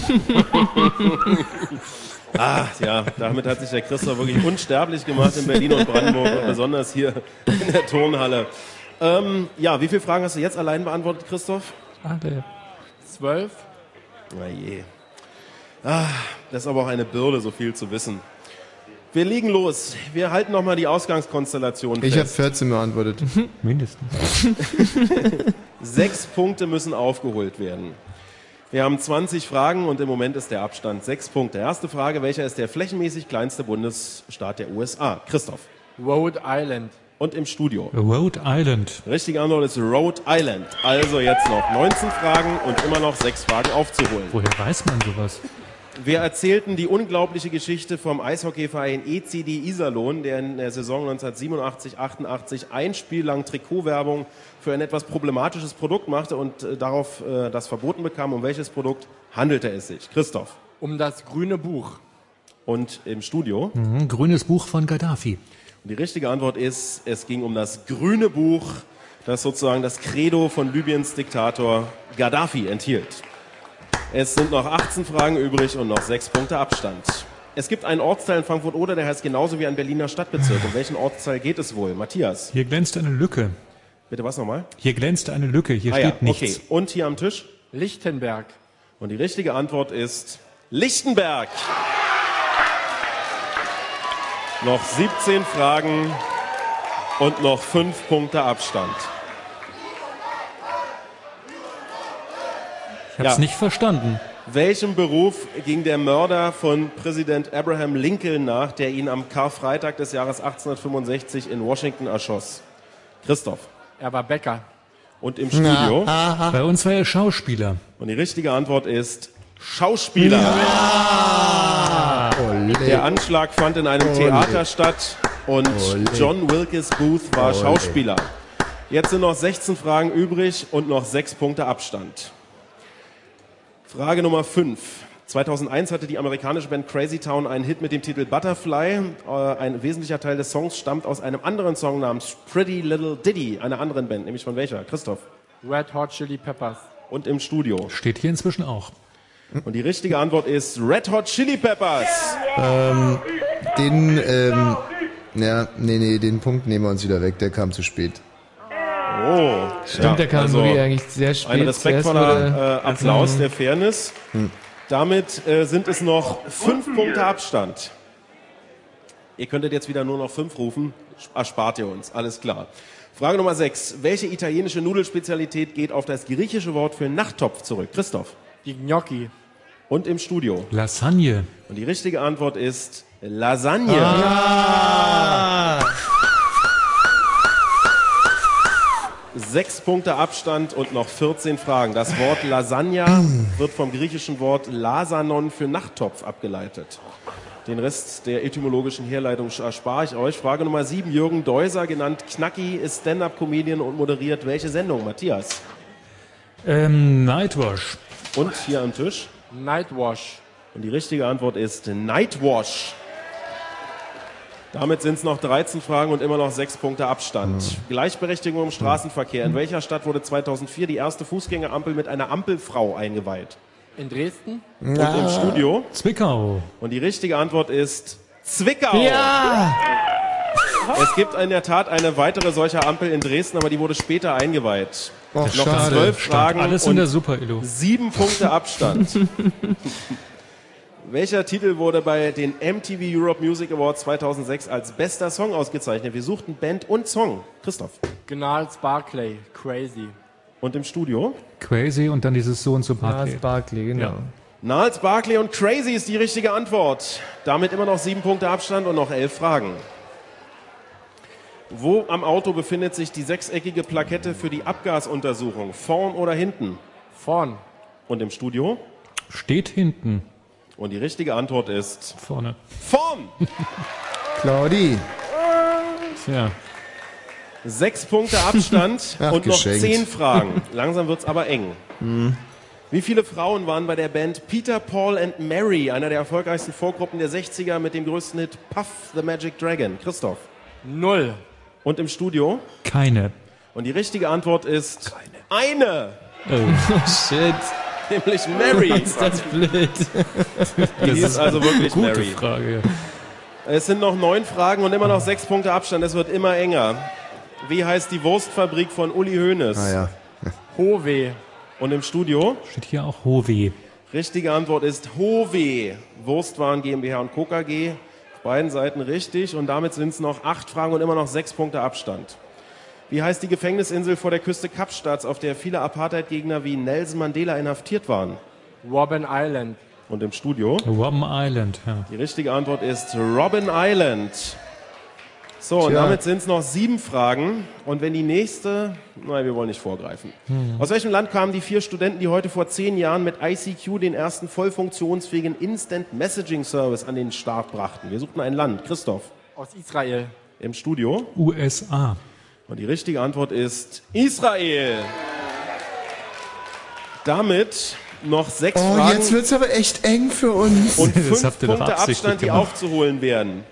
Ach ja, damit hat sich der Christoph wirklich unsterblich gemacht in Berlin und Brandenburg und besonders hier in der Turnhalle. Ähm, ja, wie viele Fragen hast du jetzt allein beantwortet, Christoph? Alle. Zwölf. Na je. Ah, das ist aber auch eine Bürde, so viel zu wissen. Wir legen los. Wir halten nochmal die Ausgangskonstellation fest. Ich habe vierzehn beantwortet. Mindestens. Sechs Punkte müssen aufgeholt werden. Wir haben zwanzig Fragen und im Moment ist der Abstand sechs Punkte. Erste Frage, welcher ist der flächenmäßig kleinste Bundesstaat der U S A? Christoph. Rhode Island. Und im Studio. Rhode Island. Richtige Antwort ist Rhode Island. Also jetzt noch neunzehn Fragen und immer noch sechs Fragen aufzuholen. Woher weiß man sowas? Wir erzählten die unglaubliche Geschichte vom Eishockeyverein E C D Iserlohn, der in der Saison neunzehnhundertsiebenundachtzig achtundachtzig ein Spiel lang Trikotwerbung für ein etwas problematisches Produkt machte und äh, darauf äh, das verboten bekam. Um welches Produkt handelte es sich? Christoph. Um das grüne Buch. Und im Studio? Mhm, grünes Buch von Gaddafi. Und die richtige Antwort ist, es ging um das grüne Buch, das sozusagen das Credo von Libyens Diktator Gaddafi enthielt. Es sind noch achtzehn Fragen übrig und noch sechs Punkte Abstand. Es gibt einen Ortsteil in Frankfurt-Oder, der heißt genauso wie ein Berliner Stadtbezirk. Um welchen Ortsteil geht es wohl? Matthias? Hier glänzt eine Lücke. Bitte was nochmal? Hier glänzt eine Lücke, hier ah, steht ja. nichts. Okay. Und hier am Tisch? Lichtenberg. Und die richtige Antwort ist Lichtenberg. Noch siebzehn Fragen und noch fünf Punkte Abstand. Ich hab's ja. nicht verstanden. Welchem Beruf ging der Mörder von Präsident Abraham Lincoln nach, der ihn am Karfreitag des Jahres achtzehnhundertfünfundsechzig in Washington erschoss? Christoph. Er war Bäcker. Und im Studio? Na, bei uns war er Schauspieler. Und die richtige Antwort ist Schauspieler. Ja. Der Anschlag fand in einem Olé. Theater statt und Olé. John Wilkes Booth war Olé. Schauspieler. Jetzt sind noch sechzehn Fragen übrig und noch sechs Punkte Abstand. Frage Nummer fünf. zweitausendeins hatte die amerikanische Band Crazy Town einen Hit mit dem Titel Butterfly. Ein wesentlicher Teil des Songs stammt aus einem anderen Song namens Pretty Little Ditty, einer anderen Band. Nämlich von welcher? Christoph. Red Hot Chili Peppers. Und im Studio. Steht hier inzwischen auch. Und die richtige Antwort ist Red Hot Chili Peppers. Ähm, den, ähm, ja, nee, nee, den Punkt nehmen wir uns wieder weg. Der kam zu spät. Oh, stimmt, ja, der kam also eigentlich sehr spät. Ein respektvoller äh, Applaus also, der Fairness. Hm. Damit äh, sind es noch fünf Punkte Abstand. Ihr könntet jetzt wieder nur noch fünf rufen. Erspart ihr uns, alles klar. Frage Nummer sechs. Welche italienische Nudelspezialität geht auf das griechische Wort für Nachttopf zurück? Christoph. Die Gnocchi. Und im Studio. Lasagne. Und die richtige Antwort ist Lasagne. Ah. Sechs Punkte Abstand und noch vierzehn Fragen. Das Wort Lasagna wird vom griechischen Wort Lasanon für Nachttopf abgeleitet. Den Rest der etymologischen Herleitung erspare ich euch. Frage Nummer sieben. Jürgen Deuser, genannt Knacki, ist Stand-Up-Comedian und moderiert welche Sendung? Matthias? Ähm, Nightwash. Und hier am Tisch? Nightwash. Und die richtige Antwort ist Nightwash. Damit sind es noch dreizehn Fragen und immer noch sechs Punkte Abstand. Mhm. Gleichberechtigung im Straßenverkehr. In welcher Stadt wurde zweitausendvier die erste Fußgängerampel mit einer Ampelfrau eingeweiht? In Dresden. Und ja. im Studio? Zwickau. Und die richtige Antwort ist Zwickau. Ja. Es gibt in der Tat eine weitere solcher Ampel in Dresden, aber die wurde später eingeweiht. Och, noch schade. zwölf Fragen alles und in der Super, Elo. sieben Punkte Abstand. Welcher Titel wurde bei den M T V Europe Music Awards zweitausendsechs als bester Song ausgezeichnet? Wir suchten Band und Song. Christoph. Gnarls Barkley, Crazy. Und im Studio? Crazy und dann dieses So und So Barkley. Gnarls Barkley, genau. Ja. Gnarls Barkley und Crazy ist die richtige Antwort. Damit immer noch sieben Punkte Abstand und noch elf Fragen. Wo am Auto befindet sich die sechseckige Plakette für die Abgasuntersuchung? Vorn oder hinten? Vorn. Und im Studio? Steht hinten. Und die richtige Antwort ist... Vorne. Vorn! Claudi. Tja. Sechs Punkte Abstand Ach, und geschenkt. noch zehn Fragen. Langsam wird's aber eng. Mhm. Wie viele Frauen waren bei der Band Peter, Paul and Mary, einer der erfolgreichsten Vorgruppen der sechziger mit dem größten Hit Puff the Magic Dragon? Christoph. Null. Und im Studio? Keine. Und die richtige Antwort ist eine. eine. Oh, shit. Nämlich Mary. Ist das blöd. Die das ist also wirklich gute Mary. Frage. Es sind noch neun Fragen und immer noch sechs Punkte Abstand. Es wird immer enger. Wie heißt die Wurstfabrik von Uli Hoeneß? Ah, ja. Howe. Und im Studio? Steht hier auch Howe. Richtige Antwort ist Howe. Wurstwaren GmbH und Co. K G. Auf beiden Seiten richtig. Und damit sind es noch acht Fragen und immer noch sechs Punkte Abstand. Wie heißt die Gefängnisinsel vor der Küste Kapstadts, auf der viele Apartheid-Gegner wie Nelson Mandela inhaftiert waren? Robben Island. Und im Studio? Robben Island, ja. Die richtige Antwort ist Robben Island. So, Tja. Und damit sind es noch sieben Fragen. Und wenn die nächste... Nein, wir wollen nicht vorgreifen. Hm. Aus welchem Land kamen die vier Studenten, die heute vor zehn Jahren mit I C Q den ersten voll funktionsfähigen Instant-Messaging-Service an den Start brachten? Wir suchten ein Land. Christoph? Aus Israel. Im Studio? U S A. Und die richtige Antwort ist Israel. Damit... Noch sechs oh, Fragen. Jetzt wird es aber echt eng für uns. Und fünf Punkte Abstand, die aufzuholen werden.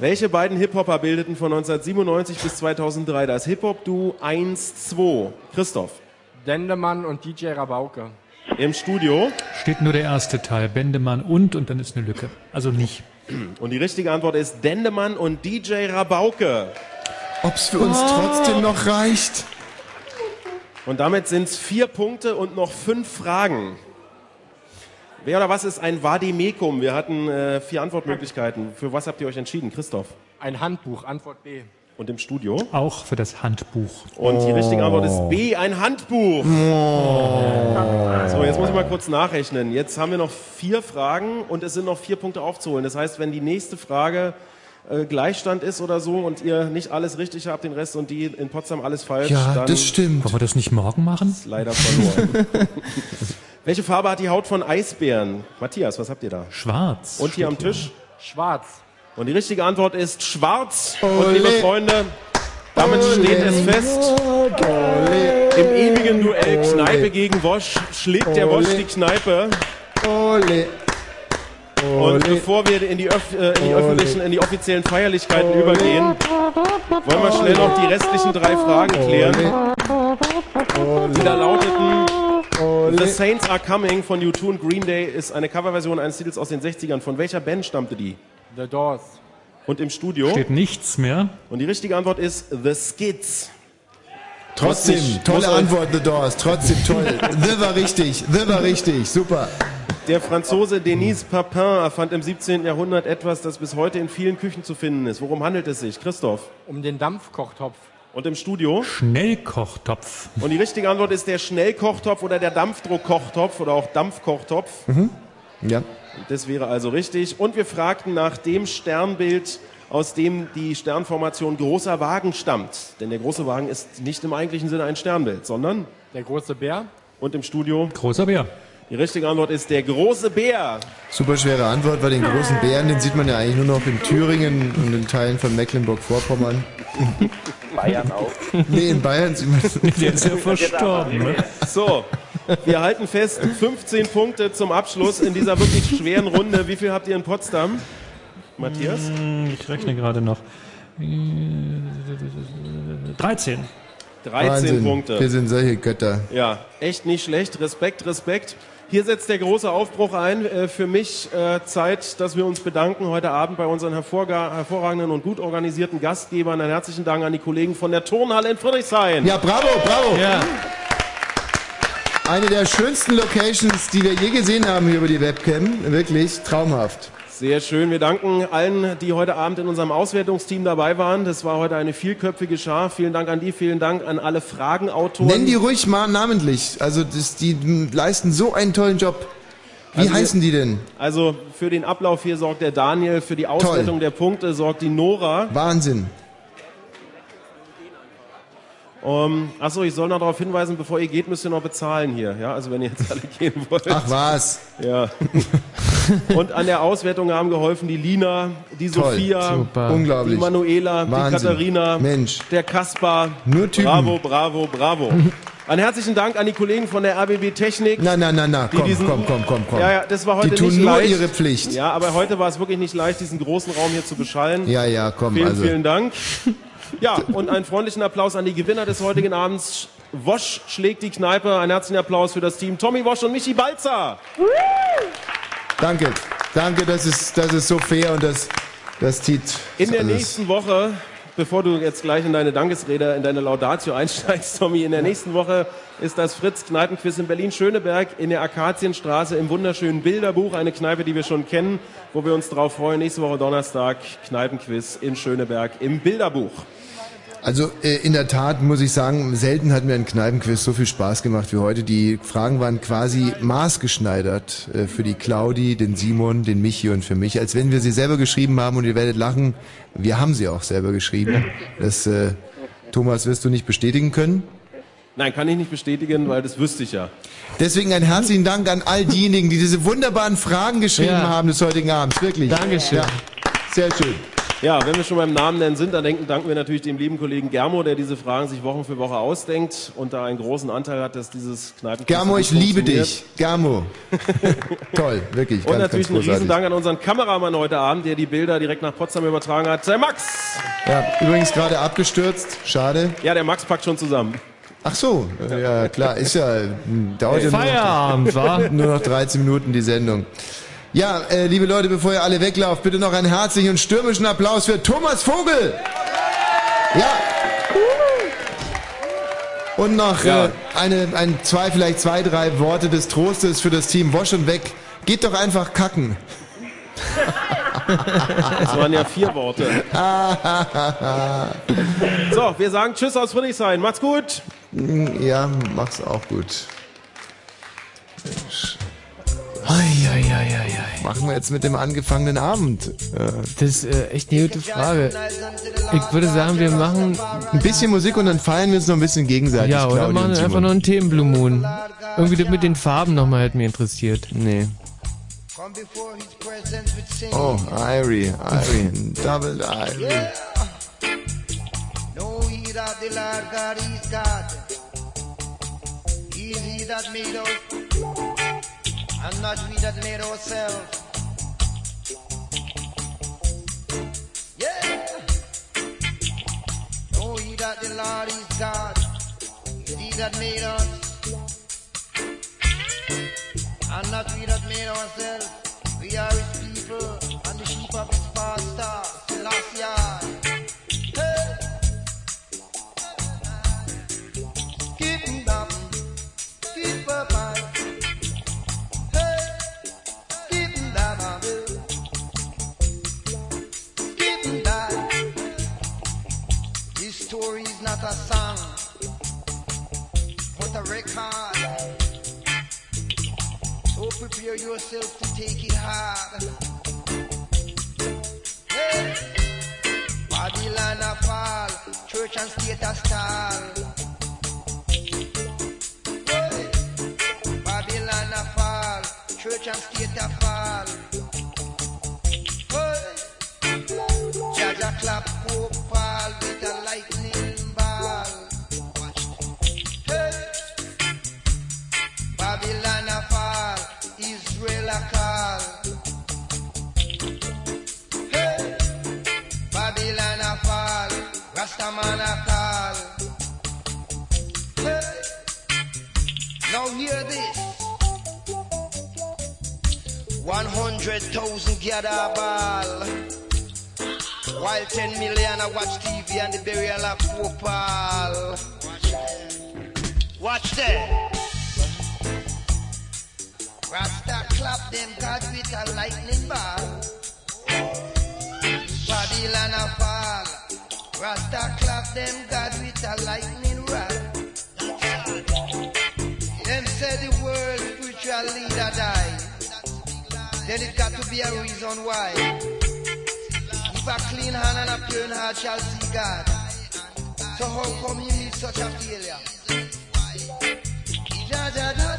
Welche beiden Hip-Hopper bildeten von neunzehnhundertsiebenundneunzig bis zweitausenddrei das Hip-Hop-Duo eins zwei? Christoph. Bendemann und D J Rabauke. Im Studio? Steht nur der erste Teil. Bendemann und, und dann ist eine Lücke. Also nicht. Und die richtige Antwort ist Dendemann und D J Rabauke. Ob es für uns oh. trotzdem noch reicht? Und damit sind es vier Punkte und noch fünf Fragen. Wer oder was ist ein Vademekum? Wir hatten äh, vier Antwortmöglichkeiten. Für was habt ihr euch entschieden, Christoph? Ein Handbuch, Antwort B. Und im Studio? Auch für das Handbuch. Und oh. die richtige Antwort ist B, ein Handbuch. Oh. So, jetzt muss ich mal kurz nachrechnen. Jetzt haben wir noch vier Fragen und es sind noch vier Punkte aufzuholen. Das heißt, wenn die nächste Frage... Gleichstand ist oder so und ihr nicht alles richtig habt, den Rest und die in Potsdam alles falsch. Ja, dann das stimmt. Wollen wir das nicht morgen machen? Ist leider verloren. Welche Farbe hat die Haut von Eisbären? Matthias, was habt ihr da? Schwarz. Und hier am Tisch? Schwarz. Und die richtige Antwort ist schwarz. Ole. Und liebe Freunde, damit Ole. Steht es fest. Ole. Im ewigen Duell Ole. Kneipe gegen Wosch schlägt Ole. Der Wosch die Kneipe. Ole. Und bevor wir in die, Öf- äh, in die öffentlichen, in die offiziellen Feierlichkeiten übergehen, wollen wir schnell noch die restlichen drei Fragen klären. Die da lauteten: The Saints Are Coming von U zwei und Green Day ist eine Coverversion eines Titels aus den sechzigern. Von welcher Band stammte die? The Doors. Und im Studio? Steht nichts mehr. Und die richtige Antwort ist The Skids. Trotzdem, Trotzdem tolle Antwort, The Doors. Trotzdem toll. The war richtig. The war richtig. Super. Der Franzose Denis Papin erfand im siebzehnten. Jahrhundert etwas, das bis heute in vielen Küchen zu finden ist. Worum handelt es sich, Christoph? Um den Dampfkochtopf. Und im Studio? Schnellkochtopf. Und die richtige Antwort ist der Schnellkochtopf oder der Dampfdruckkochtopf oder auch Dampfkochtopf. Mhm. Ja. Das wäre also richtig. Und wir fragten nach dem Sternbild, aus dem die Sternformation Großer Wagen stammt. Denn der Große Wagen ist nicht im eigentlichen Sinne ein Sternbild, sondern? Der Große Bär. Und im Studio? Großer Bär. Die richtige Antwort ist der Große Bär. Super schwere Antwort, weil den Großen Bären, den sieht man ja eigentlich nur noch in Thüringen und in Teilen von Mecklenburg-Vorpommern. In Bayern auch. Nee, in Bayern sieht man das nicht. Der ist ja verstorben. Ne? So, wir halten fest, fünfzehn Punkte zum Abschluss in dieser wirklich schweren Runde. Wie viel habt ihr in Potsdam, Matthias? Ich rechne gerade noch. dreizehn. dreizehn Wahnsinn. Punkte. Wir sind solche Götter. Ja, echt nicht schlecht. Respekt, Respekt. Hier setzt der große Aufbruch ein. Für mich Zeit, dass wir uns bedanken heute Abend bei unseren hervorragenden und gut organisierten Gastgebern. Einen herzlichen Dank an die Kollegen von der Turnhalle in Friedrichshain. Ja, bravo, bravo. Ja. Eine der schönsten Locations, die wir je gesehen haben hier über die Webcam. Wirklich traumhaft. Sehr schön. Wir danken allen, die heute Abend in unserem Auswertungsteam dabei waren. Das war heute eine vielköpfige Schar. Vielen Dank an die, vielen Dank an alle Fragenautoren. Nenn die ruhig mal namentlich. Also das, die leisten so einen tollen Job. Wie also heißen die denn? Also für den Ablauf hier sorgt der Daniel, für die Auswertung Toll. Der Punkte sorgt die Nora. Wahnsinn. Um, achso, ich soll noch darauf hinweisen, bevor ihr geht, müsst ihr noch bezahlen hier. Ja, also wenn ihr jetzt alle gehen wollt. Ach was. Ja. Und an der Auswertung haben geholfen die Lina, die Toll, Sophia, super. Unglaublich. Die Manuela, Wahnsinn. Die Katharina, Mensch. Der Kaspar. Nur Typen. Bravo, bravo, bravo. Einen herzlichen Dank an die Kollegen von der R B B Technik. Na, na, na, na, komm, diesen, komm, komm, komm, komm. Ja, ja, das war heute die tun nicht nur leicht. Ihre Pflicht. Ja, aber heute war es wirklich nicht leicht, diesen großen Raum hier zu beschallen. Ja, ja, komm, vielen, also. Vielen Dank. Ja, und einen freundlichen Applaus an die Gewinner des heutigen Abends. Wosch schlägt die Kneipe. Einen herzlichen Applaus für das Team Tommy Wosch und Michi Balzer. Danke, danke, das ist, das ist so fair und das, das zieht. In der alles. nächsten Woche, bevor du jetzt gleich in deine Dankesrede, in deine Laudatio einsteigst, Tommy, in der nächsten Woche ist das Fritz-Kneipenquiz in Berlin-Schöneberg in der Akazienstraße im wunderschönen Bilderbuch. Eine Kneipe, die wir schon kennen, wo wir uns drauf freuen. Nächste Woche Donnerstag Kneipenquiz in Schöneberg im Bilderbuch. Also in der Tat muss ich sagen, selten hat mir ein Kneipenquiz so viel Spaß gemacht wie heute. Die Fragen waren quasi maßgeschneidert für die Claudi, den Simon, den Michi und für mich, als wenn wir sie selber geschrieben haben. Und ihr werdet lachen, wir haben sie auch selber geschrieben. Das, äh, Thomas, wirst du nicht bestätigen können? Nein, kann ich nicht bestätigen, weil das wüsste ich ja. Deswegen einen herzlichen Dank an all diejenigen, die diese wunderbaren Fragen geschrieben ja. haben des heutigen Abends. Wirklich. Dankeschön. Ja, sehr schön. Ja, wenn wir schon beim Namen nennen sind, dann denken, danken wir natürlich dem lieben Kollegen Germo, der diese Fragen sich Woche für Woche ausdenkt und da einen großen Anteil hat, dass dieses Kneipen... Germo, ich liebe dich. Germo. Toll, wirklich. Und ganz, natürlich ganz einen Riesendank an unseren Kameramann heute Abend, der die Bilder direkt nach Potsdam übertragen hat. Der Max! Ja, übrigens gerade abgestürzt. Schade. Ja, der Max packt schon zusammen. Ach so, ja klar, ist ja... Dauert ja Feierabend, wa? Nur noch dreizehn Minuten die Sendung. Ja, äh, liebe Leute, bevor ihr alle weglauft, bitte noch einen herzlichen und stürmischen Applaus für Thomas Vogel. Ja. Und noch ja. äh, eine, ein, zwei, vielleicht zwei, drei Worte des Trostes für das Team Wosch und Weg. Geht doch einfach kacken. Das waren ja vier Worte. So, wir sagen Tschüss aus Friedrichshain. Macht's gut. Ja, mach's auch gut. Ei, ei, ei, ei, ei. Machen wir jetzt mit dem angefangenen Abend? Ja. Das ist äh, echt eine gute Frage. Ich würde sagen, wir machen ein bisschen Musik und dann feiern wir uns noch ein bisschen gegenseitig. Ja, oder Claudia machen wir einfach noch einen Themenblue Moon. Irgendwie das mit den Farben nochmal hätte mich interessiert. Nee. Oh, Irie, Irie, Double Irie. Yeah. No, he that the Lord God is God. He is he that made us. And not we that made ourselves. Yeah. Know ye that the Lord is God. It's he that made us. And not we that made ourselves. We are his people and the sheep of his pasture. Celestia. Hey. Keep them. Keep up. Story is not a song, but a record. So prepare yourself to take it hard. Hey. Babylon a fall, church and state a stall. Hey. Babylon a fall, church and state a fall. Hey. Jaja clap, hope fall with a light. Babylon a fall, Israel a call. Hey, Babylon a fall, Rastaman a call. Hey, now hear this. One hundred thousand gather a ball, while ten million a watch T V and the burial of football. Watch that. Rasta clap them God with a lightning ball. Babylon a fall. Rasta clap them God with a lightning rod. Them say the world spiritual leader die. Then it got to be a reason why. If a clean hand and a pure heart shall see God. So how come you meet such a failure? Ja, ja, ja, ja.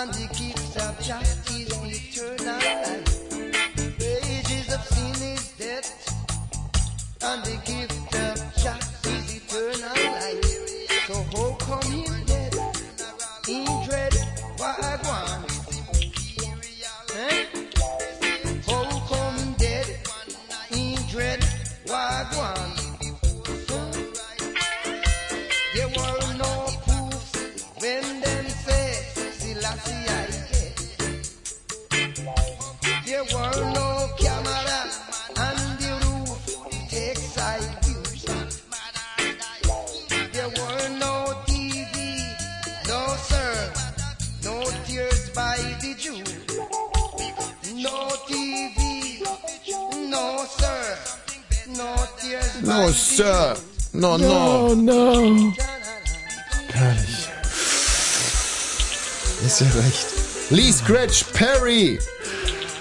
And the gifts of justice eternal life. The wages of sin is death. And the gift of justice eternal life. So how come in death? In dread, what I want? no, sir. No, no. No, no. Herrlich. Ist ja recht. Lee Scratch Perry.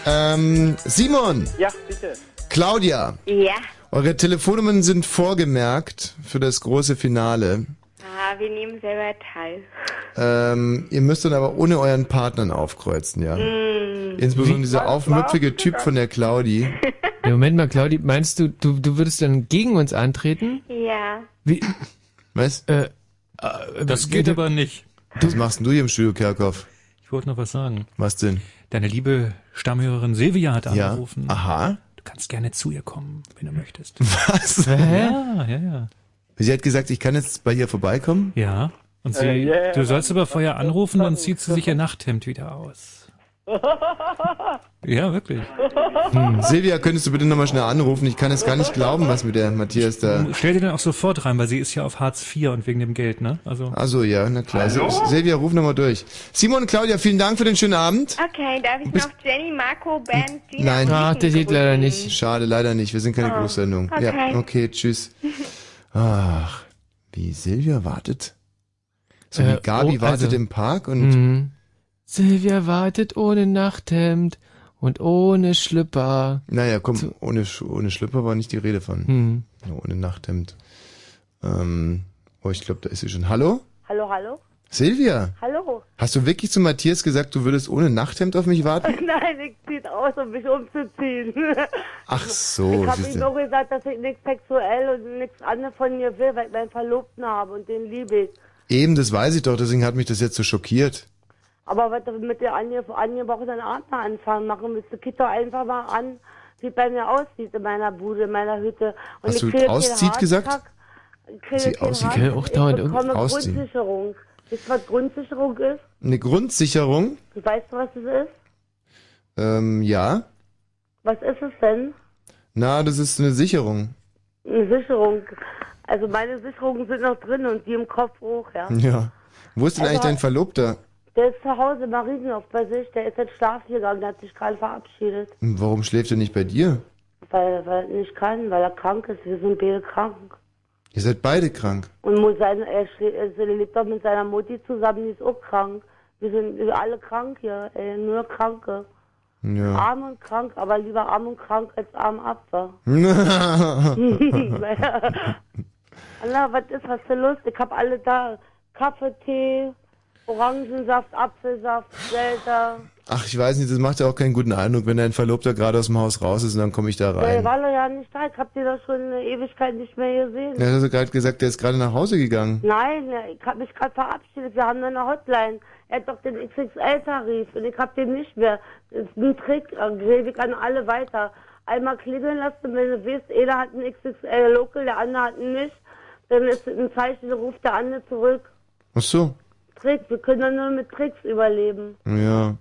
Ähm, Simon. Ja, bitte. Claudia. Ja. Eure Telefonnummern sind vorgemerkt für das große Finale. Ah, wir nehmen selber teil. Ähm, ihr müsst dann aber ohne euren Partnern aufkreuzen, ja. Mm. Insbesondere dieser aufmüpfige Typ von der Claudi. Ja, Moment mal, Claudi, meinst du, du, du würdest dann gegen uns antreten? Ja. Wie? Was? Äh, äh, das geht aber nicht. Was machst denn du hier im Studio, Kerkhoff? Ich wollte noch was sagen. Was denn? Deine liebe Stammhörerin Silvia hat angerufen. Ja. Aha. Du kannst gerne zu ihr kommen, wenn du möchtest. Was? Hä? Ja, ja, ja. Sie hat gesagt, ich kann jetzt bei ihr vorbeikommen? Ja. Und sie, äh, yeah, du sollst aber vorher anrufen, dann zieht sie sich ihr Nachthemd wieder aus. Ja, wirklich. Hm. Silvia, könntest du bitte nochmal schnell anrufen? Ich kann es gar nicht glauben, was mit der Matthias da... Stell dir dann auch sofort rein, weil sie ist ja auf Hartz vier und wegen dem Geld, ne? Also, also ja, na klar. Hallo? Silvia, ruf nochmal durch. Simon und Claudia, vielen Dank für den schönen Abend. Okay, darf ich noch Jenny, Marco, Ben, Gina... Nein, ach, der geht leider nicht. Schade, leider nicht. Wir sind keine oh. Großsendung. Okay. Ja, okay, tschüss. Ach, wie Silvia wartet. So wie äh, Gabi oh, wartet also, im Park und... Silvia wartet ohne Nachthemd und ohne Schlüpper. Naja, komm, Zu ohne, ohne Schlüpper war nicht die Rede von. Mhm. Ohne Nachthemd. Ähm, oh, ich glaube, da ist sie schon. Hallo? Hallo, hallo. Silvia? Hallo. Hast du wirklich zu Matthias gesagt, du würdest ohne Nachthemd auf mich warten? Nein, ich zieh's aus, um mich umzuziehen. Ach so. Ich habe ihm nur gesagt, dass ich nichts sexuell und nichts anderes von mir will, weil ich meinen Verlobten habe und den liebe ich. Eben, das weiß ich doch, deswegen hat mich das jetzt so schockiert. Aber was mit der ange angebrochenen Atmer anfangen machen, müsste du Kita einfach mal an, wie bei mir aussieht in meiner Bude, in meiner Hütte. Und hast du auszieht gesagt? Sie auszieht, kann ja auch dauernd irgendwie ausziehen. Grundsicherung. Weißt du, was Grundsicherung ist? Eine Grundsicherung? Weißt du, was es ist? Ähm, ja. Was ist es denn? Na, das ist eine Sicherung. Eine Sicherung. Also meine Sicherungen sind noch drin und die im Kopf hoch, ja. Ja. Wo ist denn also, eigentlich dein Verlobter? Der ist zu Hause, Marienhof bei sich, der ist jetzt schlafen gegangen, der hat sich gerade verabschiedet. Warum schläft er nicht bei dir? Weil, weil er nicht kann, weil er krank ist, wir sind beide krank. Ihr seid beide krank? Und sein, er, er lebt doch mit seiner Mutti zusammen, die ist auch krank. Wir sind alle krank hier, ey, nur Kranke. Ja. Arm und krank, aber lieber arm und krank als arm ab, wa? Allah, was ist, hast du Lust? Ich hab alle da, Kaffee, Tee... Orangensaft, Apfelsaft, Selter. Ach, ich weiß nicht, das macht ja auch keinen guten Eindruck, wenn dein Verlobter gerade aus dem Haus raus ist und dann komme ich da rein. Der war doch ja nicht da, ich hab den doch schon eine Ewigkeit nicht mehr gesehen. Ja, hast du gerade gesagt, der ist gerade nach Hause gegangen. Nein, ich hab mich gerade verabschiedet, wir haben eine Hotline. Er hat doch den X X L-Tarif und ich hab den nicht mehr. Das ist ein Trick, gebe ich an alle weiter. Einmal klingeln lassen, wenn du weißt, jeder hat einen X X L-Local, der andere hat ihn nicht. Dann ist ein Zeichen, dann ruft der andere zurück. Ach so. Tricks, wir können doch nur mit Tricks überleben. Ja.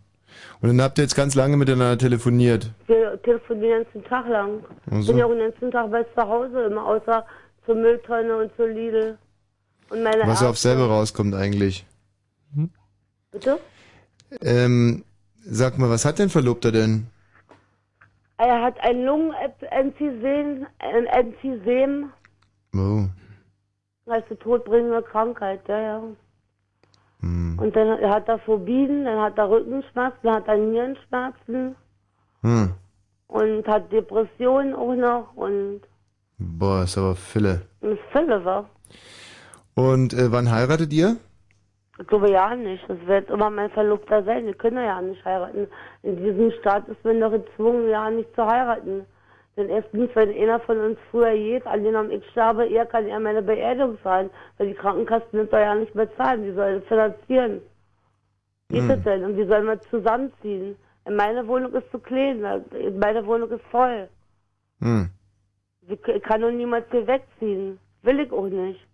Und dann habt ihr jetzt ganz lange miteinander telefoniert? Wir telefonieren den ganzen Tag lang. Ich bin ja auch den ganzen Tag bei zu Hause immer, außer zur Mülltonne und zur Lidl. Und meine Was Ärzte. Auf selber rauskommt eigentlich. Hm? Bitte? Ähm, sag mal, was hat dein Verlobter denn? Er hat ein Lungen-Emphysem. Ein Emphysem. Oh. Das ist eine todbringende Krankheit, ja, ja. Und dann hat er Phobien, dann hat er Rückenschmerzen, dann hat er Nierenschmerzen hm. und hat Depressionen auch noch und... Boah, ist aber Fülle. Ist Fülle, wa? Und äh, wann heiratet ihr? Ich glaube ja nicht, das wird jetzt immer mein Verlobter sein, wir können ja nicht heiraten. In diesem Staat ist man doch gezwungen, ja nicht zu heiraten. Denn erstens, wenn einer von uns früher geht, an den ich sterbe, er kann ja meine Beerdigung zahlen, weil die Krankenkassen sind doch ja nicht mehr zahlen, die sollen finanzieren. Geht mm. das denn? Und die sollen wir zusammenziehen. Meine Wohnung ist zu klein, meine Wohnung ist voll. Mm. Ich kann nur niemals hier wegziehen. Will ich auch nicht.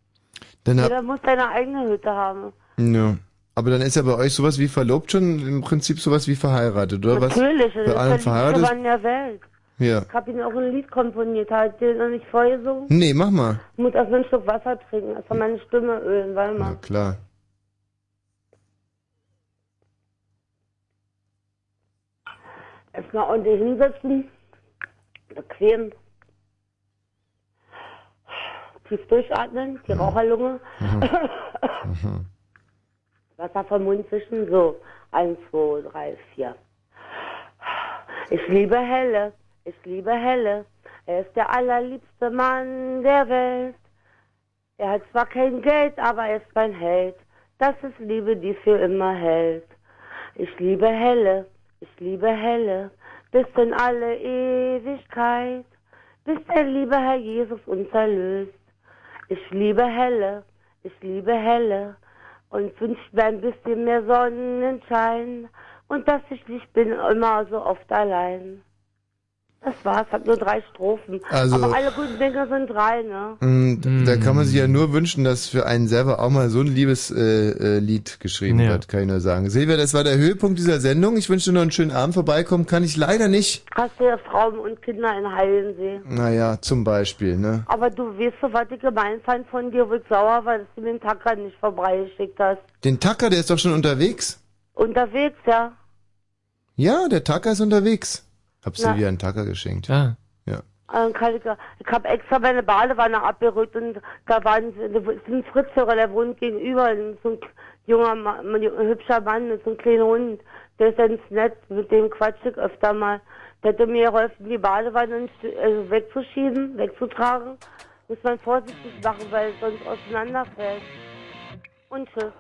Dann Jeder muss seine eigene Hütte haben. Ja. Aber dann ist ja bei euch sowas wie verlobt schon im Prinzip sowas wie verheiratet, oder? Natürlich, was? Bei allen verheiratet. An der Welt. Ja. Ich hab ihn auch ein Lied komponiert, hat den noch nicht vorgesungen? Nee, mach mal. Ich muss erstmal ein Stück Wasser trinken, erstmal meine Stimme ölen, weil man. Na klar. Erstmal ordentlich hinsetzen, bequem. tief durchatmen, die mhm. Raucherlunge. Mhm. Mhm. Wasser vom Mund zwischen, so. Eins, zwei, drei, vier. Ich liebe Helle, ich liebe Helle. Er ist der allerliebste Mann der Welt. Er hat zwar kein Geld, aber er ist mein Held. Das ist Liebe, die für immer hält. Ich liebe Helle, ich liebe Helle, bis in alle Ewigkeit, bis der liebe Herr Jesus uns erlöst. Ich liebe Helle, ich liebe Helle, und wünscht mir ein bisschen mehr Sonnenschein und dass ich nicht bin immer so oft allein. Das war's, hat nur drei Strophen. Also, aber alle guten Dinge sind drei, ne? Mm, da kann man sich ja nur wünschen, dass für einen selber auch mal so ein liebes äh, Lied geschrieben ja. wird, kann ich nur sagen. Silvia, das war der Höhepunkt dieser Sendung. Ich wünsche dir noch einen schönen Abend. Vorbeikommen kann ich leider nicht. Hast du ja Frauen und Kinder in Heilensee. Naja, zum Beispiel, ne? Aber du weißt so, was ich gemein fand von dir, wo ich sauer war, dass du mir den Tacker nicht vorbeigeschickt hast. Den Tacker, der ist doch schon unterwegs? Unterwegs, ja. Ja, der Tacker ist unterwegs. Hab sie dir einen Tacker geschenkt. Ah. Ja. Ich habe extra meine Badewanne abgerückt und da war ein, ein Fritzerer, der wohnt gegenüber. So ein junger, Mann, ein hübscher Mann mit so einem kleinen Hund. Der ist ganz nett, mit dem quatsche ich öfter mal. Der hätte mir geholfen, die Badewanne wegzuschieben, wegzutragen. Muss man vorsichtig machen, weil es sonst auseinanderfällt. Und tschüss.